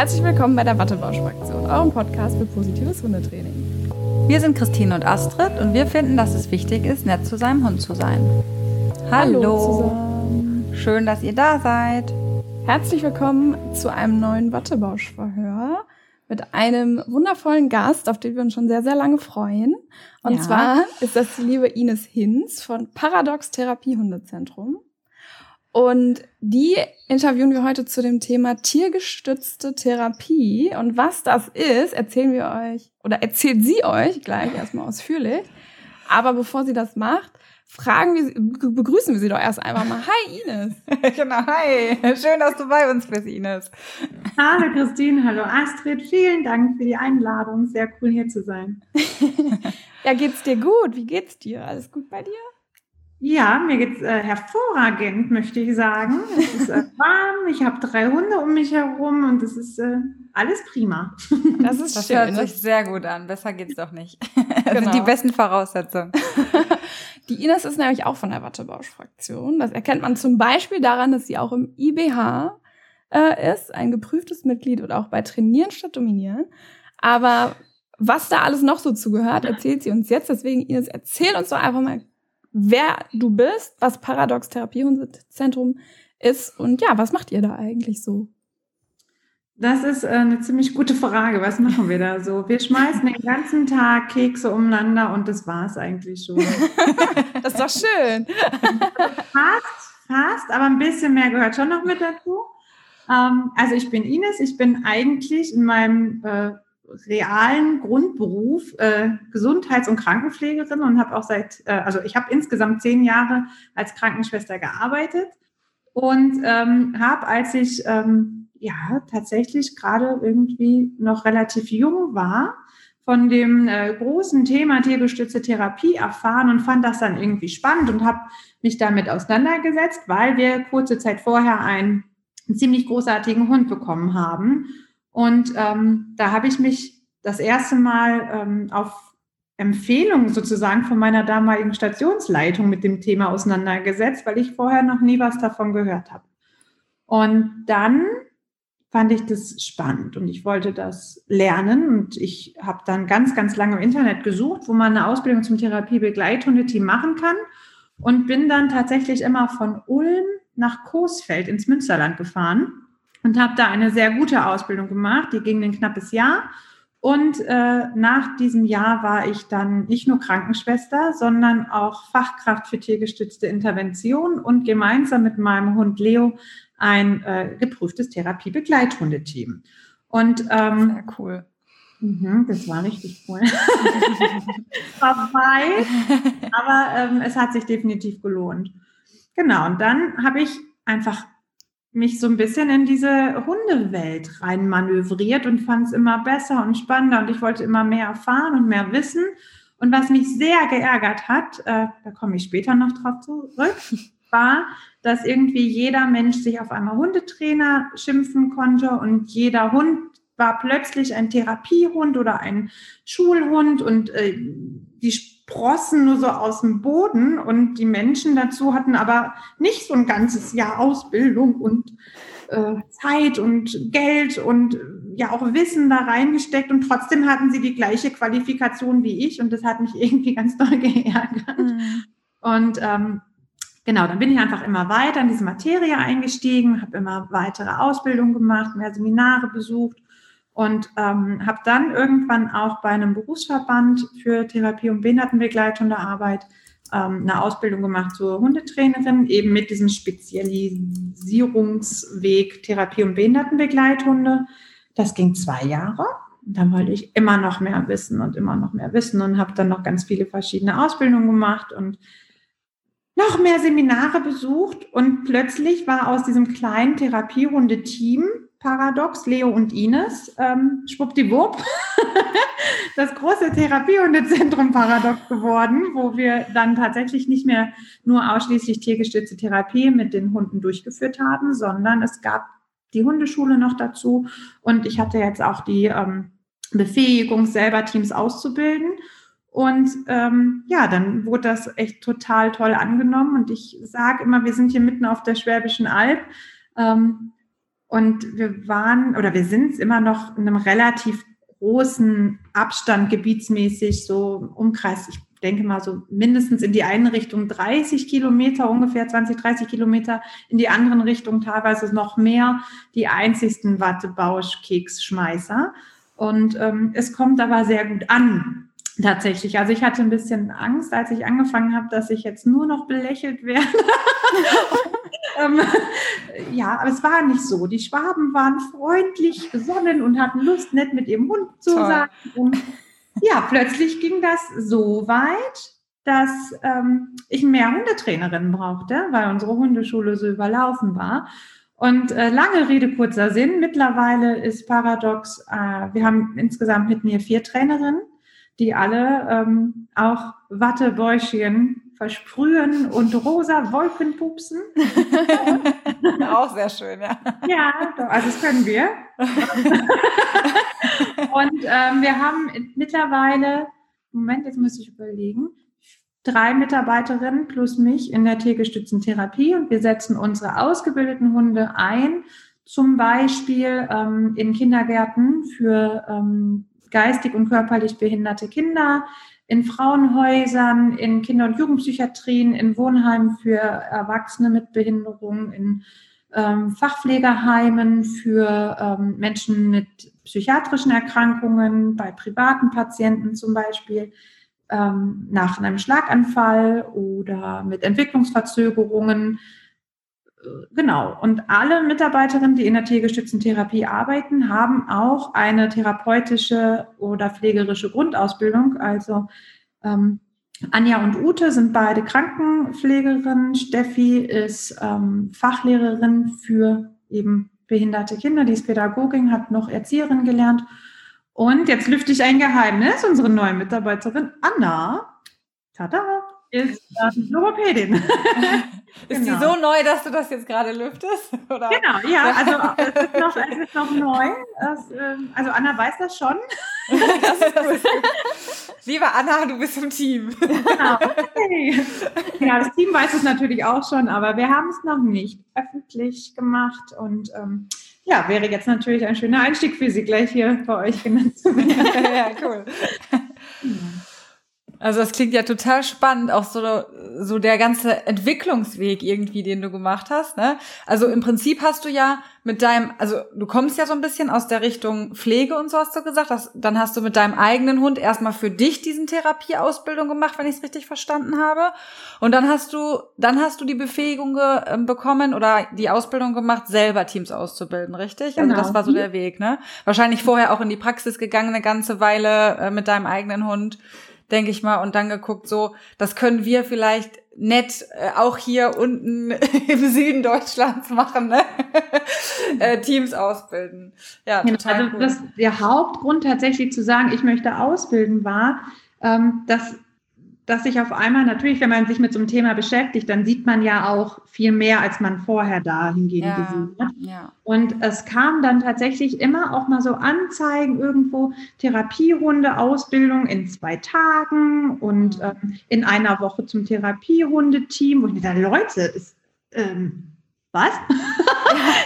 Herzlich willkommen bei der Wattebausch-Fraktion, eurem Podcast für positives Hundetraining. Wir sind Christine und Astrid und wir finden, dass es wichtig ist, nett zu seinem Hund zu sein. Hallo zusammen. Schön, dass ihr da seid. Herzlich willkommen zu einem neuen Wattebausch-Verhör mit einem wundervollen Gast, auf den wir uns schon sehr, sehr lange freuen. Und zwar ist das die liebe Ines Hinz von Paradocs Therapiehundezentrum. Und die interviewen wir heute zu dem Thema tiergestützte Therapie. Und was das ist, erzählen wir euch oder erzählt sie euch gleich erstmal ausführlich. Aber bevor sie das macht, begrüßen wir sie doch erst einmal mal. Hi Ines! Genau, hi! Schön, dass du bei uns bist, Ines. Hallo Christine, hallo Astrid. Vielen Dank für die Einladung. Sehr cool, hier zu sein. Ja, geht's dir gut? Wie geht's dir? Alles gut bei dir? Ja, mir geht's hervorragend, möchte ich sagen. Es ist warm, ich habe 3 Hunde um mich herum und es ist alles prima. Das schön. Hört sich sehr gut an, besser geht's doch nicht. Das sind die besten Voraussetzungen. Die Ines ist nämlich auch von der Wattebausch-Fraktion. Das erkennt man zum Beispiel daran, dass sie auch im IBH ist, ein geprüftes Mitglied und auch bei Trainieren statt Dominieren. Aber was da alles noch so zugehört, erzählt sie uns jetzt. Deswegen, Ines, erzähl uns doch einfach mal, wer du bist, was Paradocs Therapiehundezentrum ist und ja, was macht ihr da eigentlich so? Das ist eine ziemlich gute Frage. Was machen wir da so? Wir schmeißen den ganzen Tag Kekse umeinander und das war's eigentlich schon. Das ist doch schön. Fast, aber ein bisschen mehr gehört schon noch mit dazu. Also ich bin Ines, ich bin eigentlich in meinem realen Grundberuf Gesundheits- und Krankenpflegerin und habe auch ich habe insgesamt 10 Jahre als Krankenschwester gearbeitet und habe, als ich tatsächlich gerade irgendwie noch relativ jung war, von dem großen Thema tiergestützte Therapie erfahren und fand das dann irgendwie spannend und habe mich damit auseinandergesetzt, weil wir kurze Zeit vorher einen ziemlich großartigen Hund bekommen haben. Und da habe ich mich das erste Mal auf Empfehlung sozusagen von meiner damaligen Stationsleitung mit dem Thema auseinandergesetzt, weil ich vorher noch nie was davon gehört habe. Und dann fand ich das spannend und ich wollte das lernen. Und ich habe dann ganz, ganz lange im Internet gesucht, wo man eine Ausbildung zum Therapiebegleithundeteam machen kann. Und bin dann tatsächlich immer von Ulm nach Coesfeld ins Münsterland gefahren. Und habe da eine sehr gute Ausbildung gemacht, die ging ein knappes Jahr. Und nach diesem Jahr war ich dann nicht nur Krankenschwester, sondern auch Fachkraft für tiergestützte Intervention und gemeinsam mit meinem Hund Leo ein geprüftes Therapiebegleithundeteam. Und sehr cool. Das war richtig cool. War weit, aber es hat sich definitiv gelohnt. Genau, und dann habe ich einfach mich so ein bisschen in diese Hundewelt rein manövriert und fand es immer besser und spannender und ich wollte immer mehr erfahren und mehr wissen. Und was mich sehr geärgert hat, da komme ich später noch drauf zurück, war, dass irgendwie jeder Mensch sich auf einmal Hundetrainer schimpfen konnte und jeder Hund war plötzlich ein Therapiehund oder ein Schulhund und die Sprossen nur so aus dem Boden und die Menschen dazu hatten aber nicht so ein ganzes Jahr Ausbildung und Zeit und Geld und ja auch Wissen da reingesteckt und trotzdem hatten sie die gleiche Qualifikation wie ich und das hat mich irgendwie ganz doll geärgert. Mhm. Und dann bin ich einfach immer weiter in diese Materie eingestiegen, habe immer weitere Ausbildungen gemacht, mehr Seminare besucht. Und habe dann irgendwann auch bei einem Berufsverband für Therapie- und Behindertenbegleitende Arbeit eine Ausbildung gemacht zur Hundetrainerin, eben mit diesem Spezialisierungsweg Therapie- und Behindertenbegleithunde. Das ging 2 Jahre. Und dann wollte ich immer noch mehr wissen und habe dann noch ganz viele verschiedene Ausbildungen gemacht und noch mehr Seminare besucht. Und plötzlich war aus diesem kleinen Therapiehunde-Team Paradocs, Leo und Ines, schwuppdiwupp, das große Therapiehundezentrum Paradocs geworden, wo wir dann tatsächlich nicht mehr nur ausschließlich tiergestützte Therapie mit den Hunden durchgeführt haben, sondern es gab die Hundeschule noch dazu und ich hatte jetzt auch die Befähigung, selber Teams auszubilden. Und dann wurde das echt total toll angenommen und ich sage immer, wir sind hier mitten auf der Schwäbischen Alb, Und wir waren, oder wir sind immer noch in einem relativ großen Abstand gebietsmäßig, so im Umkreis, ich denke mal so mindestens in die eine Richtung 30 Kilometer, ungefähr 20, 30 Kilometer, in die anderen Richtung teilweise noch mehr, die einzigsten Wattebausch-Keksschmeißer. Und es kommt aber sehr gut an. Tatsächlich. Also ich hatte ein bisschen Angst, als ich angefangen habe, dass ich jetzt nur noch belächelt werde. Ja, aber es war nicht so. Die Schwaben waren freundlich, gesonnen und hatten Lust, nett mit ihrem Hund zu sein. Und ja, plötzlich ging das so weit, dass ich mehr Hundetrainerinnen brauchte, weil unsere Hundeschule so überlaufen war. Und lange Rede, kurzer Sinn. Mittlerweile ist Paradocs, wir haben insgesamt mit mir 4 Trainerinnen, die alle auch Wattebäuschen versprühen und rosa Wolken pupsen. Auch sehr schön, ja. Ja, also das können wir. Und wir haben mittlerweile, Moment, jetzt muss ich überlegen, 3 Mitarbeiterinnen plus mich in der tiergestützten Therapie, und wir setzen unsere ausgebildeten Hunde ein, zum Beispiel in Kindergärten für geistig und körperlich behinderte Kinder, in Frauenhäusern, in Kinder- und Jugendpsychiatrien, in Wohnheimen für Erwachsene mit Behinderung, in Fachpflegeheimen für Menschen mit psychiatrischen Erkrankungen, bei privaten Patienten zum Beispiel, nach einem Schlaganfall oder mit Entwicklungsverzögerungen. Genau, und alle Mitarbeiterinnen, die in der tiergestützten Therapie arbeiten, haben auch eine therapeutische oder pflegerische Grundausbildung. Also Anja und Ute sind beide Krankenpflegerinnen, Steffi ist Fachlehrerin für eben behinderte Kinder, die ist Pädagogin, hat noch Erzieherin gelernt. Und jetzt lüfte ich ein Geheimnis, unsere neue Mitarbeiterin Anna, tada, ist Logopädin. Ist genau. Die so neu, dass du das jetzt gerade lüftest? Oder? Genau, ja, also es ist noch neu. Also Anna weiß das schon. Das ist cool. Liebe Anna, du bist im Team. Genau, okay. Ja, das Team weiß es natürlich auch schon, aber wir haben es noch nicht öffentlich gemacht. Und ja, wäre jetzt natürlich ein schöner Einstieg für Sie, gleich hier bei euch genannt zu werden. Ja, cool. Ja. Also das klingt ja total spannend, auch so der ganze Entwicklungsweg irgendwie, den du gemacht hast, ne? Also im Prinzip hast du ja mit deinem, also du kommst ja so ein bisschen aus der Richtung Pflege und so, hast du gesagt, dann hast du mit deinem eigenen Hund erstmal für dich diesen Therapieausbildung gemacht, wenn ich es richtig verstanden habe. Und dann hast du die Befähigung bekommen oder die Ausbildung gemacht, selber Teams auszubilden, richtig? Genau. Also das war so der Weg, ne? Wahrscheinlich vorher auch in die Praxis gegangen, eine ganze Weile mit deinem eigenen Hund, denke ich mal, und dann geguckt, so, das können wir vielleicht nett auch hier unten im Süden Deutschlands machen, ne? Teams ausbilden. Ja, total also cool. Der Hauptgrund tatsächlich zu sagen, ich möchte ausbilden, war, dass ich auf einmal, natürlich, wenn man sich mit so einem Thema beschäftigt, dann sieht man ja auch viel mehr, als man vorher dahingehend gesehen hat. Ja. Und es kam dann tatsächlich immer auch mal so Anzeigen irgendwo, Therapiehunde, Ausbildung in 2 Tagen und in einer Woche zum Therapiehundeteam. Wo ich mir dachte, Leute, was?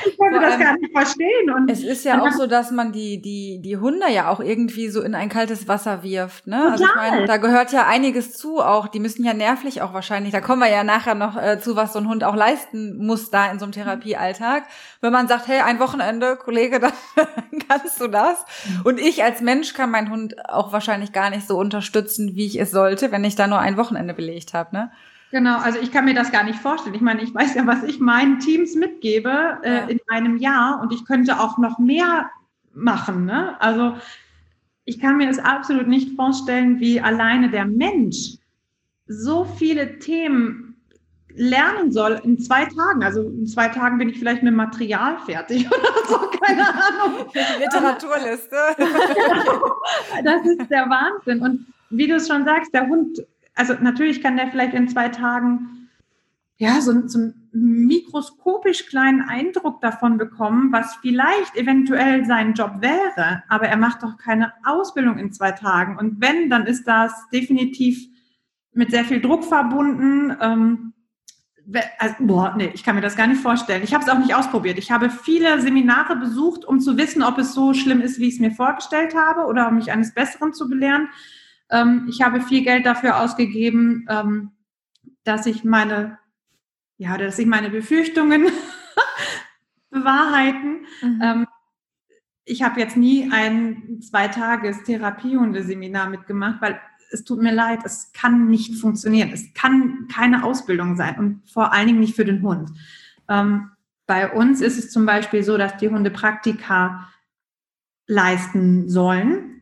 Ich konnte das gar nicht verstehen. Und es ist ja auch so, dass man die Hunde ja auch irgendwie so in ein kaltes Wasser wirft, ne? Total. Also ich meine, da gehört ja einiges zu auch. Die müssen ja nervlich auch wahrscheinlich, da kommen wir ja nachher noch zu, was so ein Hund auch leisten muss da in so einem Therapiealltag. Wenn man sagt, hey, ein Wochenende, Kollege, dann kannst du das. Und ich als Mensch kann meinen Hund auch wahrscheinlich gar nicht so unterstützen, wie ich es sollte, wenn ich da nur ein Wochenende belegt habe, ne? Genau, also ich kann mir das gar nicht vorstellen. Ich meine, ich weiß ja, was ich meinen Teams mitgebe in einem Jahr, und ich könnte auch noch mehr machen, ne? Also ich kann mir das absolut nicht vorstellen, wie alleine der Mensch so viele Themen lernen soll in 2 Tagen. Also in 2 Tagen bin ich vielleicht mit Material fertig oder so, keine Ahnung. Literaturliste. Das ist der Wahnsinn. Und wie du es schon sagst, der Hund... Also natürlich kann der vielleicht in 2 Tagen ja so einen mikroskopisch kleinen Eindruck davon bekommen, was vielleicht eventuell sein Job wäre, aber er macht doch keine Ausbildung in 2 Tagen. Und wenn, dann ist das definitiv mit sehr viel Druck verbunden, Boah, nee, ich kann mir das gar nicht vorstellen. Ich habe es auch nicht ausprobiert. Ich habe viele Seminare besucht, um zu wissen, ob es so schlimm ist, wie ich es mir vorgestellt habe oder um mich eines Besseren zu belehren. Ich habe viel Geld dafür ausgegeben, dass ich meine Befürchtungen bewahrheiten. Mhm. Ich habe jetzt nie ein 2-Tages-Therapiehunde-Seminar mitgemacht, weil es tut mir leid, es kann nicht funktionieren. Es kann keine Ausbildung sein und vor allen Dingen nicht für den Hund. Bei uns ist es zum Beispiel so, dass die Hunde Praktika leisten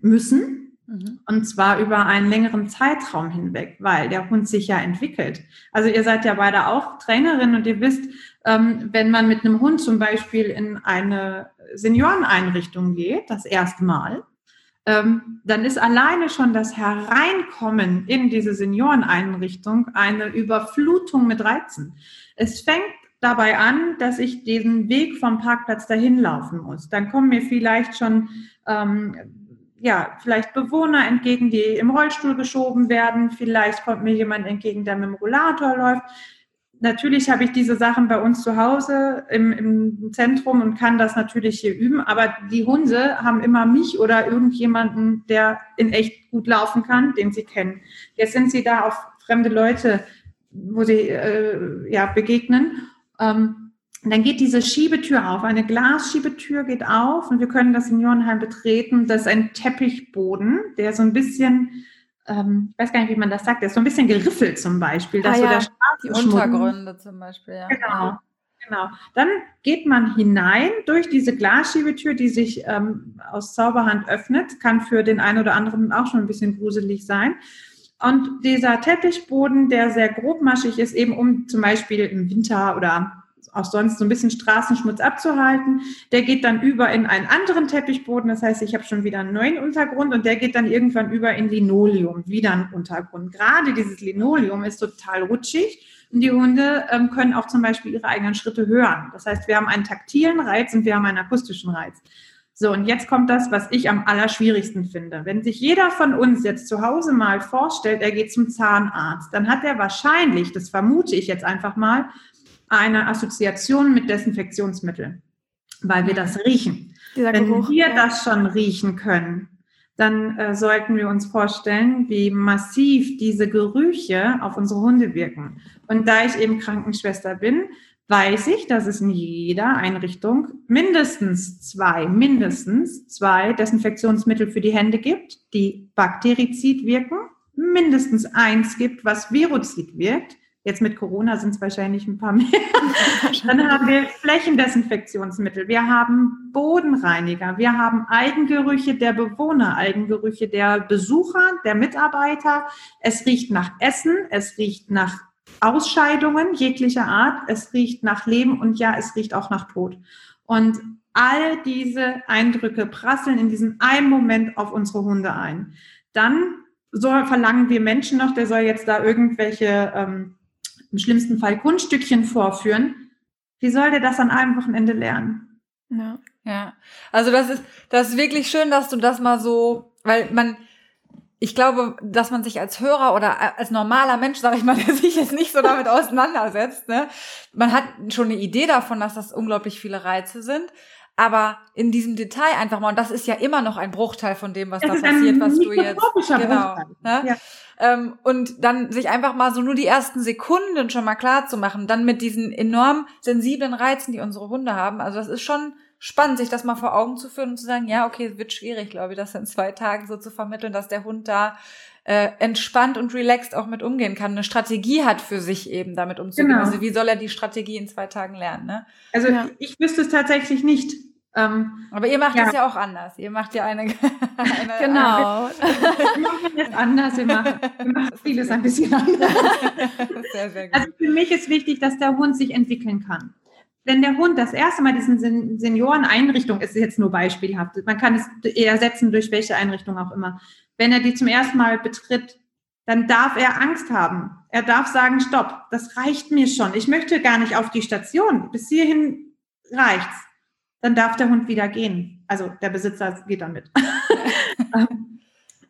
müssen, mhm, und zwar über einen längeren Zeitraum hinweg, weil der Hund sich ja entwickelt. Also ihr seid ja beide auch Trainerin und ihr wisst, wenn man mit einem Hund zum Beispiel in eine Senioreneinrichtung geht, das erste Mal, dann ist alleine schon das Hereinkommen in diese Senioreneinrichtung eine Überflutung mit Reizen. Es fängt dabei an, dass ich diesen Weg vom Parkplatz dahin laufen muss. Dann kommen mir vielleicht schon vielleicht Bewohner entgegen, die im Rollstuhl geschoben werden. Vielleicht kommt mir jemand entgegen, der mit dem Rollator läuft. Natürlich habe ich diese Sachen bei uns zu Hause im Zentrum und kann das natürlich hier üben, aber die Hunde haben immer mich oder irgendjemanden, der in echt gut laufen kann, den sie kennen. Jetzt sind sie da auf fremde Leute, wo sie begegnen. Dann geht diese Schiebetür auf, eine Glasschiebetür geht auf und wir können das Seniorenheim betreten. Das ist ein Teppichboden, der so ein bisschen... ich weiß gar nicht, wie man das sagt, der ist so ein bisschen geriffelt zum Beispiel. Dass so der die Untergründe zum Beispiel. Ja. Genau. Dann geht man hinein durch diese Glasschiebetür, die sich aus Zauberhand öffnet. Kann für den einen oder anderen auch schon ein bisschen gruselig sein. Und dieser Teppichboden, der sehr grobmaschig ist, eben um zum Beispiel im Winter oder auch sonst so ein bisschen Straßenschmutz abzuhalten. Der geht dann über in einen anderen Teppichboden. Das heißt, ich habe schon wieder einen neuen Untergrund und der geht dann irgendwann über in Linoleum, wieder einen Untergrund. Gerade dieses Linoleum ist total rutschig und die Hunde können auch zum Beispiel ihre eigenen Schritte hören. Das heißt, wir haben einen taktilen Reiz und wir haben einen akustischen Reiz. So, und jetzt kommt das, was ich am allerschwierigsten finde. Wenn sich jeder von uns jetzt zu Hause mal vorstellt, er geht zum Zahnarzt, dann hat er wahrscheinlich, das vermute ich jetzt einfach mal, eine Assoziation mit Desinfektionsmitteln, weil wir das riechen. Wenn wir das schon riechen können, dann sollten wir uns vorstellen, wie massiv diese Gerüche auf unsere Hunde wirken. Und da ich eben Krankenschwester bin, weiß ich, dass es in jeder Einrichtung mindestens zwei Desinfektionsmittel für die Hände gibt, die bakterizid wirken, mindestens eins gibt, was virozid wirkt. Jetzt mit Corona sind es wahrscheinlich ein paar mehr. Dann haben wir Flächendesinfektionsmittel, wir haben Bodenreiniger, wir haben Eigengerüche der Bewohner, Eigengerüche der Besucher, der Mitarbeiter. Es riecht nach Essen, es riecht nach Ausscheidungen jeglicher Art, es riecht nach Leben und ja, es riecht auch nach Tod. Und all diese Eindrücke prasseln in diesem einen Moment auf unsere Hunde ein. Dann verlangen wir Menschen noch, der soll jetzt da irgendwelche... im schlimmsten Fall Kunststückchen vorführen. Wie soll der das an einem Wochenende lernen? Ja. Also das ist wirklich schön, dass du das mal so, ich glaube, dass man sich als Hörer oder als normaler Mensch, sage ich mal, der sich jetzt nicht so damit auseinandersetzt, ne? Man hat schon eine Idee davon, dass das unglaublich viele Reize sind. Aber in diesem Detail einfach mal, und das ist ja immer noch ein Bruchteil von dem, was da passiert, was du jetzt... Genau. Ne? Ja. Und dann sich einfach mal so nur die ersten Sekunden schon mal klar zu machen, dann mit diesen enorm sensiblen Reizen, die unsere Hunde haben. Also das ist schon spannend, sich das mal vor Augen zu führen und zu sagen, ja, okay, es wird schwierig, glaube ich, das in 2 Tagen so zu vermitteln, dass der Hund da entspannt und relaxed auch mit umgehen kann, eine Strategie hat für sich eben damit umzugehen. Genau. Also wie soll er die Strategie in 2 Tagen lernen? Ne? Also Ich wüsste es tatsächlich nicht. Aber ihr macht das ja auch anders. Ihr macht ja eine genau. Wir machen das anders. Wir machen vieles ein bisschen anders. Sehr, sehr gut. Also für mich ist wichtig, dass der Hund sich entwickeln kann. Wenn der Hund das erste Mal diesen Senioreneinrichtung, ist jetzt nur beispielhaft, man kann es ersetzen durch welche Einrichtung auch immer, wenn er die zum ersten Mal betritt, dann darf er Angst haben. Er darf sagen, stopp, das reicht mir schon. Ich möchte gar nicht auf die Station. Bis hierhin reicht's. Dann darf der Hund wieder gehen. Also der Besitzer geht dann mit.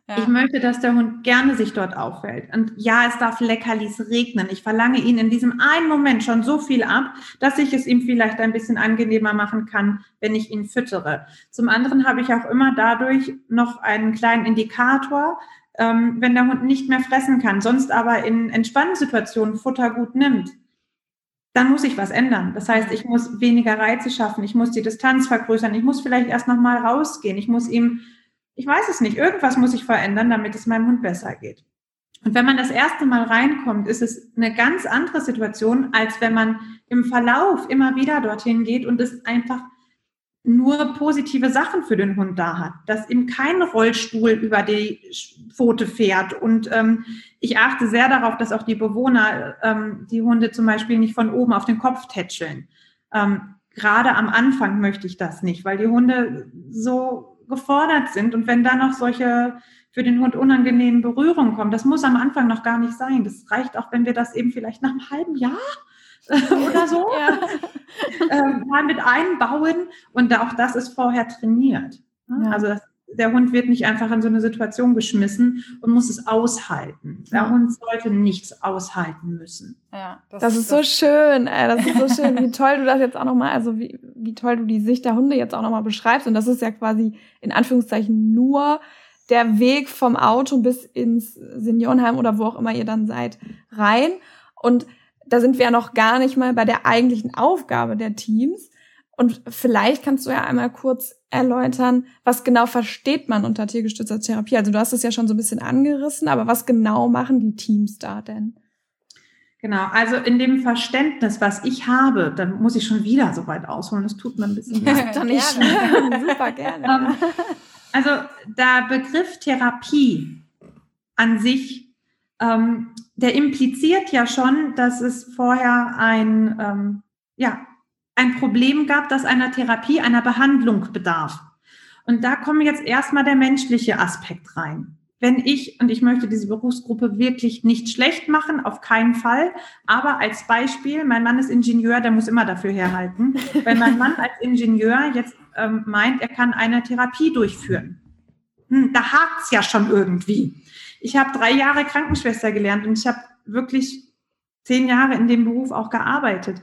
Ja. Ich möchte, dass der Hund gerne sich dort aufhält. Und ja, es darf Leckerlis regnen. Ich verlange ihn in diesem einen Moment schon so viel ab, dass ich es ihm vielleicht ein bisschen angenehmer machen kann, wenn ich ihn füttere. Zum anderen habe ich auch immer dadurch noch einen kleinen Indikator, wenn der Hund nicht mehr fressen kann, sonst aber in entspannten Situationen Futter gut nimmt. Dann muss ich was ändern. Das heißt, ich muss weniger Reize schaffen, ich muss die Distanz vergrößern, ich muss vielleicht erst nochmal rausgehen, ich muss ihm, ich weiß es nicht, irgendwas muss ich verändern, damit es meinem Hund besser geht. Und wenn man das erste Mal reinkommt, ist es eine ganz andere Situation, als wenn man im Verlauf immer wieder dorthin geht und es einfach nur positive Sachen für den Hund da hat, dass ihm kein Rollstuhl über die Pfote fährt. Und ich achte sehr darauf, dass auch die Bewohner die Hunde zum Beispiel nicht von oben auf den Kopf tätscheln. Gerade am Anfang möchte ich das nicht, weil die Hunde so gefordert sind. Und wenn da noch solche für den Hund unangenehmen Berührungen kommen, das muss am Anfang noch gar nicht sein. Das reicht auch, wenn wir das eben vielleicht nach einem halben Jahr oder so, ja. Mal mit einbauen, und auch das ist vorher trainiert. Ja. Also der Hund wird nicht einfach in so eine Situation geschmissen und muss es aushalten. Der Hund sollte nichts aushalten müssen. Ja, das ist so schön, wie toll du das jetzt auch nochmal, also wie toll du die Sicht der Hunde jetzt auch nochmal beschreibst, und das ist ja quasi in Anführungszeichen nur der Weg vom Auto bis ins Seniorenheim oder wo auch immer ihr dann seid, rein, und da sind wir ja noch gar nicht mal bei der eigentlichen Aufgabe der Teams. Und vielleicht kannst du ja einmal kurz erläutern, was genau versteht man unter tiergestützter Therapie? Also du hast es ja schon so ein bisschen angerissen, aber was genau machen die Teams da denn? Genau, also in dem Verständnis, was ich habe, dann muss ich schon wieder so weit ausholen, das tut mir ein bisschen leid. Doch nicht. Gerne. Super gerne. Also der Begriff Therapie an sich, der impliziert ja schon, dass es vorher ein Problem gab, das einer Therapie, einer Behandlung bedarf. Und da kommt jetzt erstmal der menschliche Aspekt rein. Ich möchte diese Berufsgruppe wirklich nicht schlecht machen, auf keinen Fall, aber als Beispiel, mein Mann ist Ingenieur, der muss immer dafür herhalten, wenn mein Mann als Ingenieur jetzt meint, er kann eine Therapie durchführen. Da hakt's ja schon irgendwie. Ich habe 3 Jahre Krankenschwester gelernt und ich habe wirklich 10 Jahre in dem Beruf auch gearbeitet.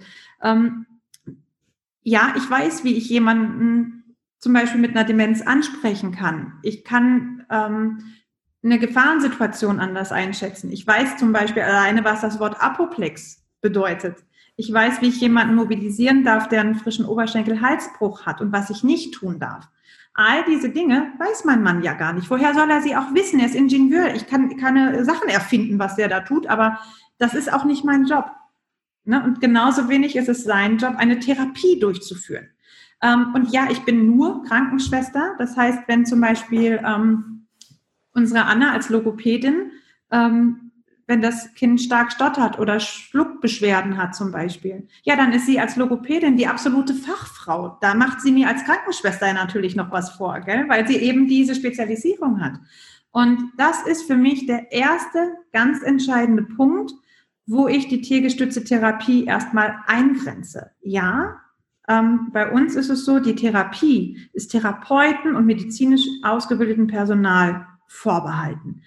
Ich weiß, wie ich jemanden zum Beispiel mit einer Demenz ansprechen kann. Ich kann eine Gefahrensituation anders einschätzen. Ich weiß zum Beispiel alleine, was das Wort Apoplex bedeutet. Ich weiß, wie ich jemanden mobilisieren darf, der einen frischen Oberschenkel-Halsbruch hat, und was ich nicht tun darf. All diese Dinge weiß mein Mann ja gar nicht. Woher soll er sie auch wissen? Er ist Ingenieur. Ich kann keine Sachen erfinden, was der da tut, aber das ist auch nicht mein Job. Ne? Und genauso wenig ist es sein Job, eine Therapie durchzuführen. Und ja, ich bin nur Krankenschwester. Das heißt, wenn zum Beispiel unsere Anna als Logopädin, wenn das Kind stark stottert oder Schluckbeschwerden hat zum Beispiel, ja, dann ist sie als Logopädin die absolute Fachfrau. Da macht sie mir als Krankenschwester natürlich noch was vor, gell? Weil sie eben diese Spezialisierung hat. Und das ist für mich der erste ganz entscheidende Punkt, wo ich die tiergestützte Therapie erstmal eingrenze. Ja, bei uns ist es so, die Therapie ist Therapeuten und medizinisch ausgebildetem Personal vorbehalten.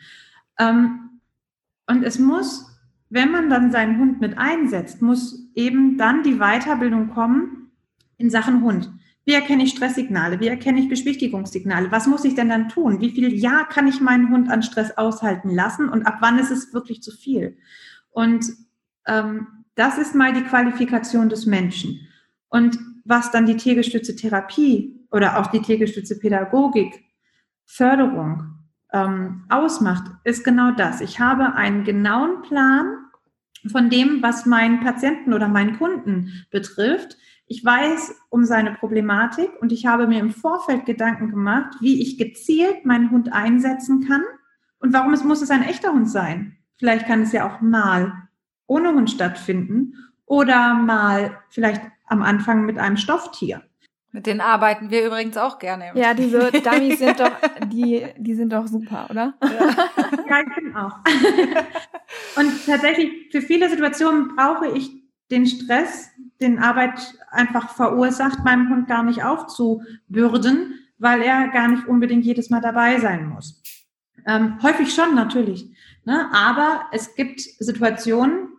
Und es muss, wenn man dann seinen Hund mit einsetzt, muss eben dann die Weiterbildung kommen in Sachen Hund. Wie erkenne ich Stresssignale? Wie erkenne ich Beschwichtigungssignale? Was muss ich denn dann tun? Wie viel Jahr kann ich meinen Hund an Stress aushalten lassen? Und ab wann ist es wirklich zu viel? Und das ist mal die Qualifikation des Menschen. Und was dann die tiergestützte Therapie oder auch die tiergestützte Pädagogik, Förderung ausmacht, ist genau das. Ich habe einen genauen Plan von dem, was meinen Patienten oder meinen Kunden betrifft. Ich weiß um seine Problematik und ich habe mir im Vorfeld Gedanken gemacht, wie ich gezielt meinen Hund einsetzen kann und warum muss es ein echter Hund sein. Vielleicht kann es ja auch mal ohne Hund stattfinden oder mal vielleicht am Anfang mit einem Stofftier. Mit denen arbeiten wir übrigens auch gerne. Ja, diese Dummies sind doch, die sind doch super, oder? Ja, ich bin auch. Und tatsächlich, für viele Situationen brauche ich den Stress, den Arbeit einfach verursacht, meinem Hund gar nicht aufzubürden, weil er gar nicht unbedingt jedes Mal dabei sein muss. Häufig schon, natürlich. Ne? Aber es gibt Situationen,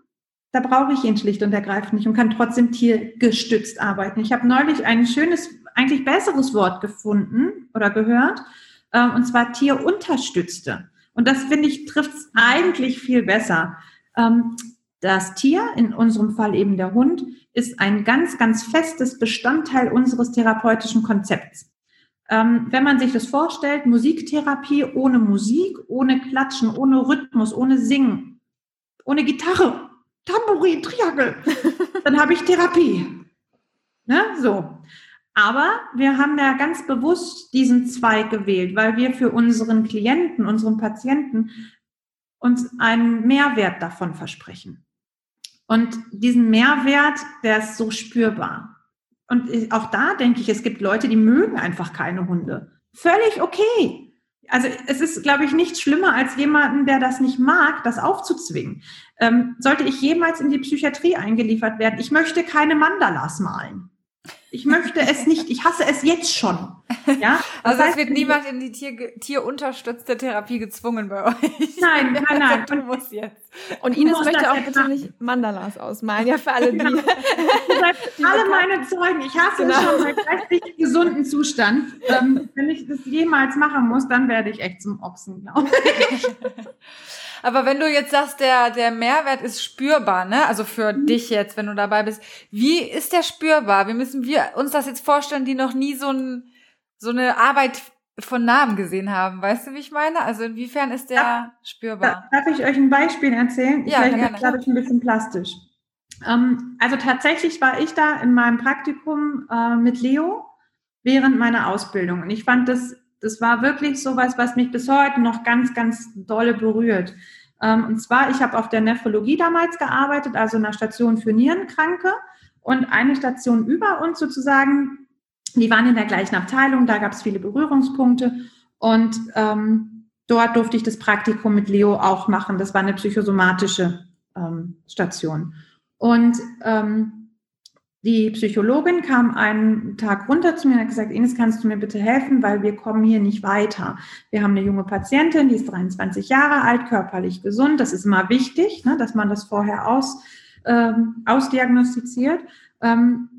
da brauche ich ihn schlicht und ergreifend nicht und kann trotzdem tiergestützt arbeiten. Ich habe neulich ein schönes, eigentlich besseres Wort gefunden oder gehört, und zwar tierunterstützte. Und das, finde ich, trifft es eigentlich viel besser. Das Tier, in unserem Fall eben der Hund, ist ein ganz, ganz festes Bestandteil unseres therapeutischen Konzepts. Wenn man sich das vorstellt, Musiktherapie ohne Musik, ohne Klatschen, ohne Rhythmus, ohne Singen, ohne Gitarre, Tambourin, Triangel, dann habe ich Therapie. Ne? So. Aber wir haben da ganz bewusst diesen Zweig gewählt, weil wir für unseren Klienten, unseren Patienten uns einen Mehrwert davon versprechen. Und diesen Mehrwert, der ist so spürbar. Und auch da denke ich, es gibt Leute, die mögen einfach keine Hunde. Völlig okay. Also es ist, glaube ich, nichts schlimmer als jemanden, der das nicht mag, das aufzuzwingen. Sollte ich jemals in die Psychiatrie eingeliefert werden, ich möchte keine Mandalas malen. Ich möchte es nicht, ich hasse es jetzt schon. Ja? Also es wird niemand in die tierunterstützte Therapie gezwungen bei euch. Nein. Du musst jetzt. Und Ines möchte auch bitte nicht Mandalas ausmalen, ja, für alle die. Genau. Alle meine Zeugen, ich hasse es schon, meinen geistig gesunden Zustand. Wenn ich das jemals machen muss, dann werde ich echt zum Ochsen, glaube ich. Aber wenn du jetzt sagst, der Mehrwert ist spürbar, ne? Also für dich jetzt, wenn du dabei bist. Wie ist der spürbar? Müssen wir uns das jetzt vorstellen, die noch nie so eine Arbeit von Namen gesehen haben? Weißt du, wie ich meine? Also inwiefern ist der spürbar? Darf ich euch ein Beispiel erzählen? Ja, vielleicht wird es, glaube ich, ein bisschen plastisch. Also tatsächlich war ich da in meinem Praktikum mit Leo während meiner Ausbildung. Und ich fand das war wirklich sowas, was mich bis heute noch ganz, ganz dolle berührt. Und zwar, ich habe auf der Nephrologie damals gearbeitet, also in einer Station für Nierenkranke. Und eine Station über uns sozusagen, die waren in der gleichen Abteilung, da gab es viele Berührungspunkte. Und dort durfte ich das Praktikum mit Leo auch machen. Das war eine psychosomatische Station. Und die Psychologin kam einen Tag runter zu mir und hat gesagt, Ines, kannst du mir bitte helfen, weil wir kommen hier nicht weiter. Wir haben eine junge Patientin, die ist 23 Jahre alt, körperlich gesund. Das ist immer wichtig, ne, dass man das vorher ausdiagnostiziert. Und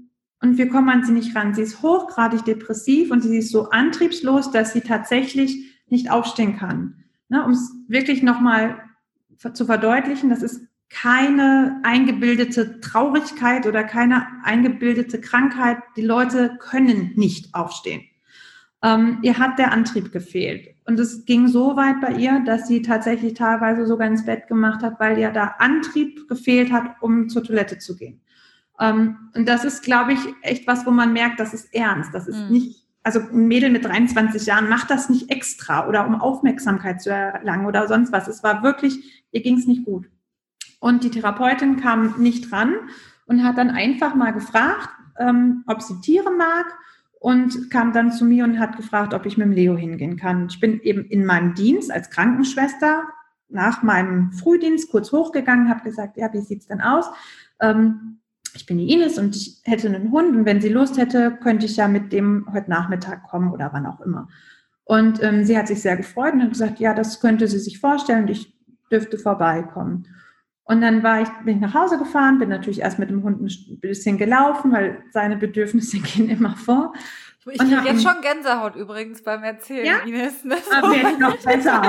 wir kommen an sie nicht ran. Sie ist hochgradig depressiv und sie ist so antriebslos, dass sie tatsächlich nicht aufstehen kann. Ne, um es wirklich nochmal zu verdeutlichen, das ist keine eingebildete Traurigkeit oder keine eingebildete Krankheit. Die Leute können nicht aufstehen. Ihr hat der Antrieb gefehlt. Und es ging so weit bei ihr, dass sie tatsächlich teilweise sogar ins Bett gemacht hat, weil ihr da Antrieb gefehlt hat, um zur Toilette zu gehen. Und das ist, glaube ich, echt was, wo man merkt, das ist ernst. Das ist nicht, also ein Mädel mit 23 Jahren macht das nicht extra oder um Aufmerksamkeit zu erlangen oder sonst was. Es war wirklich, ihr ging es nicht gut. Und die Therapeutin kam nicht ran und hat dann einfach mal gefragt, ob sie Tiere mag, und kam dann zu mir und hat gefragt, ob ich mit dem Leo hingehen kann. Ich bin eben in meinem Dienst als Krankenschwester nach meinem Frühdienst kurz hochgegangen, habe gesagt, ja, wie sieht es denn aus? Ich bin die Ines und ich hätte einen Hund, und wenn sie Lust hätte, könnte ich ja mit dem heute Nachmittag kommen oder wann auch immer. Und sie hat sich sehr gefreut und hat gesagt, ja, das könnte sie sich vorstellen und ich dürfte vorbeikommen. Und dann bin ich nach Hause gefahren, bin natürlich erst mit dem Hund ein bisschen gelaufen, weil seine Bedürfnisse gehen immer vor. Ich habe jetzt schon Gänsehaut übrigens beim Erzählen, ja? Ines. Ne? Aber so. Jetzt noch besser.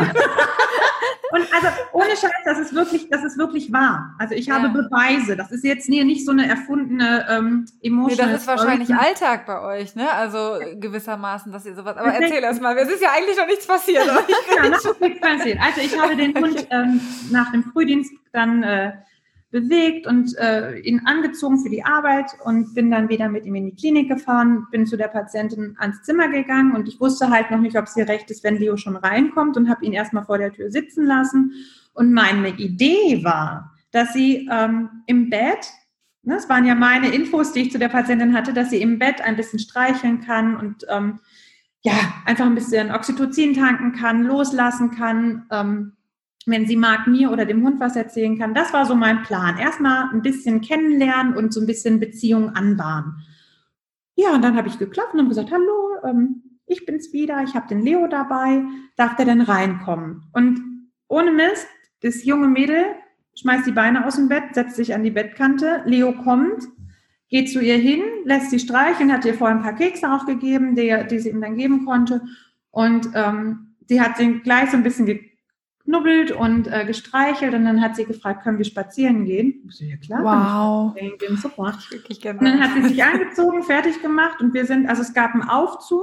Und also ohne Scheiß, das ist wirklich wahr. Also ich habe Beweise. Das ist jetzt nicht so eine erfundene Emotion. Nee, das ist wahrscheinlich Alltag bei euch, ne? Also gewissermaßen, dass ihr sowas. Aber erzähl erst mal. Es ist ja eigentlich noch nichts passiert. Also ich habe den Hund nach dem Frühdienst dann bewegt und ihn angezogen für die Arbeit und bin dann wieder mit ihm in die Klinik gefahren, bin zu der Patientin ans Zimmer gegangen und ich wusste halt noch nicht, ob es ihr recht ist, wenn Leo schon reinkommt, und habe ihn erstmal vor der Tür sitzen lassen. Und meine Idee war, dass sie im Bett, ne, das waren ja meine Infos, die ich zu der Patientin hatte, dass sie im Bett ein bisschen streicheln kann und einfach ein bisschen Oxytocin tanken kann, loslassen kann, wenn sie mag, mir oder dem Hund was erzählen kann. Das war so mein Plan. Erstmal ein bisschen kennenlernen und so ein bisschen Beziehung anbahnen. Ja, und dann habe ich geklopft und habe gesagt, hallo, ich bin's wieder, ich habe den Leo dabei, darf der denn reinkommen? Und ohne Mist, das junge Mädel schmeißt die Beine aus dem Bett, setzt sich an die Bettkante, Leo kommt, geht zu ihr hin, lässt sie streicheln, hat ihr vorher ein paar Kekse auch gegeben, die sie ihm dann geben konnte. Und sie hat ihn gleich so ein bisschen geknubbelt und gestreichelt und dann hat sie gefragt, können wir spazieren gehen? Ich so, ja klar. Wow. Gehen, super. Wirklich genau. Und dann hat sie sich angezogen, fertig gemacht und es gab einen Aufzug.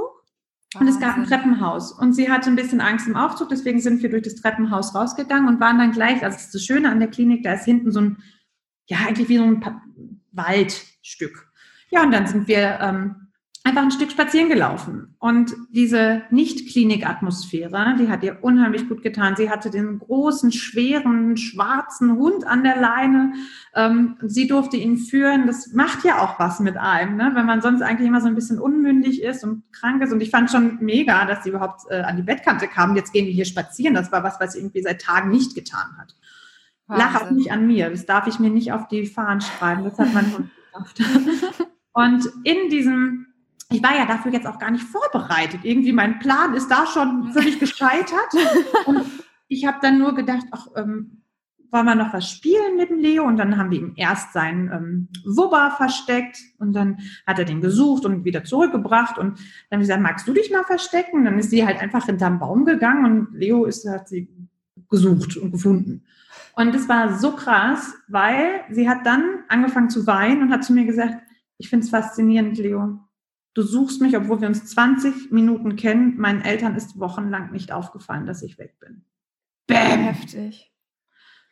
Und es gab ein Treppenhaus und sie hatte ein bisschen Angst im Aufzug, deswegen sind wir durch das Treppenhaus rausgegangen und waren dann gleich, also das ist das Schöne an der Klinik, da ist hinten so ein, ja eigentlich wie so ein Waldstück. Ja, und dann sind wir einfach ein Stück spazieren gelaufen und diese Nicht-Klinik-Atmosphäre, die hat ihr unheimlich gut getan. Sie hatte den großen, schweren, schwarzen Hund an der Leine, sie durfte ihn führen. Das macht ja auch was mit einem, ne? Wenn man sonst eigentlich immer so ein bisschen unmündig ist und krank ist. Und ich fand schon mega, dass sie überhaupt an die Bettkante kamen. Jetzt gehen wir hier spazieren. Das war was, was sie irgendwie seit Tagen nicht getan hat. Wahnsinn. Lach auch nicht an mir. Das darf ich mir nicht auf die Fahnen schreiben. Das hat mein Hund gemacht. Und in diesem... Ich war ja dafür jetzt auch gar nicht vorbereitet. Irgendwie mein Plan ist da schon völlig gescheitert. Und ich habe dann nur gedacht, ach, wollen wir noch was spielen mit dem Leo? Und dann haben wir ihm erst seinen Wubba versteckt. Und dann hat er den gesucht und wieder zurückgebracht. Und dann habe ich gesagt, magst du dich mal verstecken? Und dann ist sie halt einfach hinterm Baum gegangen. Und Leo hat sie gesucht und gefunden. Und das war so krass, weil sie hat dann angefangen zu weinen und hat zu mir gesagt, ich finde es faszinierend, Leo. Du suchst mich, obwohl wir uns 20 Minuten kennen. Meinen Eltern ist wochenlang nicht aufgefallen, dass ich weg bin. Bäm! Heftig.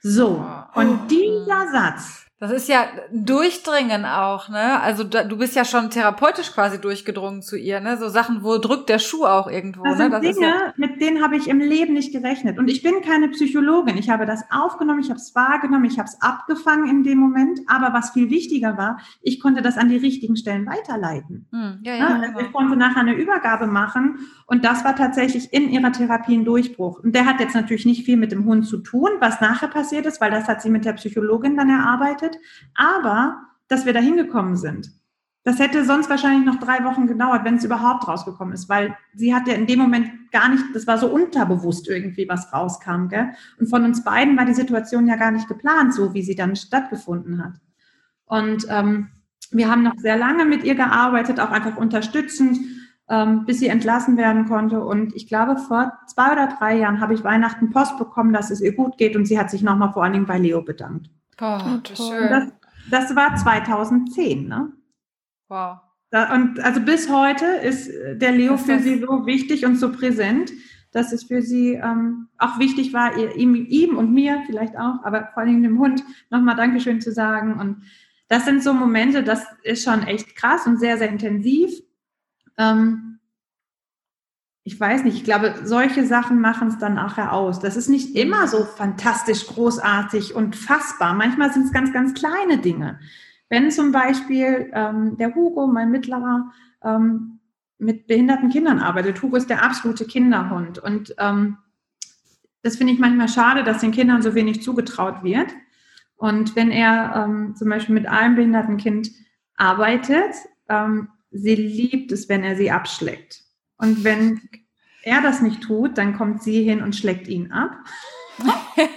So, und dieser Satz. Das ist ja Durchdringen auch, ne? Also du bist ja schon therapeutisch quasi durchgedrungen zu ihr, ne? So Sachen, wo drückt der Schuh auch irgendwo, das sind, ne? Das Dinge, ist ja... mit denen habe ich im Leben nicht gerechnet. Und ich bin keine Psychologin. Ich habe das aufgenommen, ich habe es wahrgenommen, ich habe es abgefangen in dem Moment. Aber was viel wichtiger war, ich konnte das an die richtigen Stellen weiterleiten. Also ich konnte nachher eine Übergabe machen. Und das war tatsächlich in ihrer Therapie ein Durchbruch. Und der hat jetzt natürlich nicht viel mit dem Hund zu tun, was nachher passiert ist, weil das hat sie mit der Psychologin dann erarbeitet. Aber, dass wir da hingekommen sind, das hätte sonst wahrscheinlich noch 3 Wochen gedauert, wenn es überhaupt rausgekommen ist, weil sie hat ja in dem Moment gar nicht, das war so unterbewusst irgendwie, was rauskam, gell? Und von uns beiden war die Situation ja gar nicht geplant, so wie sie dann stattgefunden hat. Und wir haben noch sehr lange mit ihr gearbeitet, auch einfach unterstützend, bis sie entlassen werden konnte. Und ich glaube, vor 2 oder 3 Jahren habe ich Weihnachten Post bekommen, dass es ihr gut geht und sie hat sich nochmal vor allen Dingen bei Leo bedankt. Oh, schön. Das war 2010, ne? Wow. Und also bis heute ist der Leo für sie so wichtig und so präsent, dass es für sie auch wichtig war, ihm und mir vielleicht auch, aber vor allem dem Hund nochmal Dankeschön zu sagen. Und das sind so Momente, das ist schon echt krass und sehr, sehr intensiv. Ich weiß nicht, ich glaube, solche Sachen machen es dann nachher aus. Das ist nicht immer so fantastisch, großartig und fassbar. Manchmal sind es ganz, ganz kleine Dinge. Wenn zum Beispiel der Hugo, mein Mittlerer, mit behinderten Kindern arbeitet. Hugo ist der absolute Kinderhund. Und das finde ich manchmal schade, dass den Kindern so wenig zugetraut wird. Und wenn er zum Beispiel mit einem behinderten Kind arbeitet, sie liebt es, wenn er sie abschlägt. Und wenn er das nicht tut, dann kommt sie hin und schlägt ihn ab. Okay.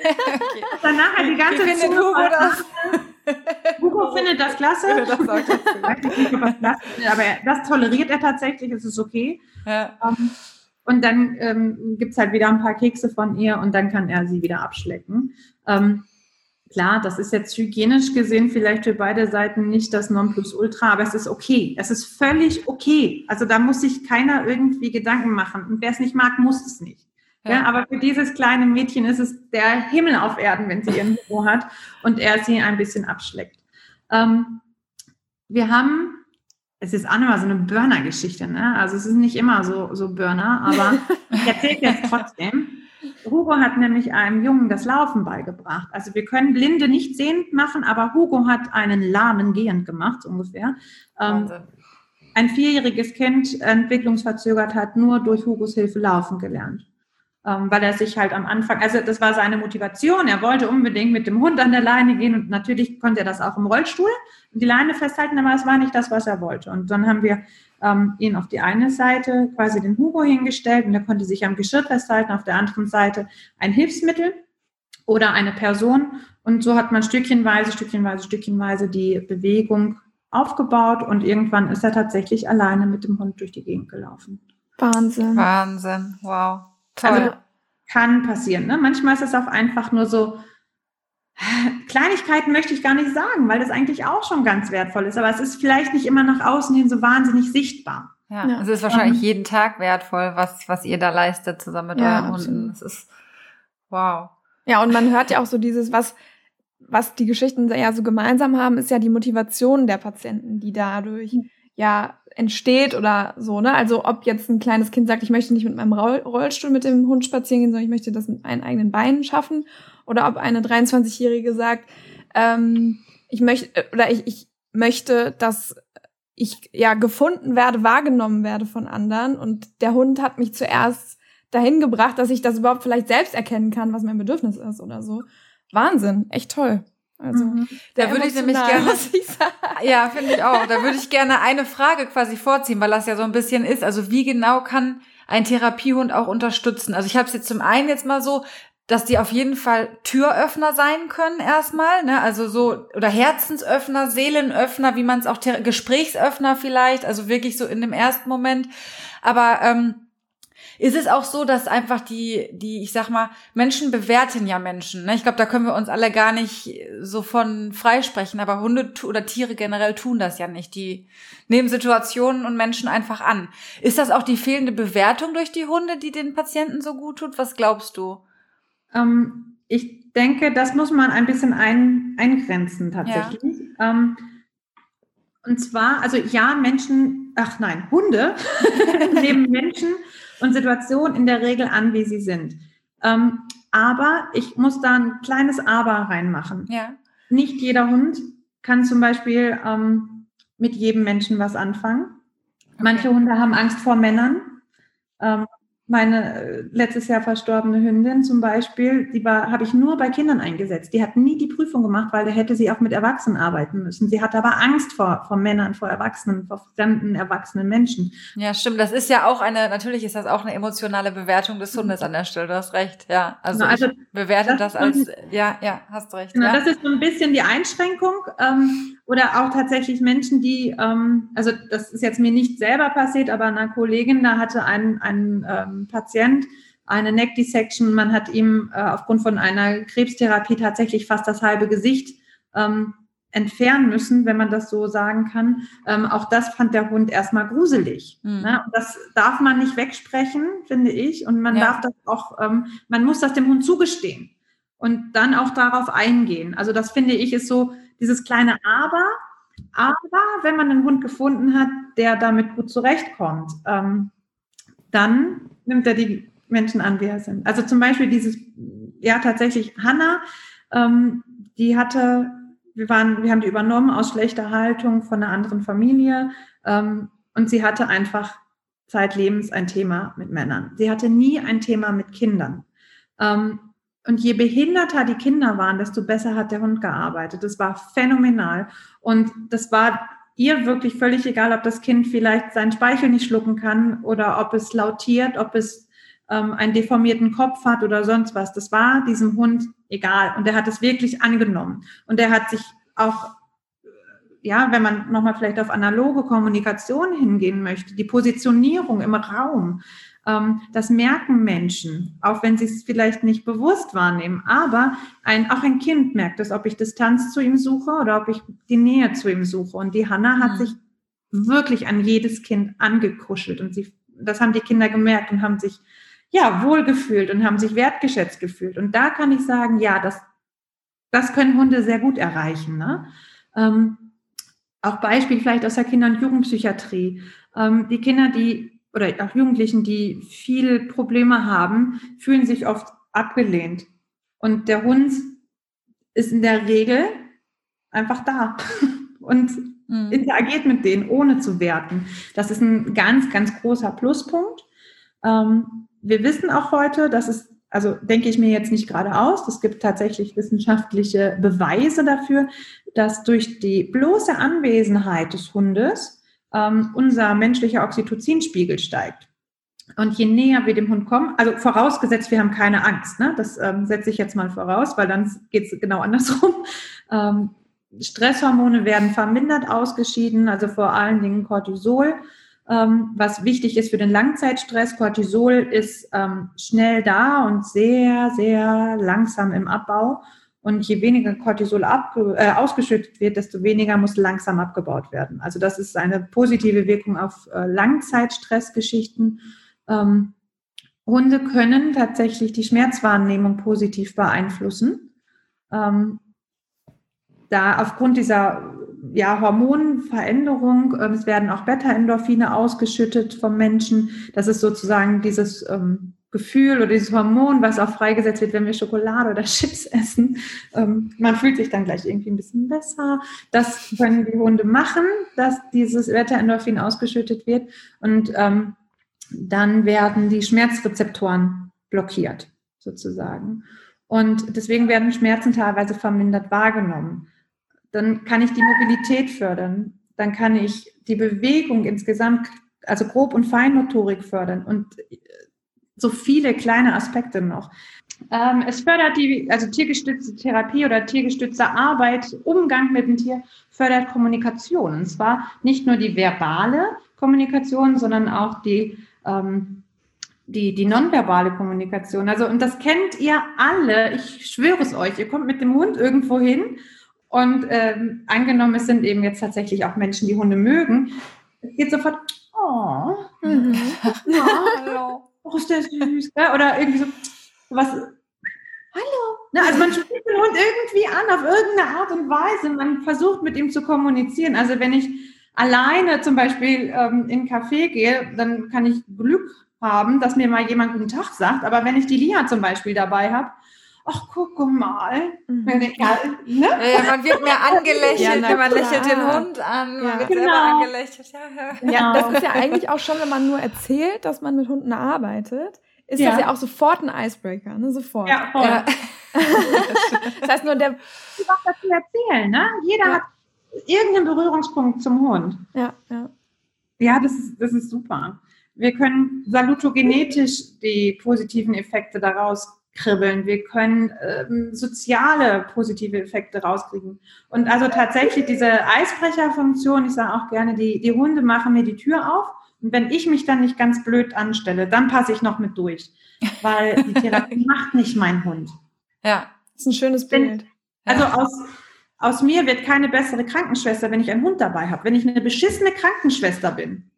Danach hat die ganze Zeit. Hugo findet das klasse. Das ich weiß nicht, ob das klasse ist, aber das toleriert er tatsächlich, es ist okay. Ja. Und dann gibt es halt wieder ein paar Kekse von ihr und dann kann er sie wieder abschlecken. Klar, das ist jetzt hygienisch gesehen vielleicht für beide Seiten nicht das Nonplusultra, aber es ist okay. Es ist völlig okay. Also da muss sich keiner irgendwie Gedanken machen. Und wer es nicht mag, muss es nicht. Ja. Ja, aber für dieses kleine Mädchen ist es der Himmel auf Erden, wenn sie ihren Büro hat und er sie ein bisschen abschleckt. Es ist auch immer so eine Burner-Geschichte, ne? Also es ist nicht immer so Burner, aber ich erzähle jetzt trotzdem. Hugo hat nämlich einem Jungen das Laufen beigebracht. Also wir können Blinde nicht sehend machen, aber Hugo hat einen Lahmen gehend gemacht, ungefähr. Ein 4-jähriges Kind, entwicklungsverzögert, hat nur durch Hugos Hilfe laufen gelernt. Weil er sich halt am Anfang, also das war seine Motivation, er wollte unbedingt mit dem Hund an der Leine gehen und natürlich konnte er das auch im Rollstuhl, die Leine festhalten, aber es war nicht das, was er wollte. Und dann haben wir ihn auf die eine Seite quasi den Hugo hingestellt und er konnte sich am Geschirr festhalten, auf der anderen Seite ein Hilfsmittel oder eine Person. Und so hat man stückchenweise die Bewegung aufgebaut und irgendwann ist er tatsächlich alleine mit dem Hund durch die Gegend gelaufen. Wahnsinn, wow, toll. Also, kann passieren, ne? Manchmal ist es auch einfach nur so, Kleinigkeiten möchte ich gar nicht sagen, weil das eigentlich auch schon ganz wertvoll ist, aber es ist vielleicht nicht immer nach außen hin so wahnsinnig sichtbar. Ja, ja. Es ist wahrscheinlich jeden Tag wertvoll, was ihr da leistet zusammen mit euren Hunden. Es ist, wow. Ja, und man hört ja auch so dieses, was die Geschichten ja so gemeinsam haben, ist ja die Motivation der Patienten, die dadurch ja entsteht oder so, ne? Also ob jetzt ein kleines Kind sagt, ich möchte nicht mit meinem Rollstuhl mit dem Hund spazieren gehen, sondern ich möchte das mit meinen eigenen Beinen schaffen. Oder ob eine 23-Jährige sagt, ich möchte, dass ich ja gefunden werde, wahrgenommen werde von anderen und der Hund hat mich zuerst dahin gebracht, dass ich das überhaupt vielleicht selbst erkennen kann, was mein Bedürfnis ist oder so. Wahnsinn, echt toll. Also, da würde ich nämlich gerne, ja, finde ich auch, da würde ich gerne eine Frage quasi vorziehen, weil das ja so ein bisschen ist, also wie genau kann ein Therapiehund auch unterstützen? Also ich habe es jetzt zum einen jetzt mal so, dass die auf jeden Fall Türöffner sein können erstmal, ne? Also so, oder Herzensöffner, Seelenöffner, wie man es auch, Gesprächsöffner vielleicht, also wirklich so in dem ersten Moment, aber ist es auch so, dass einfach die, ich sag mal, Menschen bewerten ja Menschen, ne? Ich glaube, da können wir uns alle gar nicht so von freisprechen, aber Hunde oder Tiere generell tun das ja nicht. Die nehmen Situationen und Menschen einfach an. Ist das auch die fehlende Bewertung durch die Hunde, die den Patienten so gut tut? Was glaubst du? Ich denke, das muss man ein bisschen eingrenzen tatsächlich. Ja. Und zwar, also ja, Hunde nehmen Menschen und Situationen in der Regel an, wie sie sind. Aber ich muss da ein kleines Aber reinmachen. Ja. Nicht jeder Hund kann zum Beispiel mit jedem Menschen was anfangen. Okay. Manche Hunde haben Angst vor Männern. Meine letztes Jahr verstorbene Hündin zum Beispiel, habe ich nur bei Kindern eingesetzt. Die hat nie die Prüfung gemacht, weil da hätte sie auch mit Erwachsenen arbeiten müssen. Sie hatte aber Angst vor Männern, vor Erwachsenen, vor fremden, erwachsenen Menschen. Ja, stimmt. Das ist ja auch natürlich ist das auch eine emotionale Bewertung des Hundes an der Stelle. Du hast recht, ja. Also ich bewerte das als, ja, hast recht. Genau, ja. Das ist so ein bisschen die Einschränkung. Oder auch tatsächlich Menschen, die, also das ist jetzt mir nicht selber passiert, aber einer Kollegin, da hatte ein Patient eine Neck-Dissection, man hat ihm aufgrund von einer Krebstherapie tatsächlich fast das halbe Gesicht entfernen müssen, wenn man das so sagen kann. Auch das fand der Hund erstmal gruselig. Mhm. Ne? Und das darf man nicht wegsprechen, finde ich. Und man darf das auch, man muss das dem Hund zugestehen und dann auch darauf eingehen. Also das finde ich ist so, dieses kleine aber wenn man einen Hund gefunden hat, der damit gut zurechtkommt, dann nimmt er die Menschen an, wie er sind. Also zum Beispiel tatsächlich Hanna, wir haben die übernommen aus schlechter Haltung von einer anderen Familie, und sie hatte einfach zeitlebens ein Thema mit Männern. Sie hatte nie ein Thema mit Kindern. Und je behinderter die Kinder waren, desto besser hat der Hund gearbeitet. Das war phänomenal. Und das war ihr wirklich völlig egal, ob das Kind vielleicht seinen Speichel nicht schlucken kann oder ob es lautiert, ob es einen deformierten Kopf hat oder sonst was. Das war diesem Hund egal. Und er hat es wirklich angenommen. Und er hat sich auch, wenn man nochmal vielleicht auf analoge Kommunikation hingehen möchte, die Positionierung im Raum, das merken Menschen, auch wenn sie es vielleicht nicht bewusst wahrnehmen. Aber auch ein Kind merkt es, ob ich Distanz zu ihm suche oder ob ich die Nähe zu ihm suche. Und die Hanna hat sich wirklich an jedes Kind angekuschelt. Und das haben die Kinder gemerkt und haben sich wohlgefühlt und haben sich wertgeschätzt gefühlt. Und da kann ich sagen, das können Hunde sehr gut erreichen. Ne? Auch Beispiel vielleicht aus der Kinder- und Jugendpsychiatrie. Die Kinder, oder auch Jugendlichen, die viel Probleme haben, fühlen sich oft abgelehnt. Und der Hund ist in der Regel einfach da und interagiert mit denen, ohne zu werten. Das ist ein ganz, ganz großer Pluspunkt. Wir wissen auch heute, dass es, also denke ich mir jetzt nicht gerade aus, es gibt tatsächlich wissenschaftliche Beweise dafür, dass durch die bloße Anwesenheit des Hundes unser menschlicher Oxytocinspiegel steigt. Und je näher wir dem Hund kommen, also vorausgesetzt, wir haben keine Angst, ne? Das setze ich jetzt mal voraus, weil dann geht es genau andersrum. Stresshormone werden vermindert ausgeschieden, also vor allen Dingen Cortisol, was wichtig ist für den Langzeitstress. Cortisol ist schnell da und sehr, sehr langsam im Abbau. Und je weniger Cortisol ausgeschüttet wird, desto weniger muss langsam abgebaut werden. Also das ist eine positive Wirkung auf Langzeitstressgeschichten. Hunde können tatsächlich die Schmerzwahrnehmung positiv beeinflussen. Da aufgrund dieser Hormonveränderung, es werden auch Beta-Endorphine ausgeschüttet vom Menschen. Das ist sozusagen dieses Gefühl oder dieses Hormon, was auch freigesetzt wird, wenn wir Schokolade oder Chips essen. Man fühlt sich dann gleich irgendwie ein bisschen besser. Das können die Hunde machen, dass dieses Beta-Endorphin ausgeschüttet wird. Und dann werden die Schmerzrezeptoren blockiert, sozusagen. Und deswegen werden Schmerzen teilweise vermindert wahrgenommen. Dann kann ich die Mobilität fördern. Dann kann ich die Bewegung insgesamt, also Grob- und Feinmotorik fördern und so viele kleine Aspekte noch. Es fördert tiergestützte Therapie oder tiergestützte Arbeit, Umgang mit dem Tier, fördert Kommunikation. Und zwar nicht nur die verbale Kommunikation, sondern auch die nonverbale Kommunikation. Also, und das kennt ihr alle. Ich schwöre es euch, ihr kommt mit dem Hund irgendwo hin. Und angenommen, es sind eben jetzt tatsächlich auch Menschen, die Hunde mögen. Es geht sofort, oh, hallo, oh, ist der süß. Oder irgendwie so, was, hallo. Na, also man spricht den Hund irgendwie an, auf irgendeine Art und Weise. Man versucht, mit ihm zu kommunizieren. Also wenn ich alleine zum Beispiel in einen Café gehe, dann kann ich Glück haben, dass mir mal jemand guten Tag sagt. Aber wenn ich die Lia zum Beispiel dabei habe, ach, guck mal. Mhm. Ja, ne? Ja, man wird mehr angelächelt, man lächelt den Hund an, man wird selber angelächelt. Ja. Ja, das ist ja eigentlich auch schon, wenn man nur erzählt, dass man mit Hunden arbeitet, ist das ja auch sofort ein Icebreaker, ne? Sofort. Ja, voll. Ja. Das heißt nur du darfst dazu erzählen, ne? Jeder hat irgendeinen Berührungspunkt zum Hund. Ja. Ja, das ist super. Wir können salutogenetisch die positiven Effekte daraus kribbeln. Wir können soziale positive Effekte rauskriegen. Und also tatsächlich diese Eisbrecherfunktion, ich sage auch gerne, die Hunde machen mir die Tür auf und wenn ich mich dann nicht ganz blöd anstelle, dann passe ich noch mit durch. Weil die Therapie macht nicht mein Hund. Ja, das ist ein schönes Bild. Also aus mir wird keine bessere Krankenschwester, wenn ich einen Hund dabei habe. Wenn ich eine beschissene Krankenschwester bin,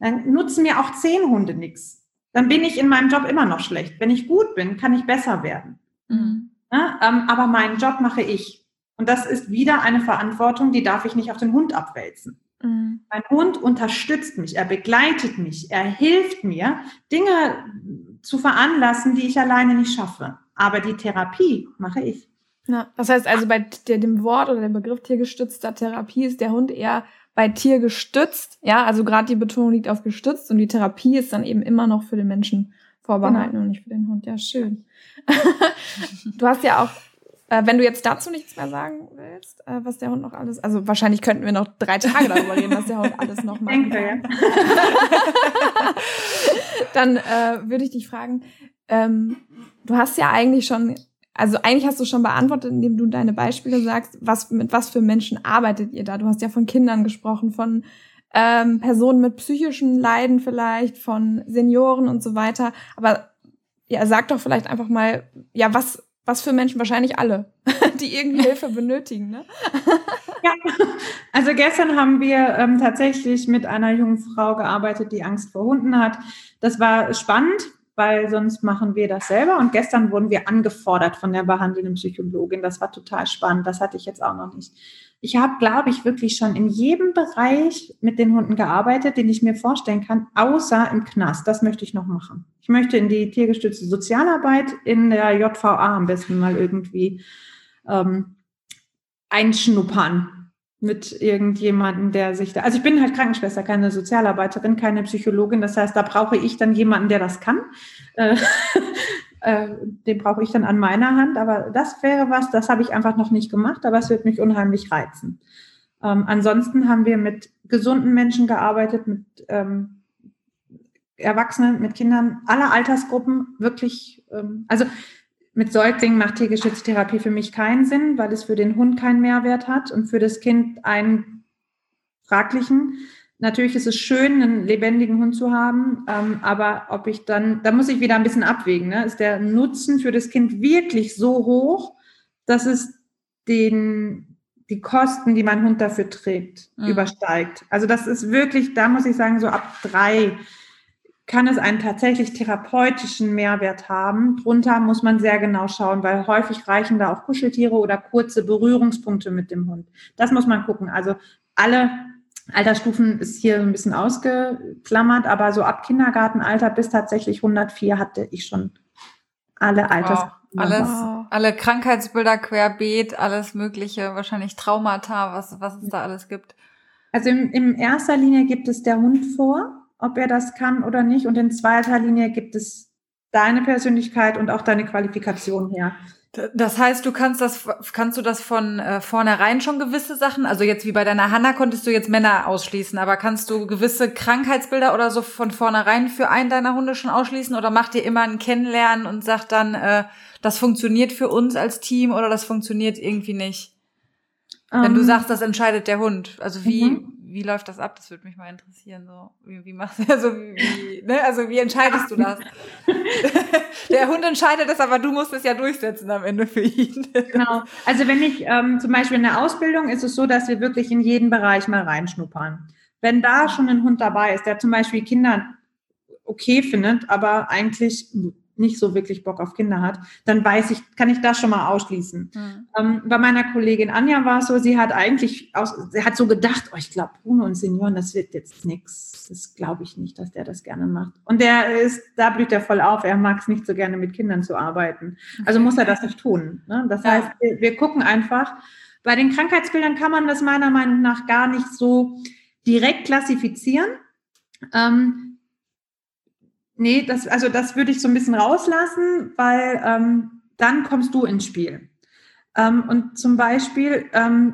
dann nutzen mir auch 10 Hunde nichts. Dann bin ich in meinem Job immer noch schlecht. Wenn ich gut bin, kann ich besser werden. Mhm. Ja, aber meinen Job mache ich. Und das ist wieder eine Verantwortung, die darf ich nicht auf den Hund abwälzen. Mhm. Mein Hund unterstützt mich, er begleitet mich, er hilft mir, Dinge zu veranlassen, die ich alleine nicht schaffe. Aber die Therapie mache ich. Ja, das heißt also, bei dem Wort oder dem Begriff tiergestützter Therapie ist der Hund eher bei Tier gestützt, also gerade die Betonung liegt auf gestützt und die Therapie ist dann eben immer noch für den Menschen vorbehalten und nicht für den Hund. Ja, schön. Du hast ja auch, wenn du jetzt dazu nichts mehr sagen willst, was der Hund noch alles, also wahrscheinlich könnten wir noch 3 Tage darüber reden, was der Hund alles noch macht. Danke. Dann würde ich dich fragen, du hast ja eigentlich schon, also eigentlich hast du schon beantwortet, indem du deine Beispiele sagst, mit was für Menschen arbeitet ihr da? Du hast ja von Kindern gesprochen, von Personen mit psychischen Leiden vielleicht, von Senioren und so weiter. Aber sag doch vielleicht einfach mal, was für Menschen, wahrscheinlich alle, die irgendwie Hilfe benötigen, ne? Ja, also gestern haben wir tatsächlich mit einer jungen Frau gearbeitet, die Angst vor Hunden hat. Das war spannend, weil sonst machen wir das selber. Und gestern wurden wir angefordert von der behandelnden Psychologin. Das war total spannend. Das hatte ich jetzt auch noch nicht. Ich habe, glaube ich, wirklich schon in jedem Bereich mit den Hunden gearbeitet, den ich mir vorstellen kann, außer im Knast. Das möchte ich noch machen. Ich möchte in die tiergestützte Sozialarbeit in der JVA am besten mal irgendwie einschnuppern. Mit irgendjemandem, der sich da... Also ich bin halt Krankenschwester, keine Sozialarbeiterin, keine Psychologin. Das heißt, da brauche ich dann jemanden, der das kann. Den brauche ich dann an meiner Hand. Aber das wäre was, das habe ich einfach noch nicht gemacht. Aber es wird mich unheimlich reizen. Ansonsten haben wir mit gesunden Menschen gearbeitet, mit Erwachsenen, mit Kindern, aller Altersgruppen, wirklich, also mit Säuglingen macht tiergestützte Therapie für mich keinen Sinn, weil es für den Hund keinen Mehrwert hat und für das Kind einen fraglichen. Natürlich ist es schön, einen lebendigen Hund zu haben, aber ob ich dann, da muss ich wieder ein bisschen abwägen, ne? Ist der Nutzen für das Kind wirklich so hoch, dass es die Kosten, die mein Hund dafür trägt, übersteigt. Also das ist wirklich, da muss ich sagen, so ab 3 kann es einen tatsächlich therapeutischen Mehrwert haben. Drunter muss man sehr genau schauen, weil häufig reichen da auch Kuscheltiere oder kurze Berührungspunkte mit dem Hund. Das muss man gucken. Also alle Altersstufen ist hier so ein bisschen ausgeklammert, aber so ab Kindergartenalter bis tatsächlich 104 hatte ich schon alle Altersstufen. Wow. Alle Krankheitsbilder querbeet, alles Mögliche, wahrscheinlich Traumata, was es da alles gibt. Also in erster Linie gibt es der Hund vor, ob er das kann oder nicht. Und in zweiter Linie gibt es deine Persönlichkeit und auch deine Qualifikation her. Das heißt, du kannst du das von vornherein schon gewisse Sachen, also jetzt wie bei deiner Hanna konntest du jetzt Männer ausschließen, aber kannst du gewisse Krankheitsbilder oder so von vornherein für einen deiner Hunde schon ausschließen oder macht ihr immer ein Kennenlernen und sagt dann, das funktioniert für uns als Team oder das funktioniert irgendwie nicht? Wenn du sagst, das entscheidet der Hund. Also wie läuft das ab? Das würde mich mal interessieren. So, wie machst du das? Also wie entscheidest du das? Der Hund entscheidet das, aber du musst es ja durchsetzen am Ende für ihn. Genau. Also wenn ich zum Beispiel in der Ausbildung, ist es so, dass wir wirklich in jeden Bereich mal reinschnuppern. Wenn da schon ein Hund dabei ist, der zum Beispiel Kinder okay findet, aber eigentlich nicht so wirklich Bock auf Kinder hat, dann kann ich das schon mal ausschließen. Bei meiner Kollegin Anja war es so, sie hat so gedacht, ich glaube, Bruno und Senioren, das wird jetzt nichts. Das glaube ich nicht, dass der das gerne macht. Und da blüht er voll auf, er mag es nicht so gerne, mit Kindern zu arbeiten. Also muss er das nicht tun. Ne? Das heißt, wir gucken einfach. Bei den Krankheitsbildern kann man das meiner Meinung nach gar nicht so direkt klassifizieren. Nee, das würde ich so ein bisschen rauslassen, weil dann kommst du ins Spiel. Und zum Beispiel,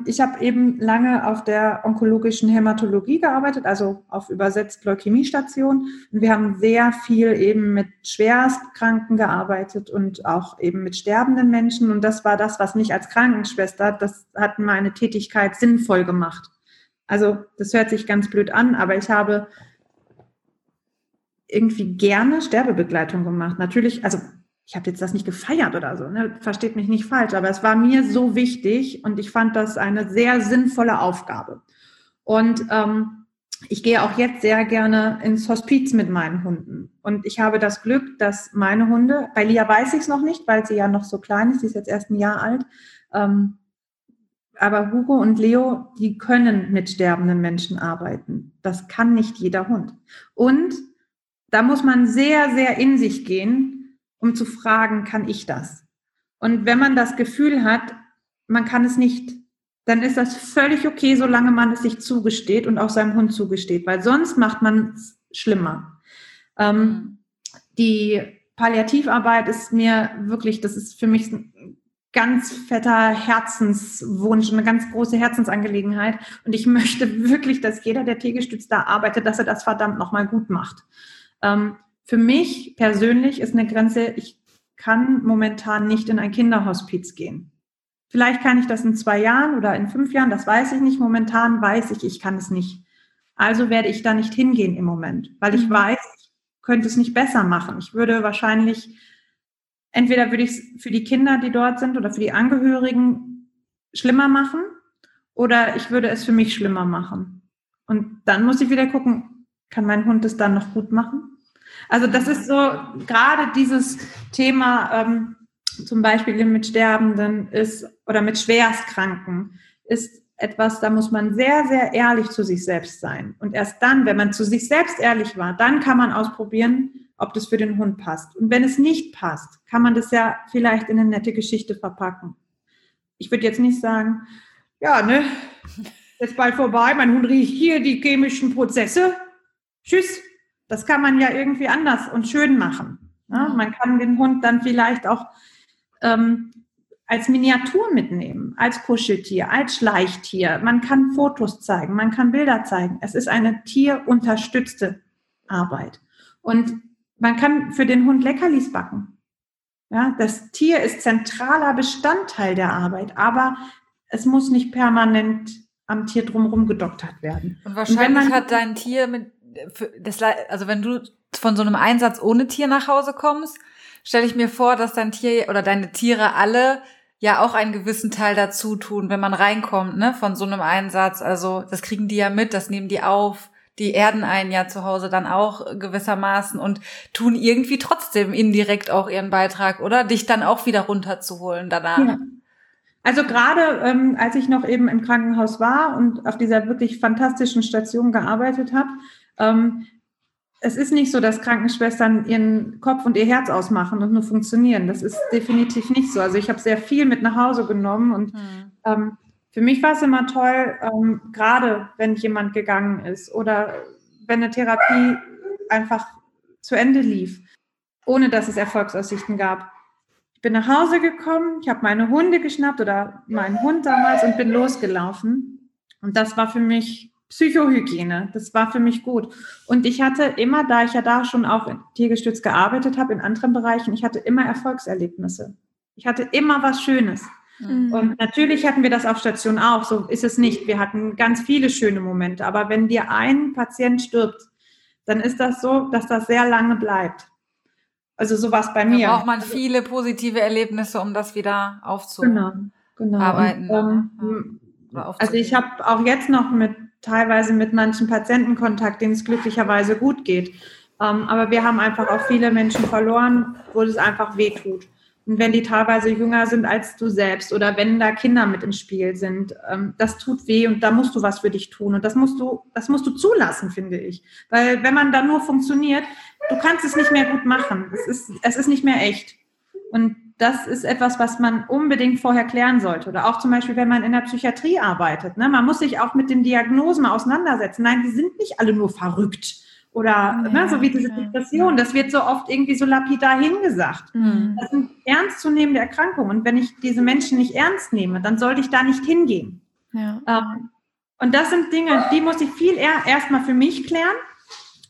ich habe eben lange auf der onkologischen Hämatologie gearbeitet, also auf übersetzt Leukämiestation. Und wir haben sehr viel eben mit Schwerstkranken gearbeitet und auch eben mit sterbenden Menschen. Und das war das, was mich als Krankenschwester, das hat meine Tätigkeit sinnvoll gemacht. Also das hört sich ganz blöd an, aber ich habe irgendwie gerne Sterbebegleitung gemacht. Natürlich, also ich habe jetzt das nicht gefeiert oder so, ne? Versteht mich nicht falsch, aber es war mir so wichtig und ich fand das eine sehr sinnvolle Aufgabe. Und ich gehe auch jetzt sehr gerne ins Hospiz mit meinen Hunden. Und ich habe das Glück, dass meine Hunde, bei Lia weiß ich es noch nicht, weil sie ja noch so klein ist, sie ist jetzt erst ein Jahr alt, aber Hugo und Leo, die können mit sterbenden Menschen arbeiten. Das kann nicht jeder Hund. Und da muss man sehr, sehr in sich gehen, um zu fragen, kann ich das? Und wenn man das Gefühl hat, man kann es nicht, dann ist das völlig okay, solange man es sich zugesteht und auch seinem Hund zugesteht, weil sonst macht man es schlimmer. Die Palliativarbeit ist mir wirklich, das ist für mich ein ganz fetter Herzenswunsch, eine ganz große Herzensangelegenheit. Und ich möchte wirklich, dass jeder, der tiergestützt da arbeitet, dass er das verdammt nochmal gut macht. Für mich persönlich ist eine Grenze, ich kann momentan nicht in ein Kinderhospiz gehen. Vielleicht kann ich das in 2 Jahren oder in 5 Jahren, das weiß ich nicht. Momentan weiß ich, ich kann es nicht. Also werde ich da nicht hingehen im Moment, weil ich weiß, ich könnte es nicht besser machen. Ich würde wahrscheinlich, entweder würde ich es für die Kinder, die dort sind oder für die Angehörigen schlimmer machen oder ich würde es für mich schlimmer machen. Und dann muss ich wieder gucken, kann mein Hund das dann noch gut machen? Also das ist so, gerade dieses Thema zum Beispiel mit Sterbenden ist oder mit Schwerstkranken ist etwas, da muss man sehr, sehr ehrlich zu sich selbst sein. Und erst dann, wenn man zu sich selbst ehrlich war, dann kann man ausprobieren, ob das für den Hund passt. Und wenn es nicht passt, kann man das ja vielleicht in eine nette Geschichte verpacken. Ich würde jetzt nicht sagen, ja, ne, ist bald vorbei, mein Hund riecht hier die chemischen Prozesse. Tschüss, das kann man ja irgendwie anders und schön machen. Ne? Man kann den Hund dann vielleicht auch als Miniatur mitnehmen, als Kuscheltier, als Schleichtier. Man kann Fotos zeigen, man kann Bilder zeigen. Es ist eine tierunterstützte Arbeit. Und man kann für den Hund Leckerlis backen. Ja, das Tier ist zentraler Bestandteil der Arbeit, aber es muss nicht permanent am Tier drumherum gedoktert werden. Und wahrscheinlich hat dein Tier wenn du von so einem Einsatz ohne Tier nach Hause kommst, stelle ich mir vor, dass dein Tier oder deine Tiere alle ja auch einen gewissen Teil dazu tun, wenn man reinkommt, ne, von so einem Einsatz. Also das kriegen die ja mit, das nehmen die auf, die erden einen ja zu Hause dann auch gewissermaßen und tun irgendwie trotzdem indirekt auch ihren Beitrag, oder? Dich dann auch wieder runterzuholen danach. Ja. Also gerade als ich noch eben im Krankenhaus war und auf dieser wirklich fantastischen Station gearbeitet habe, es ist nicht so, dass Krankenschwestern ihren Kopf und ihr Herz ausmachen und nur funktionieren. Das ist definitiv nicht so. Also ich habe sehr viel mit nach Hause genommen und für mich war es immer toll, gerade wenn jemand gegangen ist oder wenn eine Therapie einfach zu Ende lief, ohne dass es Erfolgsaussichten gab. Ich bin nach Hause gekommen, ich habe meine Hunde geschnappt oder meinen Hund damals und bin losgelaufen. Und das war für mich Psychohygiene, das war für mich gut. Und ich hatte immer, da ich ja da schon auch tiergestützt gearbeitet habe, in anderen Bereichen, ich hatte immer Erfolgserlebnisse. Ich hatte immer was Schönes. Mhm. Und natürlich hatten wir das auf Station auch, so ist es nicht. Wir hatten ganz viele schöne Momente. Aber wenn dir ein Patient stirbt, dann ist das so, dass das sehr lange bleibt. Also so war es bei mir. Da braucht man viele positive Erlebnisse, um das wieder aufzuarbeiten. Genau. Also ich habe auch jetzt noch teilweise mit manchen Patienten Kontakt, denen es glücklicherweise gut geht. Aber wir haben einfach auch viele Menschen verloren, wo es einfach wehtut. Und wenn die teilweise jünger sind als du selbst oder wenn da Kinder mit im Spiel sind, das tut weh und da musst du was für dich tun. Und das musst du zulassen, finde ich. Weil wenn man da nur funktioniert, du kannst es nicht mehr gut machen. Es ist nicht mehr echt. Und das ist etwas, was man unbedingt vorher klären sollte. Oder auch zum Beispiel, wenn man in der Psychiatrie arbeitet. Ne? Man muss sich auch mit den Diagnosen mal auseinandersetzen. Nein, die sind nicht alle nur verrückt. Oder so wie diese Depression. Das wird so oft irgendwie so lapidar hingesagt. Mhm. Das sind ernstzunehmende Erkrankungen. Und wenn ich diese Menschen nicht ernst nehme, dann sollte ich da nicht hingehen. Ja. Und das sind Dinge, die muss ich viel eher erstmal für mich klären.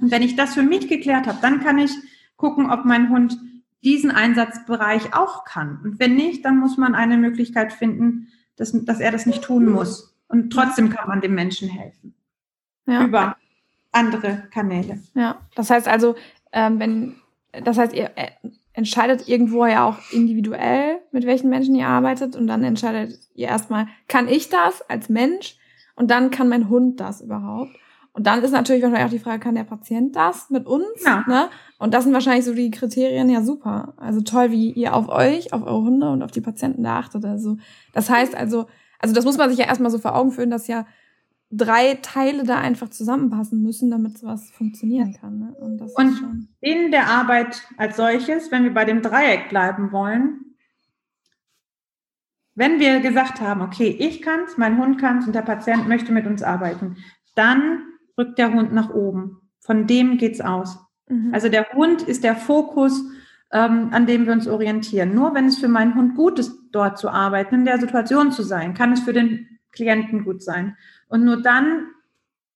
Und wenn ich das für mich geklärt habe, dann kann ich gucken, ob mein Hund diesen Einsatzbereich auch kann. Und wenn nicht, dann muss man eine Möglichkeit finden, dass er das nicht tun muss. Und trotzdem kann man dem Menschen helfen. Ja. Über andere Kanäle. Ja, das heißt also, ihr entscheidet irgendwo ja auch individuell, mit welchen Menschen ihr arbeitet und dann entscheidet ihr erstmal, kann ich das als Mensch und dann kann mein Hund das überhaupt? Und dann ist natürlich wahrscheinlich auch die Frage, kann der Patient das mit uns? Ja. Ne? Und das sind wahrscheinlich so die Kriterien, ja super. Also toll, wie ihr auf euch, auf eure Hunde und auf die Patienten da achtet. Also das heißt also das muss man sich ja erstmal so vor Augen führen, dass ja 3 Teile da einfach zusammenpassen müssen, damit sowas funktionieren kann. Ne? Und in der Arbeit als solches, wenn wir bei dem Dreieck bleiben wollen, wenn wir gesagt haben, okay, ich kann's, mein Hund kann's und der Patient möchte mit uns arbeiten, dann rückt der Hund nach oben. Von dem geht's aus. Mhm. Also der Hund ist der Fokus, an dem wir uns orientieren. Nur wenn es für meinen Hund gut ist, dort zu arbeiten, in der Situation zu sein, kann es für den Klienten gut sein. Und nur dann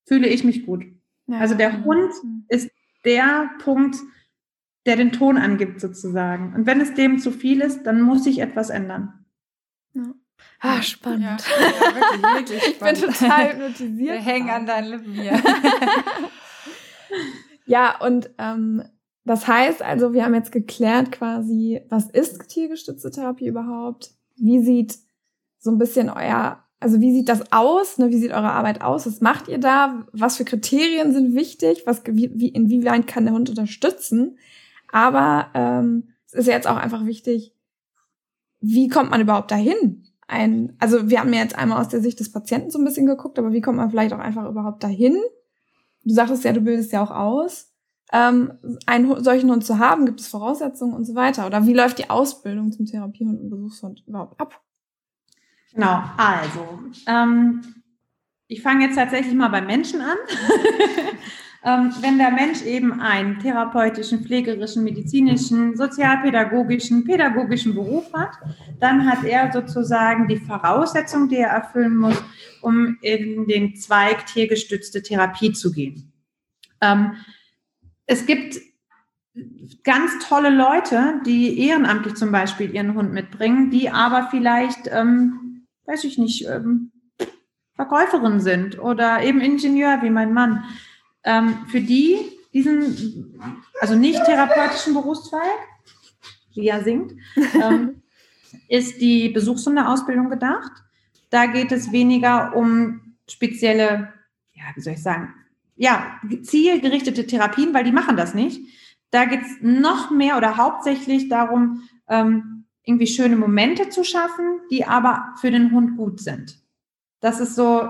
fühle ich mich gut. Ja. Also der Hund ist der Punkt, der den Ton angibt sozusagen. Und wenn es dem zu viel ist, dann muss ich etwas ändern. Ja. Ah, spannend. Ja, wirklich spannend. Ich bin total hypnotisiert. Wir hängen an deinen Lippen hier. Ja, und das heißt also, wir haben jetzt geklärt quasi, was ist tiergestützte Therapie überhaupt? Wie sieht das aus? Ne? Wie sieht eure Arbeit aus? Was macht ihr da? Was für Kriterien sind wichtig? Inwiefern kann der Hund unterstützen? Aber es ist ja jetzt auch einfach wichtig, wie kommt man überhaupt dahin? Wir haben ja jetzt einmal aus der Sicht des Patienten so ein bisschen geguckt, aber wie kommt man vielleicht auch einfach überhaupt dahin? Du sagtest ja, du bildest ja auch aus. Einen solchen Hund zu haben, gibt es Voraussetzungen und so weiter? Oder wie läuft die Ausbildung zum Therapiehund und Besuchshund überhaupt ab? Genau, also ich fange jetzt tatsächlich mal beim Menschen an. wenn der Mensch eben einen therapeutischen, pflegerischen, medizinischen, sozialpädagogischen, pädagogischen Beruf hat, dann hat er sozusagen die Voraussetzung, die er erfüllen muss, um in den Zweig tiergestützte Therapie zu gehen. Es gibt ganz tolle Leute, die ehrenamtlich zum Beispiel ihren Hund mitbringen, die aber vielleicht, weiß ich nicht, Verkäuferin sind oder eben Ingenieur wie mein Mann. Für die diesen, also nicht therapeutischen Berufszweig, Lia singt, ist die Besuchshundeausbildung gedacht. Da geht es weniger um spezielle, ja, wie soll ich sagen, ja, zielgerichtete Therapien, weil die machen das nicht. Da geht es noch mehr oder hauptsächlich darum, irgendwie schöne Momente zu schaffen, die aber für den Hund gut sind. Das ist so,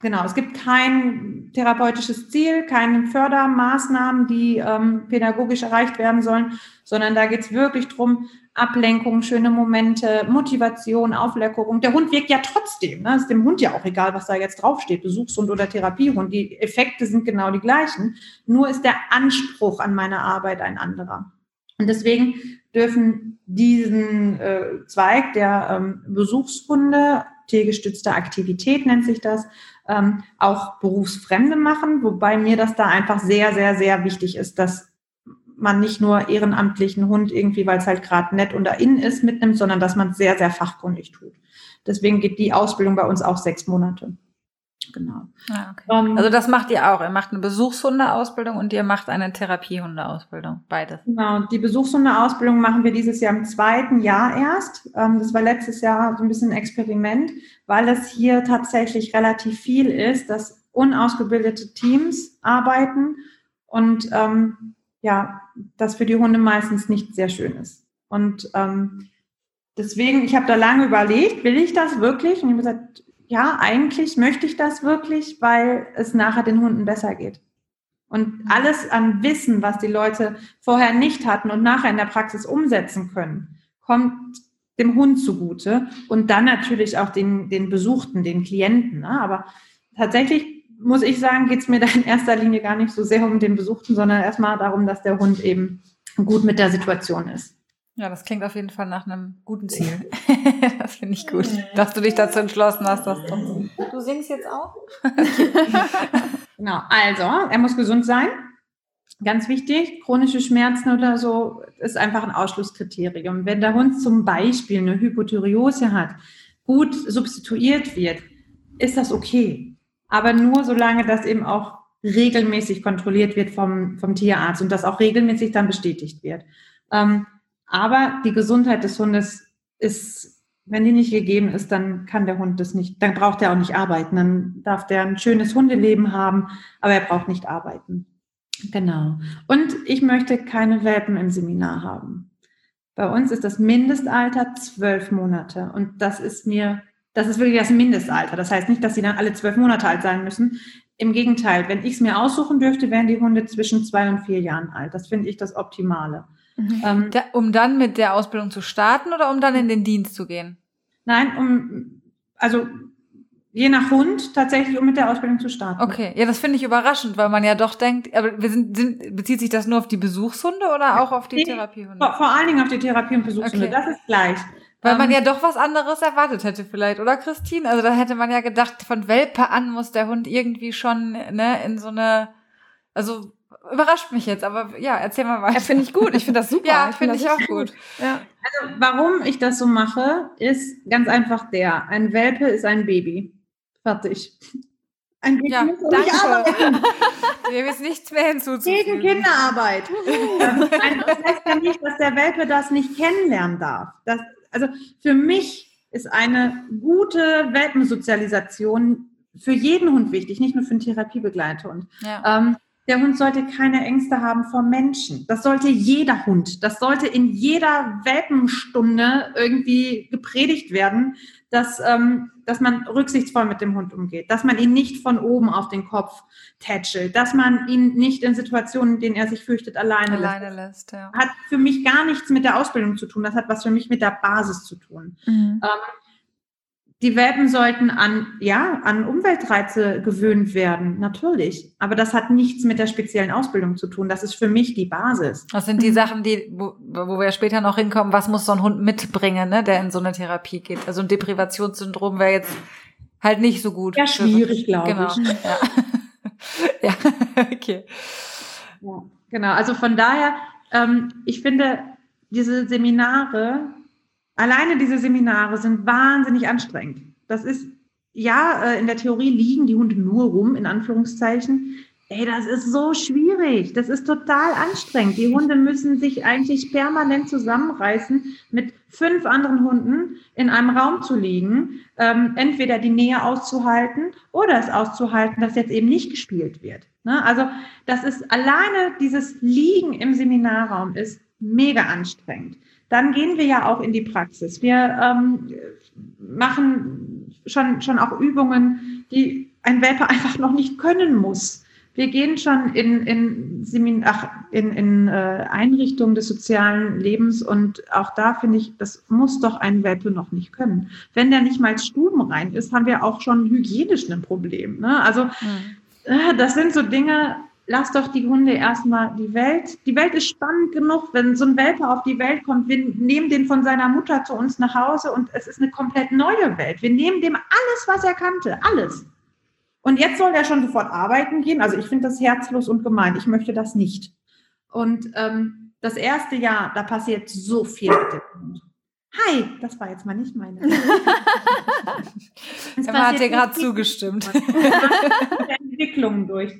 genau, es gibt kein therapeutisches Ziel, keine Fördermaßnahmen, die pädagogisch erreicht werden sollen, sondern da geht es wirklich darum, Ablenkung, schöne Momente, Motivation, Auflockerung. Der Hund wirkt ja trotzdem, ne? Ist dem Hund ja auch egal, was da jetzt draufsteht, Besuchshund oder Therapiehund. Die Effekte sind genau die gleichen, nur ist der Anspruch an meine Arbeit ein anderer. Und deswegen dürfen diesen Zweig der Besuchshunde, tiergestützte Aktivität nennt sich das, auch Berufsfremde machen, wobei mir das da einfach sehr, sehr, sehr wichtig ist, dass man nicht nur ehrenamtlichen Hund irgendwie, weil es halt gerade nett und da innen ist, mitnimmt, sondern dass man es sehr, sehr fachkundig tut. Deswegen geht die Ausbildung bei uns auch 6 Monate. Genau. Ah, okay. Also das macht ihr auch. Ihr macht eine Besuchshundeausbildung und ihr macht eine Therapiehundeausbildung. Beides. Genau. Die Besuchshundeausbildung machen wir dieses Jahr im 2. Jahr erst. Das war letztes Jahr so ein bisschen ein Experiment, weil es hier tatsächlich relativ viel ist, dass unausgebildete Teams arbeiten und ja, das für die Hunde meistens nicht sehr schön ist. Und deswegen, ich habe da lange überlegt, will ich das wirklich? Und ich habe gesagt, ja, eigentlich möchte ich das wirklich, weil es nachher den Hunden besser geht. Und alles an Wissen, was die Leute vorher nicht hatten und nachher in der Praxis umsetzen können, kommt dem Hund zugute und dann natürlich auch den Besuchten, den Klienten. Ne? Aber tatsächlich muss ich sagen, geht es mir da in erster Linie gar nicht so sehr um den Besuchten, sondern erstmal darum, dass der Hund eben gut mit der Situation ist. Ja, das klingt auf jeden Fall nach einem guten Ziel. Das finde ich gut, dass du dich dazu entschlossen hast. Dass du singst jetzt auch? Okay. Genau, also, er muss gesund sein. Ganz wichtig, chronische Schmerzen oder so ist einfach ein Ausschlusskriterium. Wenn der Hund zum Beispiel eine Hypothyreose hat, gut substituiert wird, ist das okay. Aber nur solange das eben auch regelmäßig kontrolliert wird vom Tierarzt und das auch regelmäßig dann bestätigt wird. Aber die Gesundheit des Hundes ist, wenn die nicht gegeben ist, dann kann der Hund das nicht, dann braucht er auch nicht arbeiten. Dann darf der ein schönes Hundeleben haben, aber er braucht nicht arbeiten. Genau. Und ich möchte keine Welpen im Seminar haben. Bei uns ist das Mindestalter 12 Monate und das ist wirklich das Mindestalter. Das heißt nicht, dass sie dann alle 12 Monate alt sein müssen. Im Gegenteil, wenn ich es mir aussuchen dürfte, wären die Hunde zwischen 2 und 4 Jahren alt. Das finde ich das Optimale. Mhm. Um dann mit der Ausbildung zu starten oder um dann in den Dienst zu gehen? Nein, also je nach Hund tatsächlich, um mit der Ausbildung zu starten. Okay, ja, das finde ich überraschend, weil man ja doch denkt, aber bezieht sich das nur auf die Besuchshunde oder auch auf die Therapiehunde? Vor allen Dingen auf die Therapie- und Besuchshunde, okay. Das ist gleich. Weil man ja doch was anderes erwartet hätte vielleicht, oder Christine? Also da hätte man ja gedacht, von Welpe an muss der Hund irgendwie schon, ne, in so eine, also überrascht mich jetzt, aber ja, erzähl mal weiter. Ja, finde ich gut, ich finde das super. Ja, finde ich auch gut. Ja. Also warum ich das so mache, ist ganz einfach ein Welpe ist ein Baby. Fertig. Ein Baby, ja, muss nicht arbeiten. Wir müssen nichts mehr hinzuzufügen. Gegen Kinderarbeit. Das heißt ja nicht, dass der Welpe das nicht kennenlernen darf. Also für mich ist eine gute Welpensozialisation für jeden Hund wichtig, nicht nur für einen Therapiebegleithund. Ja. Der Hund sollte keine Ängste haben vor Menschen. Das sollte jeder Hund. Das sollte in jeder Welpenstunde irgendwie gepredigt werden, dass man rücksichtsvoll mit dem Hund umgeht, dass man ihn nicht von oben auf den Kopf tätschelt, dass man ihn nicht in Situationen, in denen er sich fürchtet, alleine lässt. Ja. Hat für mich gar nichts mit der Ausbildung zu tun. Das hat was für mich mit der Basis zu tun. Mhm. Die Welpen sollten an Umweltreize gewöhnt werden, natürlich. Aber das hat nichts mit der speziellen Ausbildung zu tun. Das ist für mich die Basis. Das sind die Sachen, wo wir später noch hinkommen, was muss so ein Hund mitbringen, ne, der in so eine Therapie geht. Also ein Deprivationssyndrom wäre jetzt halt nicht so gut. Ja, schwierig, glaube ich. Ja. Ja, okay. Ja, genau, also von daher, ich finde, diese Seminare sind wahnsinnig anstrengend. Das ist, in der Theorie liegen die Hunde nur rum, in Anführungszeichen. Ey, das ist so schwierig. Das ist total anstrengend. Die Hunde müssen sich eigentlich permanent zusammenreißen, mit 5 anderen Hunden in einem Raum zu liegen, entweder die Nähe auszuhalten oder es auszuhalten, dass jetzt eben nicht gespielt wird. Ne? Also das ist alleine dieses Liegen im Seminarraum ist mega anstrengend. Dann gehen wir ja auch in die Praxis. Wir machen schon auch Übungen, die ein Welpe einfach noch nicht können muss. Wir gehen schon in Einrichtungen des sozialen Lebens und auch da finde ich, das muss doch ein Welpe noch nicht können. Wenn der nicht mal stubenrein ist, haben wir auch schon hygienisch ein Problem. Ne? Also das sind so Dinge, lass doch die Hunde erstmal die Welt ist spannend genug, wenn so ein Welpe auf die Welt kommt, wir nehmen den von seiner Mutter zu uns nach Hause und es ist eine komplett neue Welt. Wir nehmen dem alles, was er kannte, alles. Und jetzt soll der schon sofort arbeiten gehen. Also ich finde das herzlos und gemein. Ich möchte das nicht. Und das erste Jahr, da passiert so viel mit dem Hund. Hi, das war jetzt mal nicht meine. Emma hat dir gerade zugestimmt. Entwicklungen durch.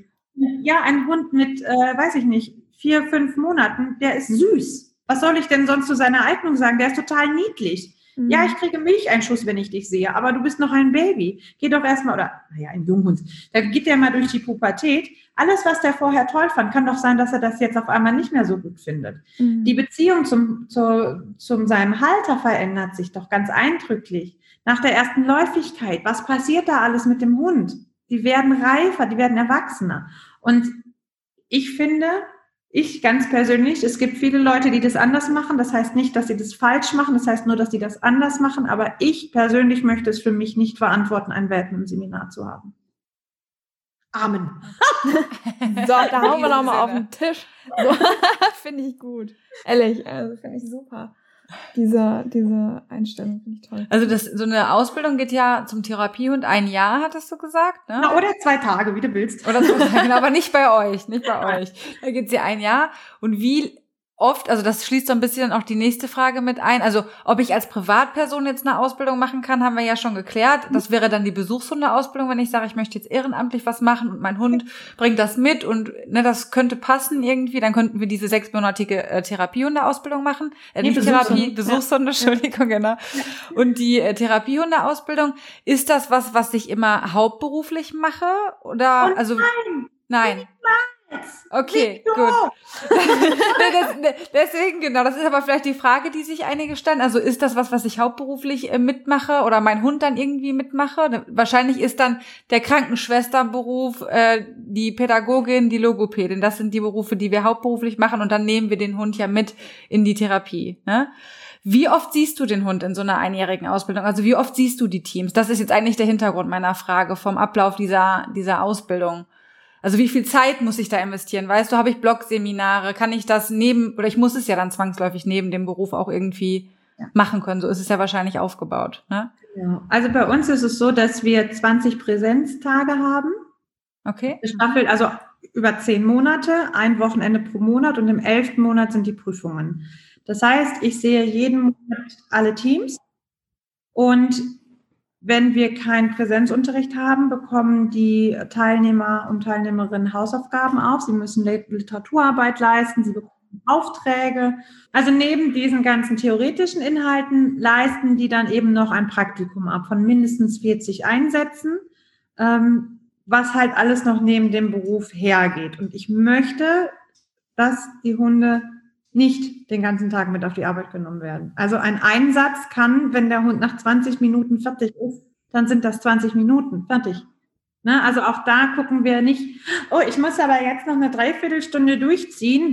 Ja, ein Hund mit, 4-5 Monaten, der ist süß. Was soll ich denn sonst zu seiner Eignung sagen? Der ist total niedlich. Ja, ich kriege Milcheinschuss, wenn ich dich sehe, aber du bist noch ein Baby. Geh doch erstmal, ein Junghund, da geht der mal durch die Pubertät. Alles, was der vorher toll fand, kann doch sein, dass er das jetzt auf einmal nicht mehr so gut findet. Mhm. Die Beziehung zum seinem Halter verändert sich doch ganz eindrücklich. Nach der ersten Läufigkeit, was passiert da alles mit dem Hund? Die werden reifer, die werden erwachsener. Und ich finde, ich ganz persönlich, es gibt viele Leute, die das anders machen. Das heißt nicht, dass sie das falsch machen. Das heißt nur, dass sie das anders machen. Aber ich persönlich möchte es für mich nicht verantworten, einen Welpen im Seminar zu haben. Amen. So, da hauen wir nochmal auf den Tisch. So, finde ich gut. Ehrlich, also finde ich super. Diese Einstellung finde ich toll. Also so eine Ausbildung geht ja zum Therapiehund 1 Jahr, hattest du gesagt, ne? Na, oder 2 Tage, wie du willst. Oder 2 Tage, aber nicht bei euch. Da geht's ja 1 Jahr. Und wie oft, also das schließt so ein bisschen auch die nächste Frage mit ein, also ob ich als Privatperson jetzt eine Ausbildung machen kann, haben wir ja schon geklärt. Das wäre dann die Besuchshundeausbildung, wenn ich sage, ich möchte jetzt ehrenamtlich was machen und mein Hund bringt das mit und ne, das könnte passen irgendwie, dann könnten wir diese 6-monatige Therapiehundeausbildung machen. Besuchshunde, genau. Ja. Und die Therapiehundeausbildung, ist das was ich immer hauptberuflich mache? Oder? Also, nein. Okay, gut. Deswegen, genau, das ist aber vielleicht die Frage, die sich einige stellen. Also ist das was ich hauptberuflich mitmache oder mein Hund dann irgendwie mitmache? Wahrscheinlich ist dann der Krankenschwesternberuf, die Pädagogin, die Logopädin. Das sind die Berufe, die wir hauptberuflich machen und dann nehmen wir den Hund ja mit in die Therapie, ne? Wie oft siehst du den Hund in so einer 1-jährigen Ausbildung? Also wie oft siehst du die Teams? Das ist jetzt eigentlich der Hintergrund meiner Frage vom Ablauf dieser Ausbildung. Also wie viel Zeit muss ich da investieren? Weißt du, habe ich Blogseminare? Kann ich das ich muss es ja dann zwangsläufig neben dem Beruf auch irgendwie machen können. So ist es ja wahrscheinlich aufgebaut, ne? Ja. Also bei uns ist es so, dass wir 20 Präsenztage haben. Okay. Gestaffelt, also über 10 Monate, ein Wochenende pro Monat und im 11. Monat sind die Prüfungen. Das heißt, ich sehe jeden Monat alle Teams und wenn wir keinen Präsenzunterricht haben, bekommen die Teilnehmer und Teilnehmerinnen Hausaufgaben auf. Sie müssen Literaturarbeit leisten, sie bekommen Aufträge. Also neben diesen ganzen theoretischen Inhalten leisten die dann eben noch ein Praktikum ab von mindestens 40 Einsätzen, was halt alles noch neben dem Beruf hergeht. Und ich möchte, dass die Hunde nicht den ganzen Tag mit auf die Arbeit genommen werden. Also ein Einsatz kann, wenn der Hund nach 20 Minuten fertig ist, dann sind das 20 Minuten fertig. Ne? Also auch da gucken wir nicht, oh, ich muss aber jetzt noch eine Dreiviertelstunde durchziehen,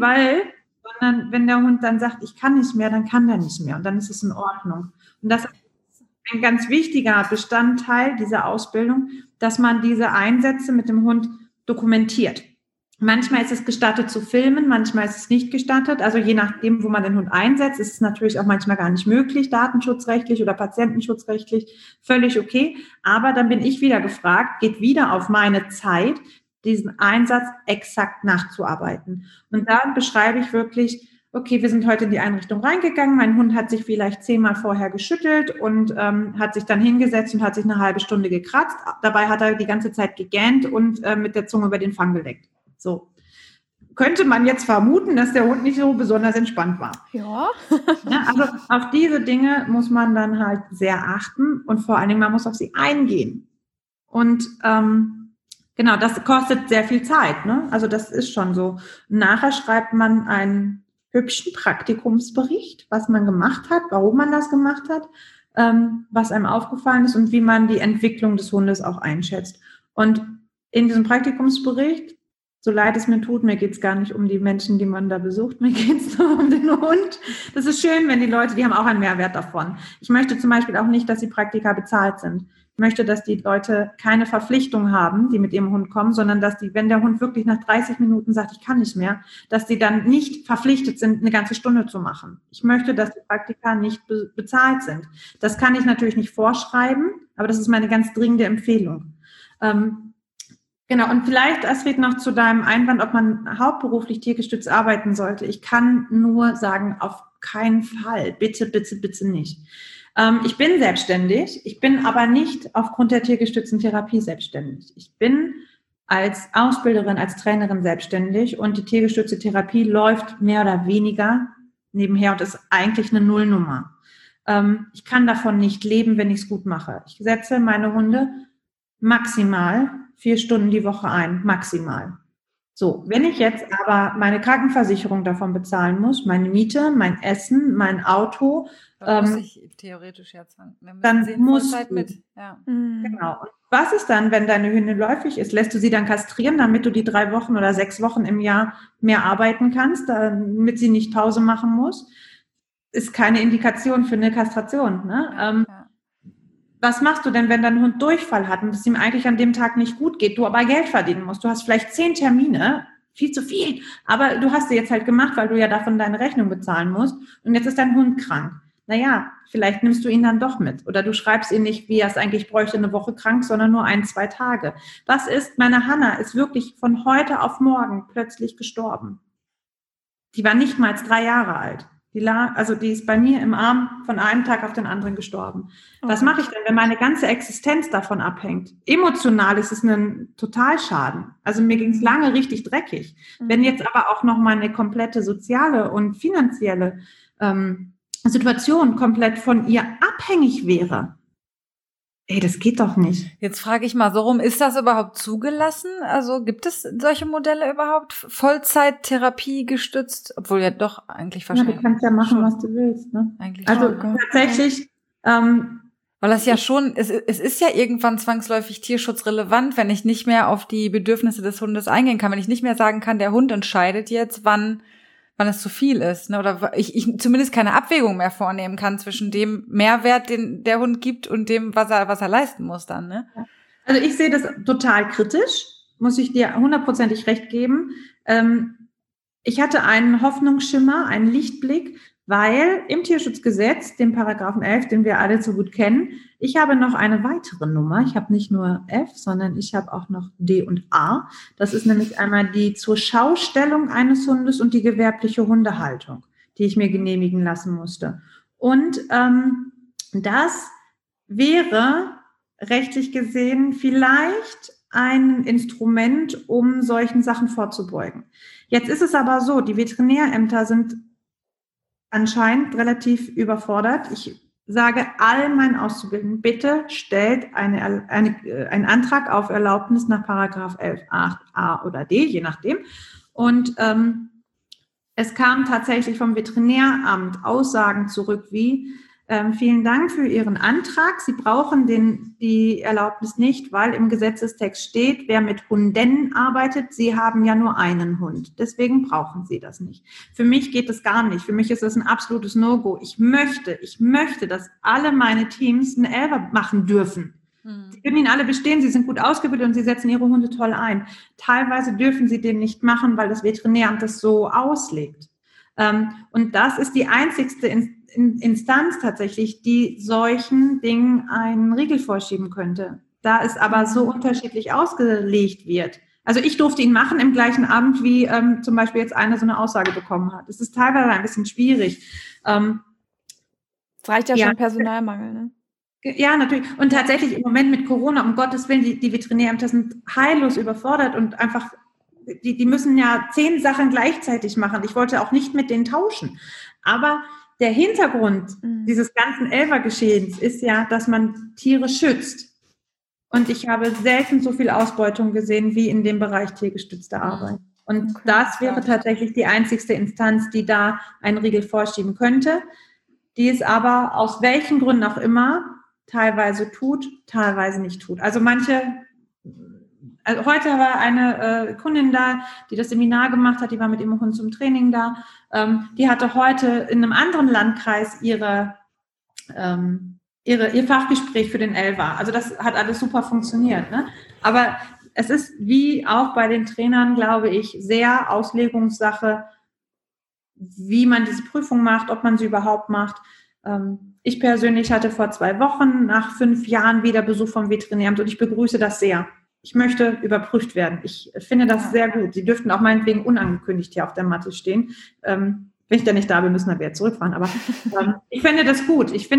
sondern wenn der Hund dann sagt, ich kann nicht mehr, dann kann der nicht mehr und dann ist es in Ordnung. Und das ist ein ganz wichtiger Bestandteil dieser Ausbildung, dass man diese Einsätze mit dem Hund dokumentiert. Manchmal ist es gestattet zu filmen, manchmal ist es nicht gestattet. Also je nachdem, wo man den Hund einsetzt, ist es natürlich auch manchmal gar nicht möglich, datenschutzrechtlich oder patientenschutzrechtlich, völlig okay. Aber dann bin ich wieder gefragt, geht wieder auf meine Zeit, diesen Einsatz exakt nachzuarbeiten. Und dann beschreibe ich wirklich, okay, wir sind heute in die Einrichtung reingegangen, mein Hund hat sich vielleicht 10-mal vorher geschüttelt und hat sich dann hingesetzt und hat sich eine halbe Stunde gekratzt. Dabei hat er die ganze Zeit gegähnt und mit der Zunge über den Fang geleckt. So, könnte man jetzt vermuten, dass der Hund nicht so besonders entspannt war. Ja. Also auf diese Dinge muss man dann halt sehr achten und vor allen Dingen, man muss auf sie eingehen. Und genau, das kostet sehr viel Zeit, ne? Also das ist schon so. Nachher schreibt man einen hübschen Praktikumsbericht, was man gemacht hat, warum man das gemacht hat, was einem aufgefallen ist und wie man die Entwicklung des Hundes auch einschätzt. Und in diesem Praktikumsbericht, so leid es mir tut, mir geht es gar nicht um die Menschen, die man da besucht, mir geht es nur um den Hund. Das ist schön, wenn die Leute, die haben auch einen Mehrwert davon. Ich möchte zum Beispiel auch nicht, dass die Praktika bezahlt sind. Ich möchte, dass die Leute keine Verpflichtung haben, die mit ihrem Hund kommen, sondern dass die, wenn der Hund wirklich nach 30 Minuten sagt, ich kann nicht mehr, dass sie dann nicht verpflichtet sind, eine ganze Stunde zu machen. Ich möchte, dass die Praktika nicht bezahlt sind. Das kann ich natürlich nicht vorschreiben, aber das ist meine ganz dringende Empfehlung. Genau, und vielleicht, Astrid, noch zu deinem Einwand, ob man hauptberuflich tiergestützt arbeiten sollte. Ich kann nur sagen, auf keinen Fall. Bitte, bitte, bitte nicht. Ich bin selbstständig, ich bin aber nicht aufgrund der tiergestützten Therapie selbstständig. Ich bin als Ausbilderin, als Trainerin selbstständig und die tiergestützte Therapie läuft mehr oder weniger nebenher und ist eigentlich eine Nullnummer. Ich kann davon nicht leben, wenn ich es gut mache. Ich setze meine Hunde maximal 4 Stunden die Woche ein, maximal. So, wenn ich jetzt aber meine Krankenversicherung davon bezahlen muss, meine Miete, mein Essen, mein Auto, dann muss ich theoretisch jetzt, dann muss Zeit mit. Ja. Genau. Und was ist dann, wenn deine Hündin läufig ist? Lässt du sie dann kastrieren, damit du die 3 Wochen oder 6 Wochen im Jahr mehr arbeiten kannst, damit sie nicht Pause machen muss? Ist keine Indikation für eine Kastration, ne? Ja, ja. Was machst du denn, wenn dein Hund Durchfall hat und es ihm eigentlich an dem Tag nicht gut geht, du aber Geld verdienen musst? Du hast vielleicht 10 Termine, viel zu viel, aber du hast sie jetzt halt gemacht, weil du ja davon deine Rechnung bezahlen musst und jetzt ist dein Hund krank. Naja, vielleicht nimmst du ihn dann doch mit oder du schreibst ihn nicht, wie er es eigentlich bräuchte, eine Woche krank, sondern nur 1-2 Tage. Was ist, meine Hanna ist wirklich von heute auf morgen plötzlich gestorben. Die war nicht mal 3 Jahre alt. Die ist bei mir im Arm von einem Tag auf den anderen gestorben. Was mache ich denn, wenn meine ganze Existenz davon abhängt? Emotional ist es ein Totalschaden. Also mir ging es lange richtig dreckig. Wenn jetzt aber auch noch mal eine komplette soziale und finanzielle Situation komplett von ihr abhängig wäre, ey, das geht doch nicht. Jetzt frage ich mal so rum, ist das überhaupt zugelassen? Also gibt es solche Modelle überhaupt? Vollzeittherapie gestützt? Obwohl ja doch eigentlich wahrscheinlich. Ja, du kannst ja machen, was du willst, ne? Eigentlich also schon. Tatsächlich. Weil das ja schon, es ist ja irgendwann zwangsläufig tierschutzrelevant, wenn ich nicht mehr auf die Bedürfnisse des Hundes eingehen kann. Wenn ich nicht mehr sagen kann, der Hund entscheidet jetzt, wann es zu viel ist, ne? Oder ich zumindest keine Abwägung mehr vornehmen kann zwischen dem Mehrwert, den der Hund gibt und dem, was er leisten muss dann, ne? Also ich sehe das total kritisch, muss ich dir 100% recht geben. Ich hatte einen Hoffnungsschimmer, einen Lichtblick, weil im Tierschutzgesetz, dem Paragraphen 11, den wir alle so gut kennen, ich habe noch eine weitere Nummer. Ich habe nicht nur F, sondern ich habe auch noch D und A. Das ist nämlich einmal die zur Schaustellung eines Hundes und die gewerbliche Hundehaltung, die ich mir genehmigen lassen musste. Und das wäre rechtlich gesehen vielleicht ein Instrument, um solchen Sachen vorzubeugen. Jetzt ist es aber so, die Veterinärämter sind anscheinend relativ überfordert. Ich sage all meinen Auszubildenden, bitte stellt einen Antrag auf Erlaubnis nach Paragraph 11, 8a oder D, je nachdem. Und es kam tatsächlich vom Veterinäramt Aussagen zurück wie, Vielen Dank für Ihren Antrag. Sie brauchen die Erlaubnis nicht, weil im Gesetzestext steht, wer mit Hunden arbeitet, Sie haben ja nur einen Hund. Deswegen brauchen Sie das nicht. Für mich geht das gar nicht. Für mich ist das ein absolutes No-Go. Ich möchte, dass alle meine Teams einen Elfer machen dürfen. Sie können ihn alle bestehen, sie sind gut ausgebildet und sie setzen ihre Hunde toll ein. Teilweise dürfen sie den nicht machen, weil das Veterinäramt das so auslegt. Und das ist die einzigste Instanz tatsächlich, die solchen Dingen einen Riegel vorschieben könnte. Da es aber so unterschiedlich ausgelegt wird. Also ich durfte ihn machen im gleichen Abend, wie zum Beispiel jetzt einer so eine Aussage bekommen hat. Es ist teilweise ein bisschen schwierig. Es reicht ja schon Personalmangel, ne? Ja, natürlich. Und tatsächlich im Moment mit Corona, um Gottes Willen, die Veterinärämter sind heillos überfordert und einfach, die müssen ja 10 Sachen gleichzeitig machen. Ich wollte auch nicht mit denen tauschen. Aber der Hintergrund dieses ganzen Elfergeschehens ist ja, dass man Tiere schützt. Und ich habe selten so viel Ausbeutung gesehen wie in dem Bereich tiergestützte Arbeit. Und das wäre tatsächlich die einzigste Instanz, die da einen Riegel vorschieben könnte, die es aber aus welchen Gründen auch immer teilweise tut, teilweise nicht tut. Also heute war eine Kundin da, die das Seminar gemacht hat, die war mit ihrem Hund zum Training da. Die hatte heute in einem anderen Landkreis ihr Fachgespräch für den Elva. Also das hat alles super funktioniert, ne? Aber es ist wie auch bei den Trainern, glaube ich, sehr Auslegungssache, wie man diese Prüfung macht, ob man sie überhaupt macht. Ich persönlich hatte vor 2 Wochen nach 5 Jahren wieder Besuch vom Veterinäramt und ich begrüße das sehr. Ich möchte überprüft werden. Ich finde das sehr gut. Sie dürften auch meinetwegen unangekündigt hier auf der Matte stehen. Wenn ich da nicht da bin, müssen wir wieder zurückfahren. Aber ich finde das gut. Ich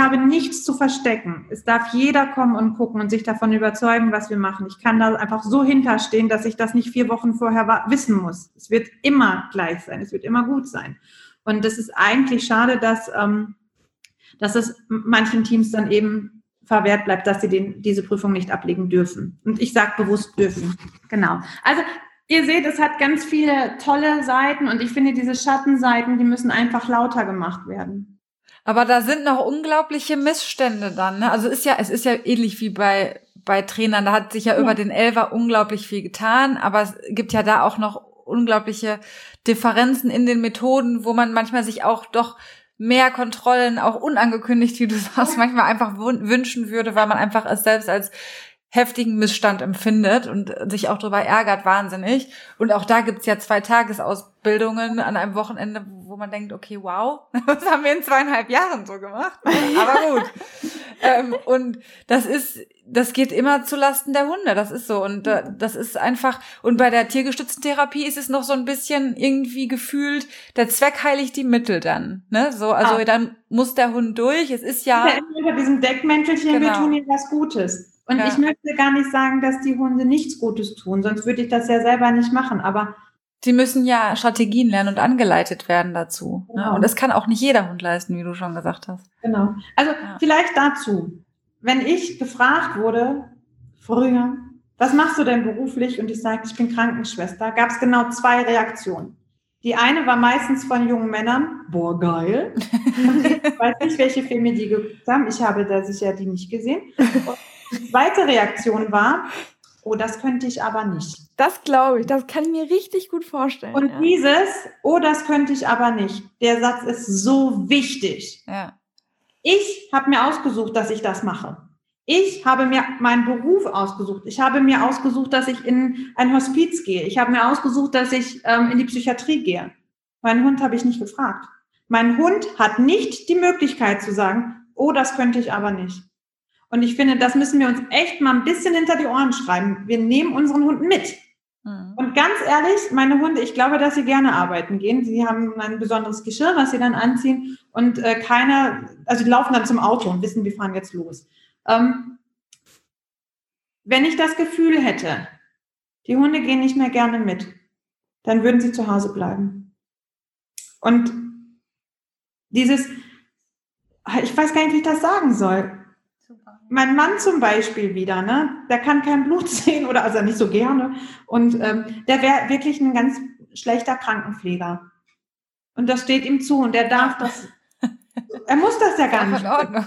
habe nichts zu verstecken. Es darf jeder kommen und gucken und sich davon überzeugen, was wir machen. Ich kann da einfach so hinterstehen, dass ich das nicht 4 Wochen vorher wissen muss. Es wird immer gleich sein. Es wird immer gut sein. Und das ist eigentlich schade, dass es manchen Teams dann eben verwehrt bleibt, dass sie diese Prüfung nicht ablegen dürfen. Und ich sage bewusst dürfen. Genau. Also ihr seht, es hat ganz viele tolle Seiten und ich finde, diese Schattenseiten, die müssen einfach lauter gemacht werden. Aber da sind noch unglaubliche Missstände dann, ne? Also es ist ja ähnlich wie bei Trainern. Da hat sich ja über den Elfer unglaublich viel getan, aber es gibt ja da auch noch unglaubliche Differenzen in den Methoden, wo man manchmal sich auch doch mehr Kontrollen, auch unangekündigt, wie du sagst, manchmal einfach wünschen würde, weil man einfach es selbst als heftigen Missstand empfindet und sich auch darüber ärgert, wahnsinnig. Und auch da gibt's ja 2 Tagesausbildungen an einem Wochenende, wo man denkt, okay, wow, das haben wir in 2,5 Jahren so gemacht. Aber gut. Und das geht immer zu Lasten der Hunde, das ist so. Und das ist einfach, und bei der tiergestützten Therapie ist es noch so ein bisschen irgendwie gefühlt, der Zweck heiligt die Mittel dann, ne? So, also dann muss der Hund durch, es ist ja... Unter diesem Deckmäntelchen, genau. Wir tun ihm was Gutes. Und ich möchte gar nicht sagen, dass die Hunde nichts Gutes tun, sonst würde ich das ja selber nicht machen, aber... Sie müssen ja Strategien lernen und angeleitet werden dazu. Genau. Ne? Und das kann auch nicht jeder Hund leisten, wie du schon gesagt hast. Genau. Also vielleicht dazu, wenn ich gefragt wurde, früher, was machst du denn beruflich? Und ich sage, ich bin Krankenschwester, gab es genau 2 Reaktionen. Die eine war meistens von jungen Männern, boah, geil. Ich weiß nicht, welche Filme die geguckt haben, ich habe da sicher die nicht gesehen. Und die zweite Reaktion war, oh, das könnte ich aber nicht. Das glaube ich, das kann ich mir richtig gut vorstellen. Und dieses, oh, das könnte ich aber nicht. Der Satz ist so wichtig. Ja. Ich habe mir ausgesucht, dass ich das mache. Ich habe mir meinen Beruf ausgesucht. Ich habe mir ausgesucht, dass ich in ein Hospiz gehe. Ich habe mir ausgesucht, dass ich in die Psychiatrie gehe. Meinen Hund habe ich nicht gefragt. Mein Hund hat nicht die Möglichkeit zu sagen, oh, das könnte ich aber nicht. Und ich finde, das müssen wir uns echt mal ein bisschen hinter die Ohren schreiben. Wir nehmen unseren Hund mit. Mhm. Und ganz ehrlich, meine Hunde, ich glaube, dass sie gerne arbeiten gehen. Sie haben ein besonderes Geschirr, was sie dann anziehen. Und die laufen dann zum Auto und wissen, wir fahren jetzt los. Wenn ich das Gefühl hätte, die Hunde gehen nicht mehr gerne mit, dann würden sie zu Hause bleiben. Und dieses, ich weiß gar nicht, wie ich das sagen soll. Mein Mann zum Beispiel wieder, ne? Der kann kein Blut sehen oder also nicht so gerne. Und der wäre wirklich ein ganz schlechter Krankenpfleger. Und das steht ihm zu und der darf das Er muss das ja gar nicht. Ja, in Ordnung.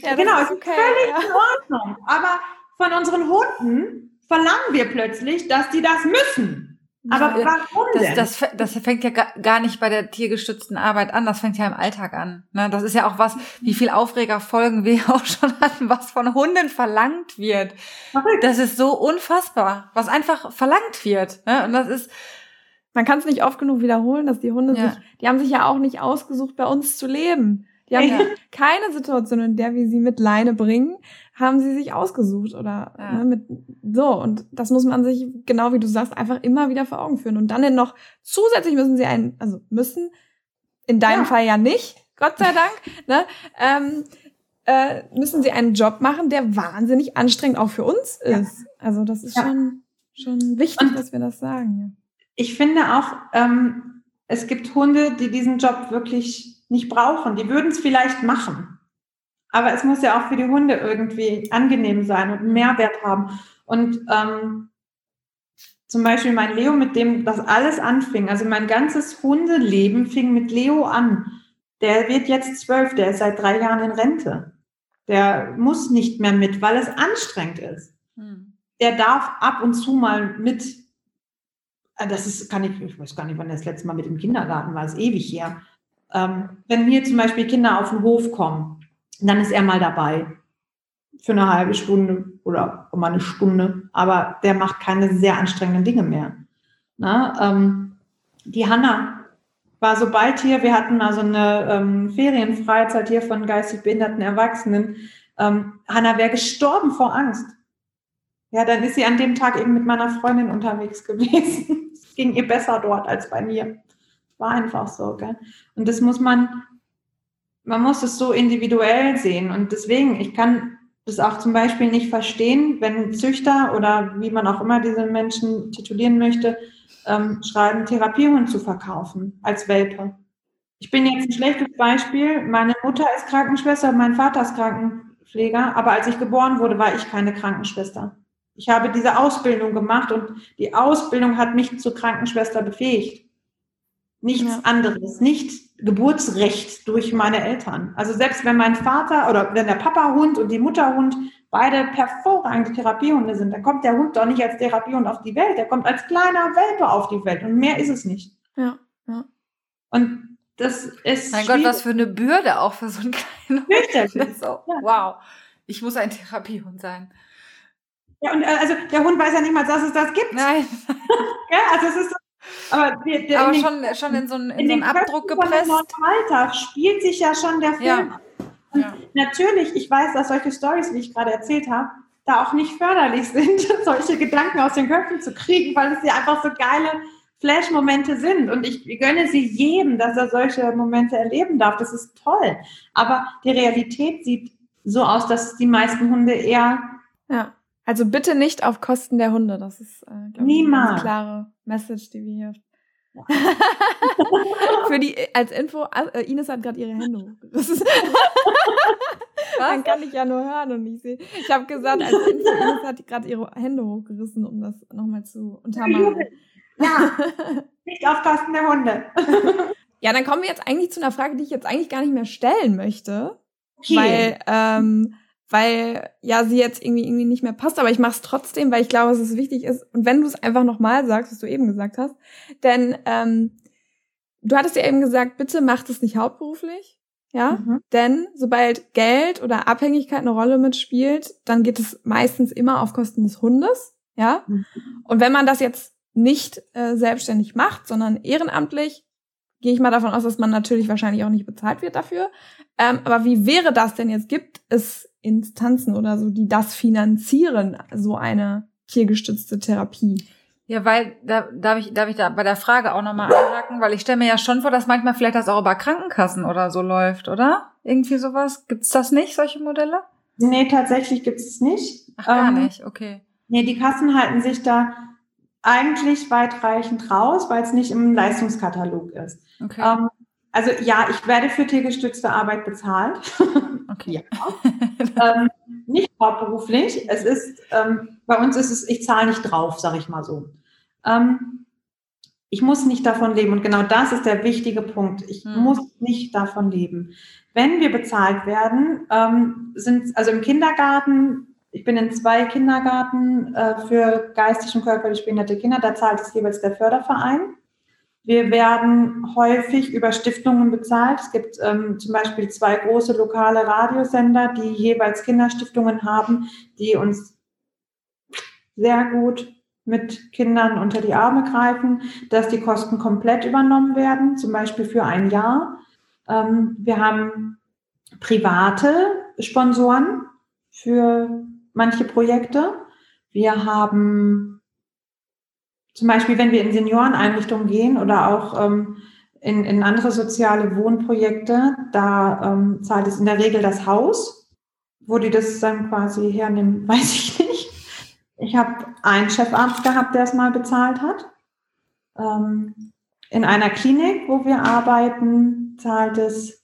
Ja, genau, ist okay, völlig in Ordnung. Aber von unseren Hunden verlangen wir plötzlich, dass die das müssen. Aber warum denn? Das fängt ja gar nicht bei der tiergestützten Arbeit an, das fängt ja im Alltag an. Das ist ja auch was, wie viel Aufregerfolgen wir auch schon hatten, was von Hunden verlangt wird. Das ist so unfassbar, was einfach verlangt wird. Und das ist... Man kann es nicht oft genug wiederholen, dass die Hunde sich, die haben sich ja auch nicht ausgesucht, bei uns zu leben. Die haben ja keine Situation, in der wir sie mit Leine bringen, haben sie sich ausgesucht oder und das muss man sich, genau wie du sagst, einfach immer wieder vor Augen führen. Und dann noch zusätzlich müssen sie müssen, in deinem Fall ja nicht, Gott sei Dank, müssen sie einen Job machen, der wahnsinnig anstrengend auch für uns ist. Also das ist schon wichtig, dass wir das sagen, Ich finde auch, es gibt Hunde, die diesen Job wirklich nicht brauchen. Die würden es vielleicht machen. Aber es muss ja auch für die Hunde irgendwie angenehm sein und einen Mehrwert haben. Und zum Beispiel mein Leo, mit dem das alles anfing. Also mein ganzes Hundeleben fing mit Leo an. Der wird jetzt 12, der ist seit 3 Jahren in Rente. Der muss nicht mehr mit, weil es anstrengend ist. Der darf ab und zu mal mit. Ich weiß gar nicht, wann das letzte Mal mit dem Kindergarten war, ist ewig her. Wenn hier zum Beispiel Kinder auf den Hof kommen, dann ist er mal dabei. Für eine halbe Stunde oder mal eine Stunde. Aber der macht keine sehr anstrengenden Dinge mehr. Die Hanna war so bald hier, wir hatten mal so eine Ferienfreizeit hier von geistig behinderten Erwachsenen. Hanna wäre gestorben vor Angst. Ja, dann ist sie an dem Tag eben mit meiner Freundin unterwegs gewesen. Es ging ihr besser dort als bei mir. War einfach so, gell? Und das muss man muss es so individuell sehen. Und deswegen, ich kann das auch zum Beispiel nicht verstehen, wenn Züchter oder wie man auch immer diese Menschen titulieren möchte, schreiben, Therapiehund zu verkaufen als Welpe. Ich bin jetzt ein schlechtes Beispiel. Meine Mutter ist Krankenschwester, mein Vater ist Krankenpfleger. Aber als ich geboren wurde, war ich keine Krankenschwester. Ich habe diese Ausbildung gemacht und die Ausbildung hat mich zur Krankenschwester befähigt. Nichts anderes, nicht Geburtsrecht durch meine Eltern. Also selbst wenn mein Vater oder wenn der Papa Hund und die Mutter Hund beide hervorragende Therapiehunde sind, dann kommt der Hund doch nicht als Therapiehund auf die Welt, der kommt als kleiner Welpe auf die Welt und mehr ist es nicht. Ja. Und das ist schwierig. Gott, was für eine Bürde auch für so einen kleinen Hund. Wow, ich muss ein Therapiehund sein. Ja, und also der Hund weiß ja nicht mal, dass es das gibt. Nein. Ja, also es ist, aber schon in so einen Abdruck gepresst. Im Alltag spielt sich ja schon der Film. Natürlich, ich weiß, dass solche Storys, wie ich gerade erzählt habe, da auch nicht förderlich sind, solche Gedanken aus den Köpfen zu kriegen, weil es ja einfach so geile Flash-Momente sind. Und ich gönne sie jedem, dass er solche Momente erleben darf. Das ist toll. Aber die Realität sieht so aus, dass die meisten Hunde eher... Also bitte nicht auf Kosten der Hunde. Das ist, glaube ich, eine ganz klare Message, die wir hier für die als Info. Ines hat gerade ihre Hände hochgerissen. Man kann ich ja nur hören und nicht sehen. Ich habe gesagt, als Info, Ines hat gerade ihre Hände hochgerissen, um das nochmal zu untermalen. Ja, nicht auf Kosten der Hunde. Ja, dann kommen wir jetzt eigentlich zu einer Frage, die ich jetzt eigentlich gar nicht mehr stellen möchte, weil sie jetzt irgendwie nicht mehr passt, aber ich mache es trotzdem, weil ich glaube, dass es wichtig ist. Und wenn du es einfach nochmal sagst, was du eben gesagt hast, denn du hattest ja eben gesagt, bitte macht es nicht hauptberuflich, denn sobald Geld oder Abhängigkeit eine Rolle mitspielt, dann geht es meistens immer auf Kosten des Hundes, und wenn man das jetzt nicht selbstständig macht, sondern ehrenamtlich, gehe ich mal davon aus, dass man natürlich wahrscheinlich auch nicht bezahlt wird dafür, aber wie wäre das denn jetzt? Gibt es Instanzen oder so, die das finanzieren, so eine tiergestützte Therapie? Ja, weil, darf ich da bei der Frage auch nochmal anhaken, weil ich stelle mir ja schon vor, dass manchmal vielleicht das auch über Krankenkassen oder so läuft, oder? Irgendwie sowas? Gibt's das nicht, solche Modelle? Nee, tatsächlich gibt's es nicht. Ach, gar nicht, okay. Nee, die Kassen halten sich da eigentlich weitreichend raus, weil es nicht im Leistungskatalog ist. Okay. Also ja, ich werde für tiergestützte Arbeit bezahlt. Okay. Nicht hauptberuflich. Es ist, bei uns ist es, ich zahle nicht drauf, sage ich mal so. Ich muss nicht davon leben. Und genau das ist der wichtige Punkt. Ich muss nicht davon leben. Wenn wir bezahlt werden, sind also im Kindergarten, ich bin in 2 Kindergärten für geistig und körperlich behinderte Kinder, da zahlt es jeweils der Förderverein. Wir werden häufig über Stiftungen bezahlt. Es gibt zum Beispiel 2 große lokale Radiosender, die jeweils Kinderstiftungen haben, die uns sehr gut mit Kindern unter die Arme greifen, dass die Kosten komplett übernommen werden, zum Beispiel für ein Jahr. Wir haben private Sponsoren für manche Projekte. Wir haben zum Beispiel, wenn wir in Senioreneinrichtungen gehen oder auch in andere soziale Wohnprojekte, da zahlt es in der Regel das Haus, wo die das dann quasi hernehmen, weiß ich nicht. Ich habe einen Chefarzt gehabt, der es mal bezahlt hat. In einer Klinik, wo wir arbeiten, zahlt es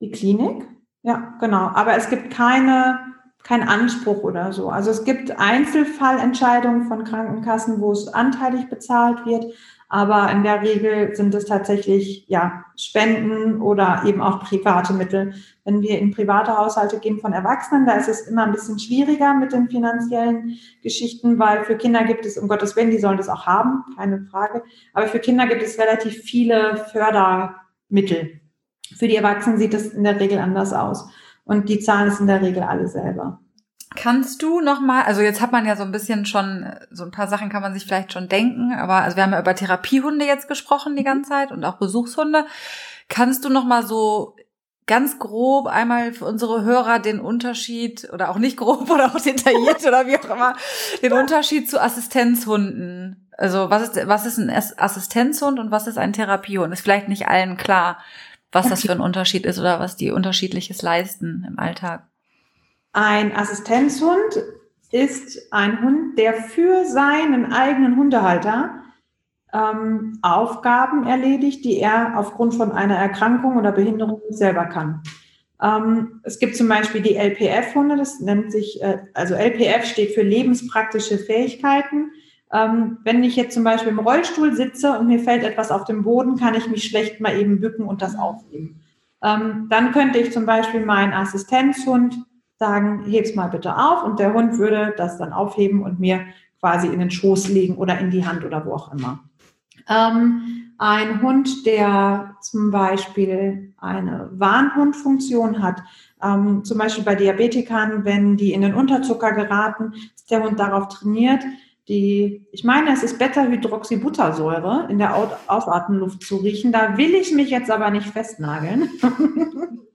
die Klinik. Ja, genau. Aber es gibt keinen Anspruch oder so. Also es gibt Einzelfallentscheidungen von Krankenkassen, wo es anteilig bezahlt wird. Aber in der Regel sind es tatsächlich ja Spenden oder eben auch private Mittel. Wenn wir in private Haushalte gehen von Erwachsenen, da ist es immer ein bisschen schwieriger mit den finanziellen Geschichten, weil für Kinder gibt es, um Gottes Willen, die sollen das auch haben, keine Frage. Aber für Kinder gibt es relativ viele Fördermittel. Für die Erwachsenen sieht es in der Regel anders aus. Und die zahlen es in der Regel alle selber. Kannst du nochmal, also jetzt hat man ja so ein bisschen schon, so ein paar Sachen kann man sich vielleicht schon denken, aber also wir haben ja über Therapiehunde jetzt gesprochen die ganze Zeit und auch Besuchshunde. Kannst du nochmal so ganz grob einmal für unsere Hörer den Unterschied, oder auch nicht grob oder auch detailliert oder wie auch immer, den Unterschied zu Assistenzhunden? Also was ist ein Assistenzhund und was ist ein Therapiehund? Ist vielleicht nicht allen klar, was das für ein Unterschied ist oder was die Unterschiedliches leisten im Alltag. Ein Assistenzhund ist ein Hund, der für seinen eigenen Hundehalter Aufgaben erledigt, die er aufgrund von einer Erkrankung oder Behinderung selber kann. Es gibt zum Beispiel die LPF-Hunde, das nennt sich, also LPF steht für lebenspraktische Fähigkeiten. Wenn ich jetzt zum Beispiel im Rollstuhl sitze und mir fällt etwas auf den Boden, kann ich mich schlecht mal eben bücken und das aufheben. Dann könnte ich zum Beispiel meinen Assistenzhund sagen, heb's mal bitte auf, und der Hund würde das dann aufheben und mir quasi in den Schoß legen oder in die Hand oder wo auch immer. Ein Hund, der zum Beispiel eine Warnhundfunktion hat, zum Beispiel bei Diabetikern, wenn die in den Unterzucker geraten, ist der Hund darauf trainiert, ich meine, es ist Beta-Hydroxybuttersäure in der Ausatemluft zu riechen. Da will ich mich jetzt aber nicht festnageln.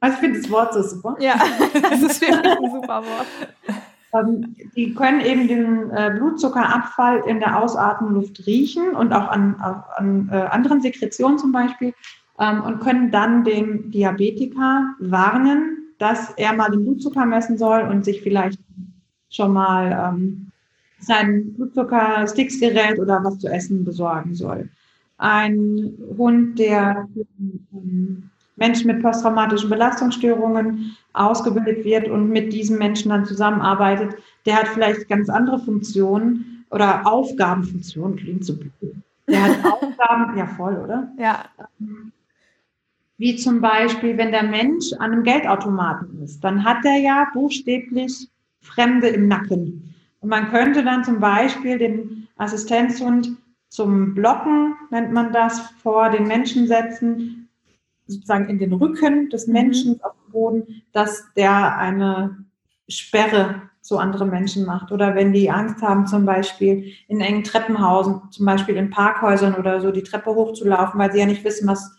Also ich finde das Wort so super. Ja, das ist wirklich ein super Wort. Die können eben den Blutzuckerabfall in der Ausatemluft riechen und auch an anderen Sekretionen zum Beispiel und können dann dem Diabetiker warnen, dass er mal den Blutzucker messen soll und sich vielleicht schon mal sein Blutzucker-Sticksgerät oder was zu essen besorgen soll. Ein Hund, der Menschen mit posttraumatischen Belastungsstörungen ausgebildet wird und mit diesen Menschen dann zusammenarbeitet, der hat vielleicht ganz andere Funktionen oder Aufgabenfunktionen, klingt so blöd. Der hat Aufgaben, ja voll, oder? Ja. Wie zum Beispiel, wenn der Mensch an einem Geldautomaten ist, dann hat er ja buchstäblich Fremde im Nacken. Und man könnte dann zum Beispiel den Assistenzhund zum Blocken, nennt man das, vor den Menschen setzen, sozusagen in den Rücken des Menschen auf dem Boden, dass der eine Sperre zu anderen Menschen macht. Oder wenn die Angst haben, zum Beispiel in engen Treppenhausen, zum Beispiel in Parkhäusern oder so, die Treppe hochzulaufen, weil sie ja nicht wissen, was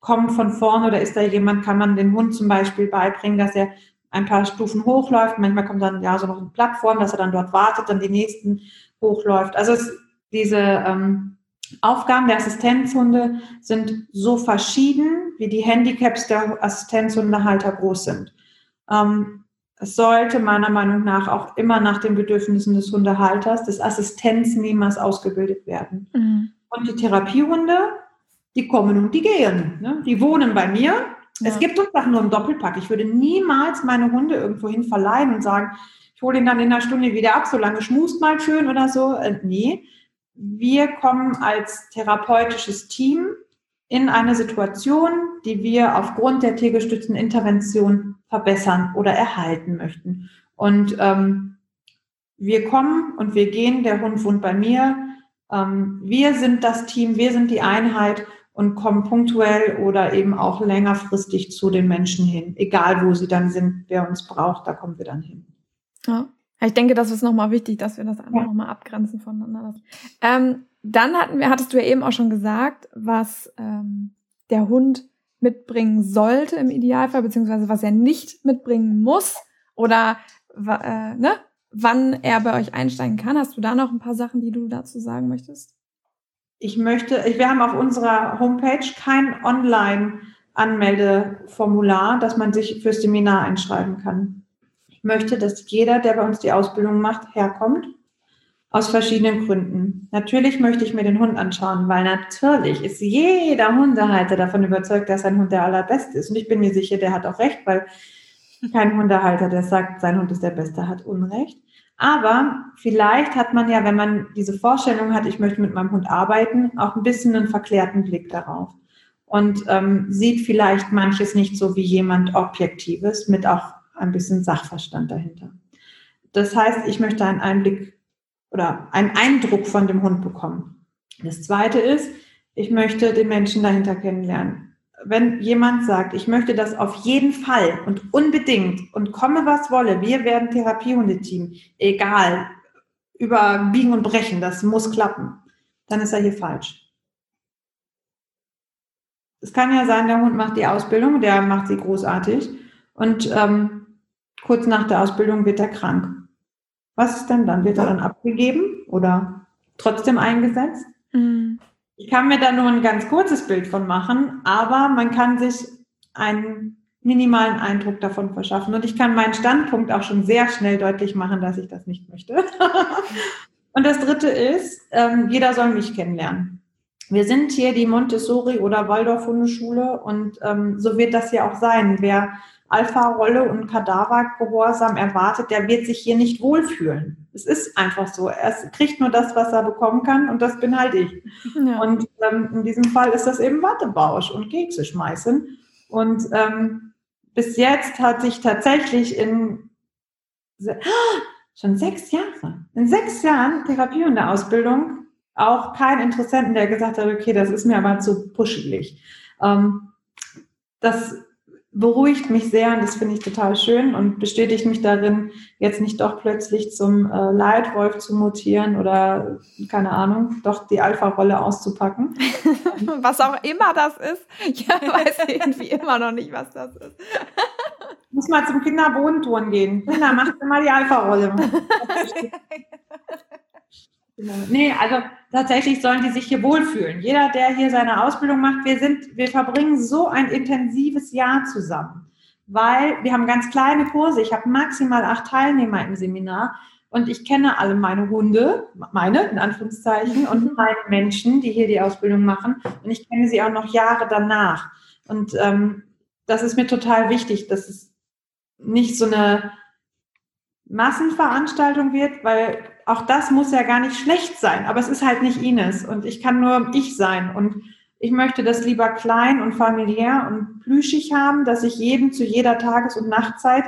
kommt von vorne oder ist da jemand, kann man den Hund zum Beispiel beibringen, dass er ein paar Stufen hochläuft, manchmal kommt dann ja so noch eine Plattform, dass er dann dort wartet, dann die nächsten hochläuft. Also diese Aufgaben der Assistenzhunde sind so verschieden, wie die Handicaps der Assistenzhundehalter groß sind. Es sollte meiner Meinung nach auch immer nach den Bedürfnissen des Hundehalters, des Assistenznehmers ausgebildet werden. Mhm. Und die Therapiehunde, die kommen und die gehen. Ne? Die wohnen bei mir. Ja. Es gibt uns doch nur einen Doppelpack. Ich würde niemals meine Hunde irgendwo hin verleihen und sagen, ich hole ihn dann in einer Stunde wieder ab, solange schmust mal schön oder so. Nee, wir kommen als therapeutisches Team in eine Situation, die wir aufgrund der tiergestützten Intervention verbessern oder erhalten möchten. Und wir kommen und wir gehen, der Hund wohnt bei mir, wir sind das Team, wir sind die Einheit und kommen punktuell oder eben auch längerfristig zu den Menschen hin. Egal, wo sie dann sind, wer uns braucht, da kommen wir dann hin. Ja, ich denke, das ist nochmal wichtig, dass wir das einfach nochmal abgrenzen voneinander. Dann hattest du ja eben auch schon gesagt, was der Hund mitbringen sollte im Idealfall, beziehungsweise was er nicht mitbringen muss oder wann er bei euch einsteigen kann. Hast du da noch ein paar Sachen, die du dazu sagen möchtest? Wir haben auf unserer Homepage kein Online-Anmeldeformular, dass man sich fürs Seminar einschreiben kann. Ich möchte, dass jeder, der bei uns die Ausbildung macht, herkommt. Aus verschiedenen Gründen. Natürlich möchte ich mir den Hund anschauen, weil natürlich ist jeder Hundehalter davon überzeugt, dass sein Hund der allerbeste ist. Und ich bin mir sicher, der hat auch recht, weil kein Hundehalter, der sagt, sein Hund ist der Beste, hat Unrecht. Aber vielleicht hat man ja, wenn man diese Vorstellung hat, ich möchte mit meinem Hund arbeiten, auch ein bisschen einen verklärten Blick darauf. Und sieht vielleicht manches nicht so wie jemand Objektives, mit auch ein bisschen Sachverstand dahinter. Das heißt, ich möchte einen Einblick oder einen Eindruck von dem Hund bekommen. Das Zweite ist, ich möchte den Menschen dahinter kennenlernen. Wenn jemand sagt, ich möchte das auf jeden Fall und unbedingt und komme, was wolle, wir werden Therapiehundeteam, egal, über Biegen und Brechen, das muss klappen, dann ist er hier falsch. Es kann ja sein, der Hund macht die Ausbildung, der macht sie großartig und kurz nach der Ausbildung wird er krank. Was ist denn dann? Wird er dann abgegeben oder trotzdem eingesetzt? Mhm. Ich kann mir da nur ein ganz kurzes Bild von machen, aber man kann sich einen minimalen Eindruck davon verschaffen. Und ich kann meinen Standpunkt auch schon sehr schnell deutlich machen, dass ich das nicht möchte. Und das Dritte ist, jeder soll mich kennenlernen. Wir sind hier die Montessori- oder Waldorf-Hundeschule und so wird das ja auch sein. Wer Alpha-Rolle und Kadavergehorsam erwartet, der wird sich hier nicht wohlfühlen. Es ist einfach so. Er kriegt nur das, was er bekommen kann und das bin halt ich. Ja. Und in diesem Fall ist das eben Wattebausch und Kekse schmeißen. Und bis jetzt hat sich tatsächlich in 6 Jahren Therapie und der Ausbildung auch kein Interessenten, der gesagt hat, okay, das ist mir aber zu puschelig. Das beruhigt mich sehr und das finde ich total schön und bestätigt mich darin, jetzt nicht doch plötzlich zum Leitwolf zu mutieren oder, keine Ahnung, doch die Alpha-Rolle auszupacken. Was auch immer das ist. Ich weiß irgendwie immer noch nicht, was das ist. Ich muss mal zum Kinderbodenturnen gehen. Kinder, macht mal die Alpha-Rolle. Genau. Nee, also tatsächlich sollen die sich hier wohlfühlen. Jeder, der hier seine Ausbildung macht, wir verbringen so ein intensives Jahr zusammen, weil wir haben ganz kleine Kurse. Ich habe maximal 8 Teilnehmer im Seminar und ich kenne alle meine Hunde, in Anführungszeichen, und meine Menschen, die hier die Ausbildung machen und ich kenne sie auch noch Jahre danach. Und das ist mir total wichtig, dass es nicht so eine Massenveranstaltung wird, weil auch das muss ja gar nicht schlecht sein, aber es ist halt nicht Ines und ich kann nur ich sein und ich möchte das lieber klein und familiär und plüschig haben, dass ich jeden zu jeder Tages- und Nachtzeit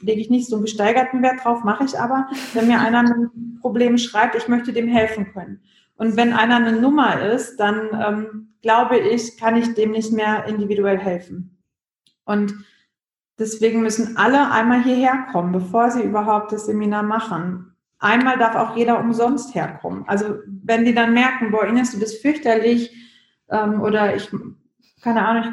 lege ich nicht so einen gesteigerten Wert drauf, mache ich aber, wenn mir einer ein Problem schreibt, ich möchte dem helfen können. Und wenn einer eine Nummer ist, dann glaube ich, kann ich dem nicht mehr individuell helfen. Und deswegen müssen alle einmal hierher kommen, bevor sie überhaupt das Seminar machen. Einmal darf auch jeder umsonst herkommen. Also wenn die dann merken, boah, Ines, du bist fürchterlich oder ich, keine Ahnung, ich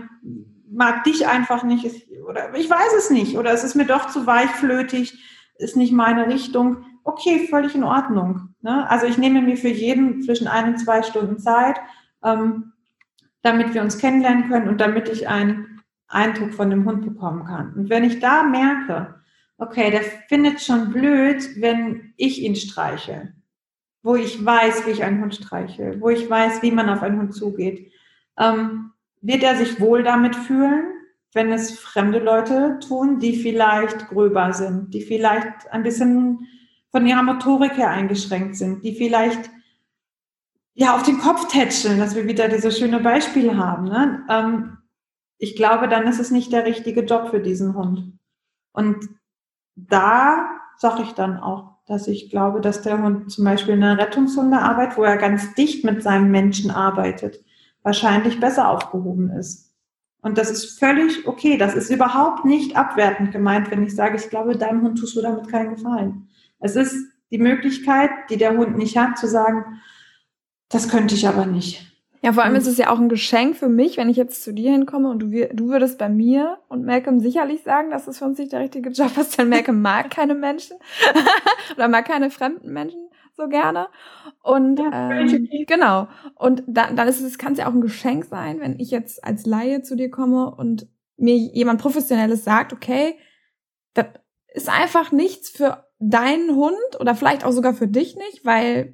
mag dich einfach nicht oder ich weiß es nicht oder es ist mir doch zu weichflötig, ist nicht meine Richtung. Okay, völlig in Ordnung. Ne? Also ich nehme mir für jeden zwischen 1 und 2 Stunden Zeit, damit wir uns kennenlernen können und damit ich einen Eindruck von dem Hund bekommen kann. Und wenn ich da merke, okay, der findet schon blöd, wenn ich ihn streiche, wo ich weiß, wie ich einen Hund streiche, wo ich weiß, wie man auf einen Hund zugeht. Wird er sich wohl damit fühlen, wenn es fremde Leute tun, die vielleicht gröber sind, die vielleicht ein bisschen von ihrer Motorik her eingeschränkt sind, die vielleicht ja, auf den Kopf tätscheln, dass wir wieder diese schönen Beispiele haben. Ne? Ich glaube, dann ist es nicht der richtige Job für diesen Hund. Und da sage ich dann auch, dass ich glaube, dass der Hund zum Beispiel in der Rettungshundearbeit, wo er ganz dicht mit seinem Menschen arbeitet, wahrscheinlich besser aufgehoben ist. Und das ist völlig okay. Das ist überhaupt nicht abwertend gemeint, wenn ich sage, ich glaube, deinem Hund tust du damit keinen Gefallen. Es ist die Möglichkeit, die der Hund nicht hat, zu sagen, das könnte ich aber nicht. Ja, vor allem ist es ja auch ein Geschenk für mich, wenn ich jetzt zu dir hinkomme und du würdest bei mir und Malcolm sicherlich sagen, dass es für uns nicht der richtige Job ist, denn Malcolm mag keine Menschen oder mag keine fremden Menschen so gerne. Und ja, genau. Und dann ist es, kann es ja auch ein Geschenk sein, wenn ich jetzt als Laie zu dir komme und mir jemand Professionelles sagt, okay, das ist einfach nichts für deinen Hund oder vielleicht auch sogar für dich nicht, weil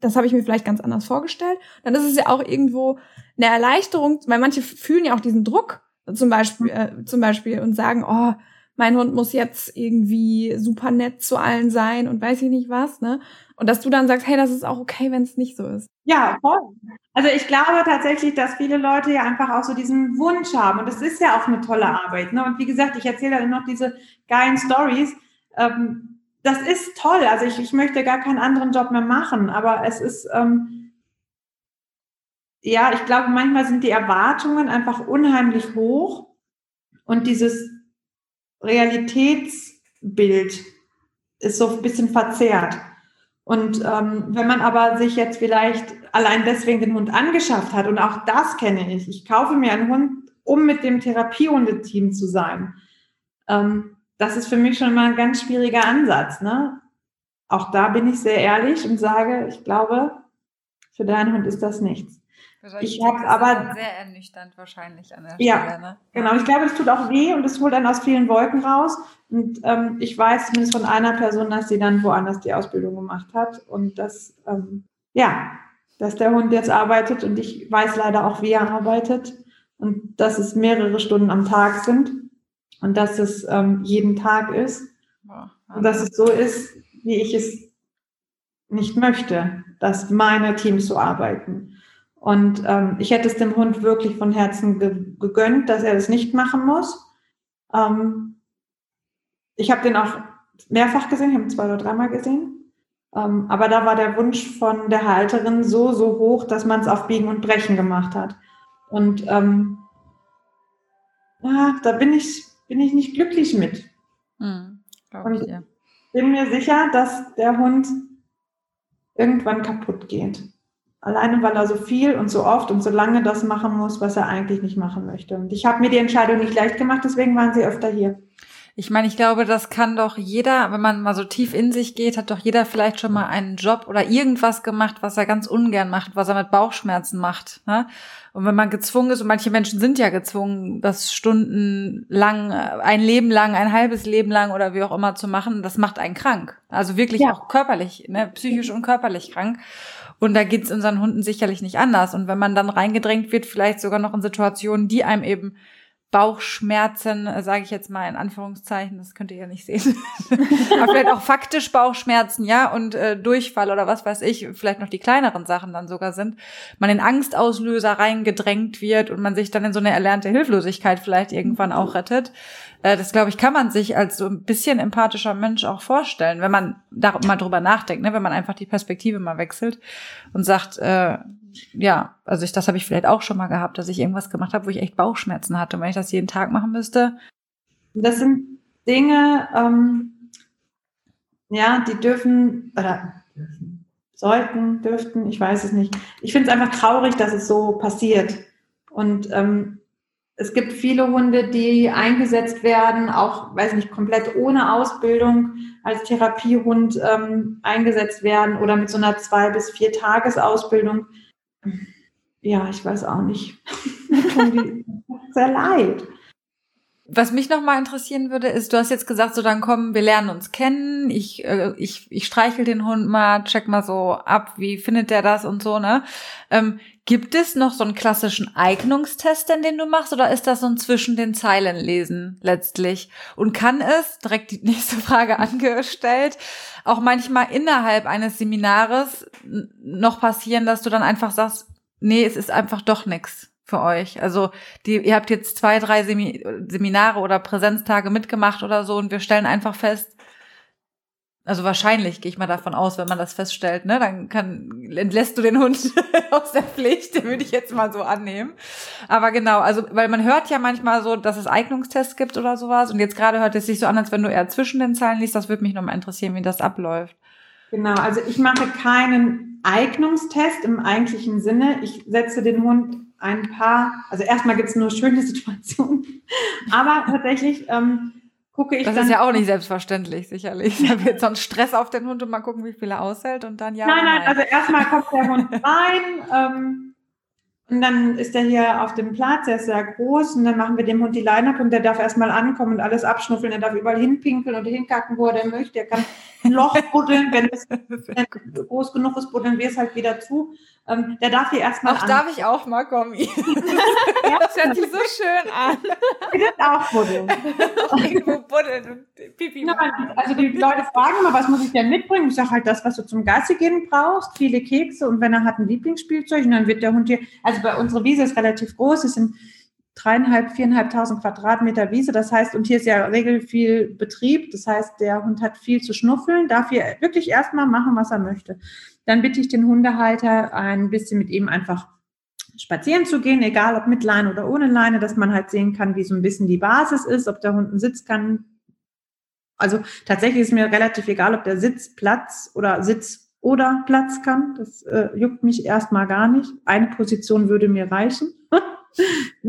das habe ich mir vielleicht ganz anders vorgestellt. Dann ist es ja auch irgendwo eine Erleichterung, weil manche fühlen ja auch diesen Druck zum Beispiel und sagen, oh, mein Hund muss jetzt irgendwie super nett zu allen sein und weiß ich nicht was, ne? Und dass du dann sagst, hey, das ist auch okay, wenn es nicht so ist. Ja, voll. Also ich glaube tatsächlich, dass viele Leute ja einfach auch so diesen Wunsch haben. Und das ist ja auch eine tolle Arbeit, ne? Und wie gesagt, ich erzähle dann noch diese geilen Stories. Das ist toll, also ich möchte gar keinen anderen Job mehr machen, aber es ist, ja, ich glaube, manchmal sind die Erwartungen einfach unheimlich hoch und dieses Realitätsbild ist so ein bisschen verzerrt. Und wenn man aber sich jetzt vielleicht allein deswegen den Hund angeschafft hat, und auch das kenne ich, ich kaufe mir einen Hund, um mit dem Therapiehundeteam zu sein, das ist für mich schon mal ein ganz schwieriger Ansatz, ne? Auch da bin ich sehr ehrlich und sage, ich glaube, für deinen Hund ist das nichts. Ich habe aber sehr ernüchternd wahrscheinlich an der Stelle. Ja, ne? Genau. Ich glaube, es tut auch weh und es holt dann aus vielen Wolken raus. Und ich weiß zumindest von einer Person, dass sie dann woanders die Ausbildung gemacht hat und dass dass der Hund jetzt arbeitet und ich weiß leider auch, wie er arbeitet und dass es mehrere Stunden am Tag sind. Und dass es jeden Tag ist. Boah, und dass es so ist, wie ich es nicht möchte, dass meine Teams so arbeiten. Und ich hätte es dem Hund wirklich von Herzen gegönnt, dass er das nicht machen muss. Ich habe den auch mehrfach gesehen, ich habe ihn 2 oder 3 Mal gesehen. Aber da war der Wunsch von der Halterin so hoch, dass man es auf Biegen und Brechen gemacht hat. Und da bin ich nicht glücklich mit. Und bin mir sicher, dass der Hund irgendwann kaputt geht. Alleine, weil er so viel und so oft und so lange das machen muss, was er eigentlich nicht machen möchte. Und ich habe mir die Entscheidung nicht leicht gemacht, deswegen waren sie öfter hier. Ich meine, ich glaube, das kann doch jeder, wenn man mal so tief in sich geht, hat doch jeder vielleicht schon mal einen Job oder irgendwas gemacht, was er ganz ungern macht, was er mit Bauchschmerzen macht, ne? Und wenn man gezwungen ist, und manche Menschen sind ja gezwungen, das stundenlang, ein Leben lang, ein halbes Leben lang oder wie auch immer zu machen, das macht einen krank. Also wirklich auch körperlich, ne? Psychisch und körperlich krank. Und da geht's unseren Hunden sicherlich nicht anders. Und wenn man dann reingedrängt wird, vielleicht sogar noch in Situationen, die einem eben Bauchschmerzen, sage ich jetzt mal in Anführungszeichen, das könnt ihr ja nicht sehen, aber vielleicht auch faktisch Bauchschmerzen, ja, und Durchfall oder was weiß ich, vielleicht noch die kleineren Sachen dann sogar sind, man in Angstauslöser reingedrängt wird und man sich dann in so eine erlernte Hilflosigkeit vielleicht irgendwann auch rettet. Das, glaube ich, kann man sich als so ein bisschen empathischer Mensch auch vorstellen, wenn man da mal drüber nachdenkt, ne? Wenn man einfach die Perspektive mal wechselt und sagt, also das habe ich vielleicht auch schon mal gehabt, dass ich irgendwas gemacht habe, wo ich echt Bauchschmerzen hatte. Und wenn ich das jeden Tag machen müsste. Das sind Dinge, die dürfen, oder sollten, dürften, ich weiß es nicht. Ich finde es einfach traurig, dass es so passiert. Und es gibt viele Hunde, die eingesetzt werden, auch, weiß nicht, komplett ohne Ausbildung als Therapiehund eingesetzt werden oder mit so einer 2- bis 4 Tagesausbildung. Ja, ich weiß auch nicht. Mir tun die sehr leid. Was mich nochmal interessieren würde, ist, du hast jetzt gesagt, so dann komm, wir lernen uns kennen, ich streichel den Hund mal, check mal so ab, wie findet der das und so, ne? Gibt es noch so einen klassischen Eignungstest, den du machst, oder ist das so ein zwischen den Zeilen lesen letztlich? Und kann es, direkt die nächste Frage angestellt, auch manchmal innerhalb eines Seminares noch passieren, dass du dann einfach sagst, nee, es ist einfach doch nichts für euch? Also ihr habt jetzt 2, 3 Seminare oder Präsenztage mitgemacht oder so und wir stellen einfach fest, also wahrscheinlich gehe ich mal davon aus, wenn man das feststellt, ne, dann entlässt du den Hund aus der Pflicht, würde ich jetzt mal so annehmen. Aber genau, also weil man hört ja manchmal so, dass es Eignungstests gibt oder sowas, und jetzt gerade hört es sich so an, als wenn du eher zwischen den Zeilen liest. Das würde mich nochmal interessieren, wie das abläuft. Genau, also ich mache keinen Eignungstest im eigentlichen Sinne. Ich setze den Hund also erstmal gibt es nur schöne Situationen, aber tatsächlich gucke ich das dann... Das ist ja auch nicht selbstverständlich, sicherlich. Ich habe jetzt so einen Stress auf den Hund und mal gucken, wie viel er aushält, und dann ja... Nein, also erstmal kommt der Hund rein und dann ist er hier auf dem Platz, der ist sehr groß, und dann machen wir dem Hund die Leine ab und der darf erstmal ankommen und alles abschnuffeln, er darf überall hinpinkeln und hinkacken, wo er möchte, er kann ein Loch buddeln, wenn es groß genug ist, buddeln wir es halt wieder zu. Der darf hier erstmal an. Ach, darf ich auch mal kommen? Das hört sich so schön an. Wir dürfen auch buddeln. Irgendwo buddeln und Pipi machen. Also die Leute fragen immer, was muss ich denn mitbringen? Ich sage halt das, was du zum Gassi gehen brauchst, viele Kekse, und wenn er hat ein Lieblingsspielzeug, und dann wird der Hund hier, also bei unserer Wiese ist relativ groß, es sind 3.500, 4.500 Quadratmeter Wiese, das heißt, und hier ist ja regelmäßig viel Betrieb, das heißt, der Hund hat viel zu schnuffeln, darf hier wirklich erstmal machen, was er möchte. Dann bitte ich den Hundehalter, ein bisschen mit ihm einfach spazieren zu gehen, egal ob mit Leine oder ohne Leine, dass man halt sehen kann, wie so ein bisschen die Basis ist, ob der Hund einen Sitz kann. Also tatsächlich ist mir relativ egal, ob der Sitz oder Platz kann. Das juckt mich erstmal gar nicht. Eine Position würde mir reichen.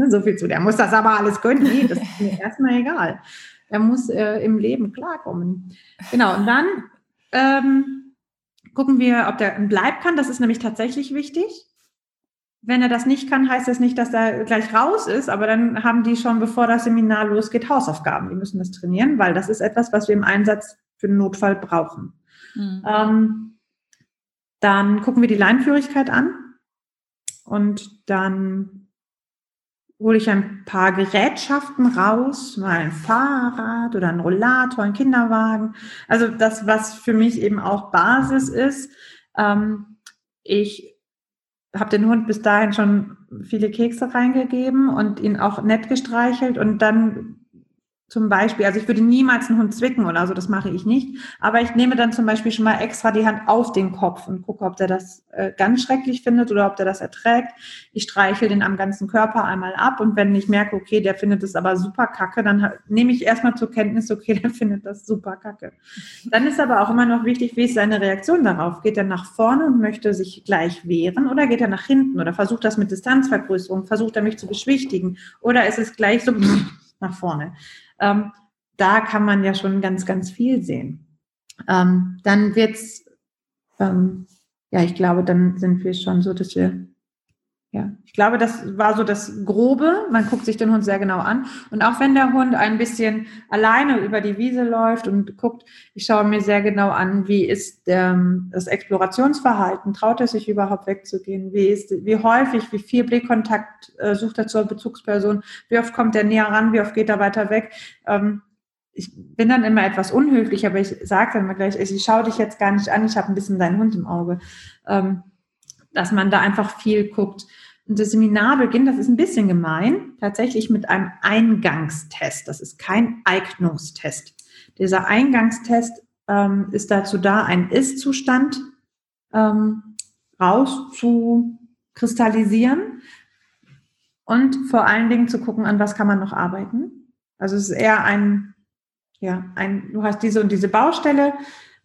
So viel zu, der muss das aber alles können. Nee, das ist mir erstmal egal. Der muss im Leben klarkommen. Genau, und dann... gucken wir, ob der einen Bleib kann. Das ist nämlich tatsächlich wichtig. Wenn er das nicht kann, heißt das nicht, dass er gleich raus ist, aber dann haben die schon, bevor das Seminar losgeht, Hausaufgaben. Die müssen das trainieren, weil das ist etwas, was wir im Einsatz für den Notfall brauchen. Mhm. Dann gucken wir die Leinenführigkeit an und dann hole ich ein paar Gerätschaften raus, mal ein Fahrrad oder ein Rollator, ein Kinderwagen. Also das, was für mich eben auch Basis ist. Ich habe den Hund bis dahin schon viele Kekse reingegeben und ihn auch nett gestreichelt und dann zum Beispiel, also ich würde niemals einen Hund zwicken oder so, das mache ich nicht, aber ich nehme dann zum Beispiel schon mal extra die Hand auf den Kopf und gucke, ob der das ganz schrecklich findet oder ob der das erträgt. Ich streichel den am ganzen Körper einmal ab, und wenn ich merke, okay, der findet das aber super kacke, dann nehme ich erstmal zur Kenntnis, okay, der findet das super kacke. Dann ist aber auch immer noch wichtig, wie ist seine Reaktion darauf? Geht er nach vorne und möchte sich gleich wehren, oder geht er nach hinten oder versucht das mit Distanzvergrößerung, versucht er mich zu beschwichtigen, oder ist es gleich so nach vorne? Da kann man ja schon ganz, ganz viel sehen. Dann wird's, ich glaube, dann sind wir schon so, dass wir, ja, ich glaube, das war so das Grobe. Man guckt sich den Hund sehr genau an. Und auch wenn der Hund ein bisschen alleine über die Wiese läuft und guckt, ich schaue mir sehr genau an, wie ist das Explorationsverhalten? Traut er sich überhaupt wegzugehen? Wie häufig, wie viel Blickkontakt sucht er zur Bezugsperson? Wie oft kommt er näher ran? Wie oft geht er weiter weg? Ich bin dann immer etwas unhöflich, aber ich sage dann immer gleich, ich schaue dich jetzt gar nicht an, ich habe ein bisschen deinen Hund im Auge. Dass man da einfach viel guckt. Und das Seminar beginnt, das ist ein bisschen gemein, tatsächlich mit einem Eingangstest. Das ist kein Eignungstest. Dieser Eingangstest ist dazu da, einen Ist-Zustand rauszukristallisieren und vor allen Dingen zu gucken, an was kann man noch arbeiten. Also es ist eher ein du hast diese und diese Baustelle,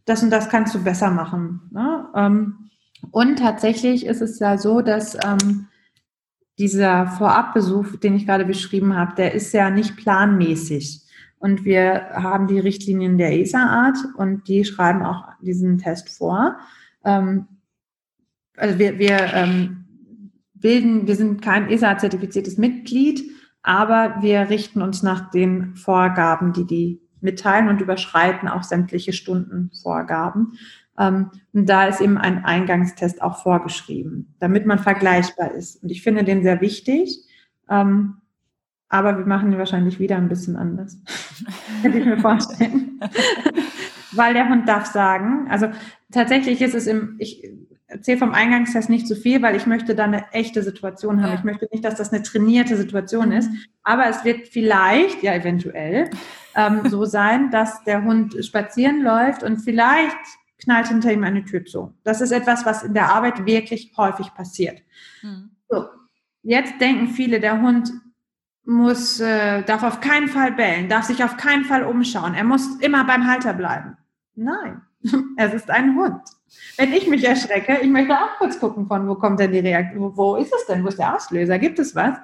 das und das kannst du besser machen, ne? Und tatsächlich ist es ja so, dass dieser Vorabbesuch, den ich gerade beschrieben habe, der ist ja nicht planmäßig. Und wir haben die Richtlinien der ESA-Art und die schreiben auch diesen Test vor. Wir sind kein ESA-zertifiziertes Mitglied, aber wir richten uns nach den Vorgaben, die die mitteilen, und überschreiten auch sämtliche Stundenvorgaben. Und da ist eben ein Eingangstest auch vorgeschrieben, damit man vergleichbar ist. Und ich finde den sehr wichtig, aber wir machen ihn wahrscheinlich wieder ein bisschen anders. Kann ich mir vorstellen. Weil der Hund darf sagen, also tatsächlich ist es ich erzähle vom Eingangstest nicht zu viel, weil ich möchte da eine echte Situation haben. Ja. Ich möchte nicht, dass das eine trainierte Situation ist, aber es wird vielleicht, ja eventuell, so sein, dass der Hund spazieren läuft und vielleicht knallt hinter ihm eine Tür zu. Das ist etwas, was in der Arbeit wirklich häufig passiert. Mhm. So, jetzt denken viele, der Hund darf auf keinen Fall bellen, darf sich auf keinen Fall umschauen, er muss immer beim Halter bleiben. Nein, es ist ein Hund. Wenn ich mich erschrecke, ich möchte auch kurz gucken, von wo kommt denn die Reaktion, wo ist es denn, wo ist der Auslöser, gibt es was?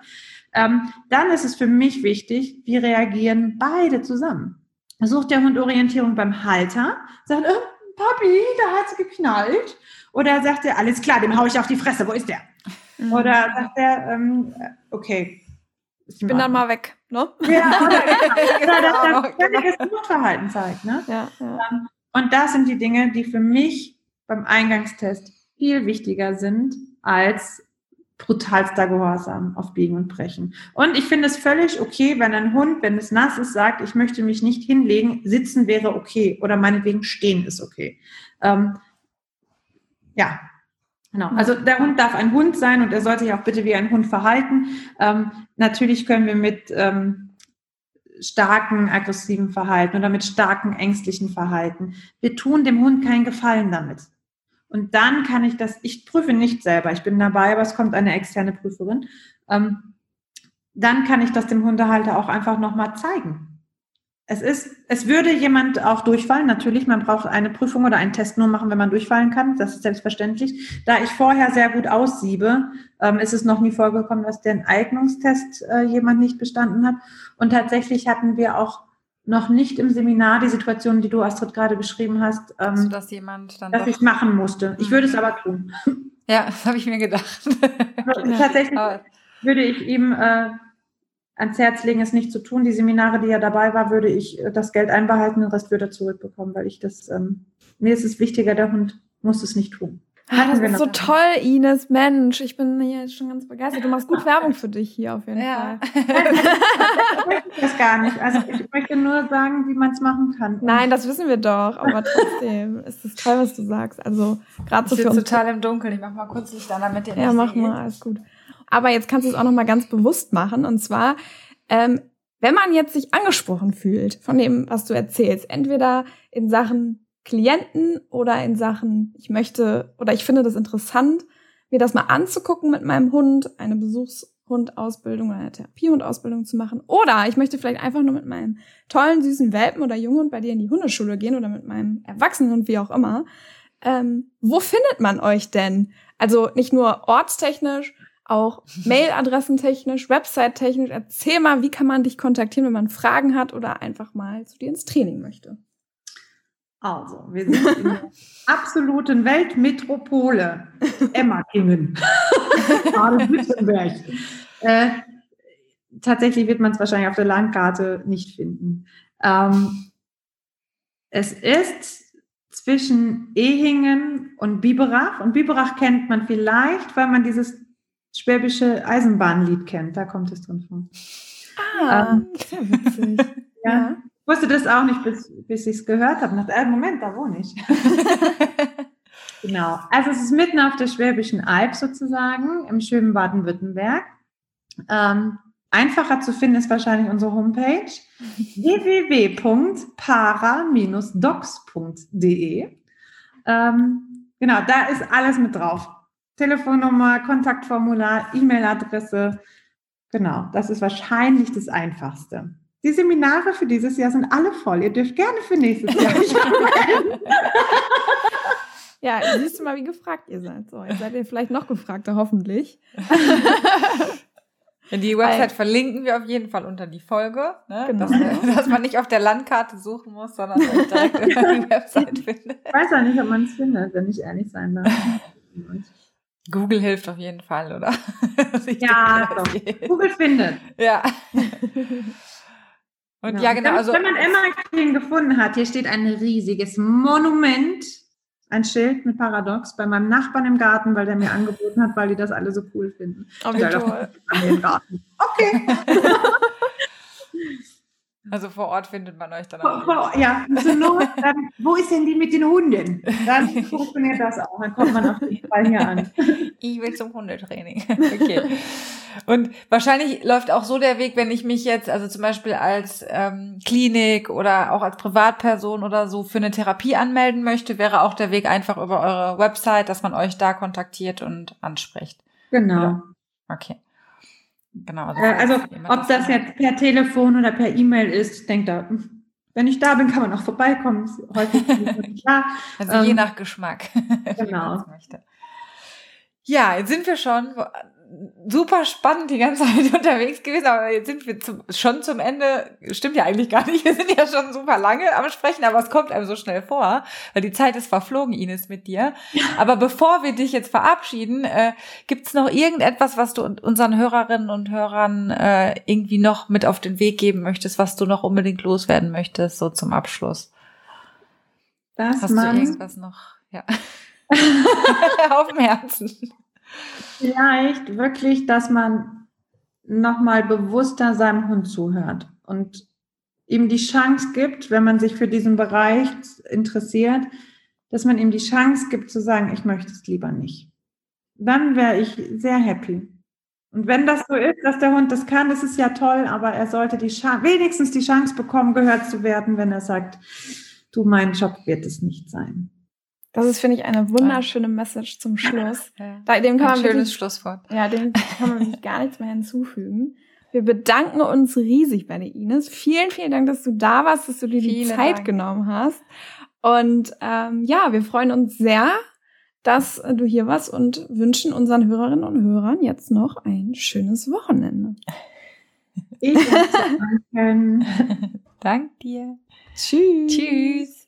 Dann ist es für mich wichtig, wie reagieren beide zusammen. Sucht der Hund Orientierung beim Halter, sagt, Papi, da hat's geknallt. Oder sagt er, alles klar, dem hau ich auf die Fresse, wo ist der? Oder sagt er, okay. Ich bin dann mal weg, ne? Ja, oder das völliges Mutverhalten zeigt, ne? Ja. Und das sind die Dinge, die für mich beim Eingangstest viel wichtiger sind als brutalster Gehorsam auf Biegen und Brechen. Und ich finde es völlig okay, wenn ein Hund, wenn es nass ist, sagt, ich möchte mich nicht hinlegen, sitzen wäre okay oder meinetwegen stehen ist okay. Ja, genau. Also der Hund darf ein Hund sein und er sollte sich auch bitte wie ein Hund verhalten. Natürlich können wir mit starken aggressiven Verhalten oder mit starken ängstlichen Verhalten, wir tun dem Hund keinen Gefallen damit. Und dann kann ich ich prüfe nicht selber, ich bin dabei, aber es kommt eine externe Prüferin, dann kann ich das dem Hundehalter auch einfach nochmal zeigen. Es würde jemand auch durchfallen, natürlich, man braucht eine Prüfung oder einen Test nur machen, wenn man durchfallen kann, das ist selbstverständlich. Da ich vorher sehr gut aussiebe, ist es noch nie vorgekommen, dass der Eignungstest jemand nicht bestanden hat. Und tatsächlich hatten wir auch noch nicht im Seminar die Situation, die du, Astrid, gerade beschrieben hast, also, dass ich machen musste. Ich würde es aber tun. Ja, das habe ich mir gedacht. Tatsächlich würde ich ihm ans Herz legen, es nicht zu tun. Die Seminare, die ja dabei war, würde ich das Geld einbehalten, den Rest würde er zurückbekommen, weil ich mir ist es wichtiger, der Hund muss es nicht tun. Das ist so toll, Ines. Mensch, ich bin hier jetzt schon ganz begeistert. Du machst gut Werbung für dich hier auf jeden Fall. Ich möchte das gar nicht. Also ich möchte nur sagen, wie man es machen kann. Nein, das wissen wir doch. Aber trotzdem ist es toll, was du sagst. Also gerade so für uns. Ich bin total im Dunkeln. Ich mach mal kurz Licht an, damit ihr nicht seht. Ja, mach mal, alles gut. Aber jetzt kannst du es auch noch mal ganz bewusst machen. Und zwar, wenn man jetzt sich angesprochen fühlt von dem, was du erzählst, entweder in Sachen Klienten oder in Sachen, ich finde das interessant, mir das mal anzugucken mit meinem Hund, eine Besuchshundausbildung oder eine Therapiehundausbildung zu machen. Oder ich möchte vielleicht einfach nur mit meinem tollen, süßen Welpen oder Junghund bei dir in die Hundeschule gehen oder mit meinem Erwachsenenhund, wie auch immer. Wo findet man euch denn? Also nicht nur ortstechnisch, auch Mailadressentechnisch, Website-technisch. Erzähl mal, wie kann man dich kontaktieren, wenn man Fragen hat oder einfach mal zu dir ins Training möchte? Also, wir sind in der absoluten Weltmetropole, Emmerkingen, Baden-Württemberg. Tatsächlich wird man es wahrscheinlich auf der Landkarte nicht finden. Es ist zwischen Ehingen und Biberach. Und Biberach kennt man vielleicht, weil man dieses schwäbische Eisenbahnlied kennt. Da kommt es drin vor. Ah, sehr witzig. Ja. Ich wusste das auch nicht, bis ich es gehört habe. Nach einem Moment, da wohne ich. Genau. Also es ist mitten auf der Schwäbischen Alb sozusagen, im schönen Baden-Württemberg. Einfacher zu finden ist wahrscheinlich unsere Homepage www.para-docs.de. Genau, da ist alles mit drauf. Telefonnummer, Kontaktformular, E-Mail-Adresse. Genau, das ist wahrscheinlich das Einfachste. Die Seminare für dieses Jahr sind alle voll. Ihr dürft gerne für nächstes Jahr anmelden. Ja, siehst du mal, wie gefragt ihr seid. So, jetzt seid ihr vielleicht noch gefragter, hoffentlich. Die Website verlinken wir auf jeden Fall unter die Folge, ne? Genau. Dass man nicht auf der Landkarte suchen muss, sondern direkt über die Website findet. Ich weiß auch nicht, ob man es findet, wenn ich ehrlich sein darf. Google hilft auf jeden Fall, oder? Ja, Google findet. Ja. Und genau. Ja, genau. Also, wenn man Emmerkingen gefunden hat, hier steht ein riesiges Monument, ein Schild mit Paradocs bei meinem Nachbarn im Garten, weil der mir angeboten hat, weil die das alle so cool finden. Oh, wie toll. Okay. Also vor Ort findet man euch dann auch. Ja, also nur, dann, wo ist denn die mit den Hunden? Dann funktioniert das auch, dann kommt man auf jeden Fall hier an. Ich will zum Hundetraining. Okay. Und wahrscheinlich läuft auch so der Weg, wenn ich mich jetzt, also zum Beispiel als Klinik oder auch als Privatperson oder so für eine Therapie anmelden möchte, wäre auch der Weg einfach über eure Website, dass man euch da kontaktiert und anspricht. Genau. Oder? Okay. Genau, also ob das jetzt per Telefon oder per E-Mail ist, ich denke da, wenn ich da bin, kann man auch vorbeikommen. Ist häufig nicht klar. Also je nach Geschmack. Genau. Ja, jetzt sind wir schon super spannend die ganze Zeit unterwegs gewesen, aber jetzt sind wir schon zum Ende. Stimmt ja eigentlich gar nicht. Wir sind ja schon super lange am Sprechen, aber es kommt einem so schnell vor, weil die Zeit ist verflogen, Ines, mit dir. Aber bevor wir dich jetzt verabschieden, gibt's noch irgendetwas, was du unseren Hörerinnen und Hörern irgendwie noch mit auf den Weg geben möchtest, was du noch unbedingt loswerden möchtest, so zum Abschluss? Hast du irgendwas noch? Ja. Auf dem Herzen. Vielleicht wirklich, dass man nochmal bewusster seinem Hund zuhört und ihm die Chance gibt, wenn man sich für diesen Bereich interessiert, dass man ihm die Chance gibt zu sagen, ich möchte es lieber nicht. Dann wäre ich sehr happy. Und wenn das so ist, dass der Hund das kann, das ist ja toll, aber er sollte wenigstens die Chance bekommen, gehört zu werden, wenn er sagt, du, mein Job wird es nicht sein. Das ist, finde ich, eine wunderschöne Message zum Schluss. Ja. Dem kann man schönes Schlusswort. Ja, dem kann man gar nichts mehr hinzufügen. Wir bedanken uns riesig bei dir, Ines. Vielen, vielen Dank, dass du da warst, dass du dir die Zeit genommen hast. Und ja, wir freuen uns sehr, dass du hier warst und wünschen unseren Hörerinnen und Hörern jetzt noch ein schönes Wochenende. Ich danke dir. Tschüss. Tschüss.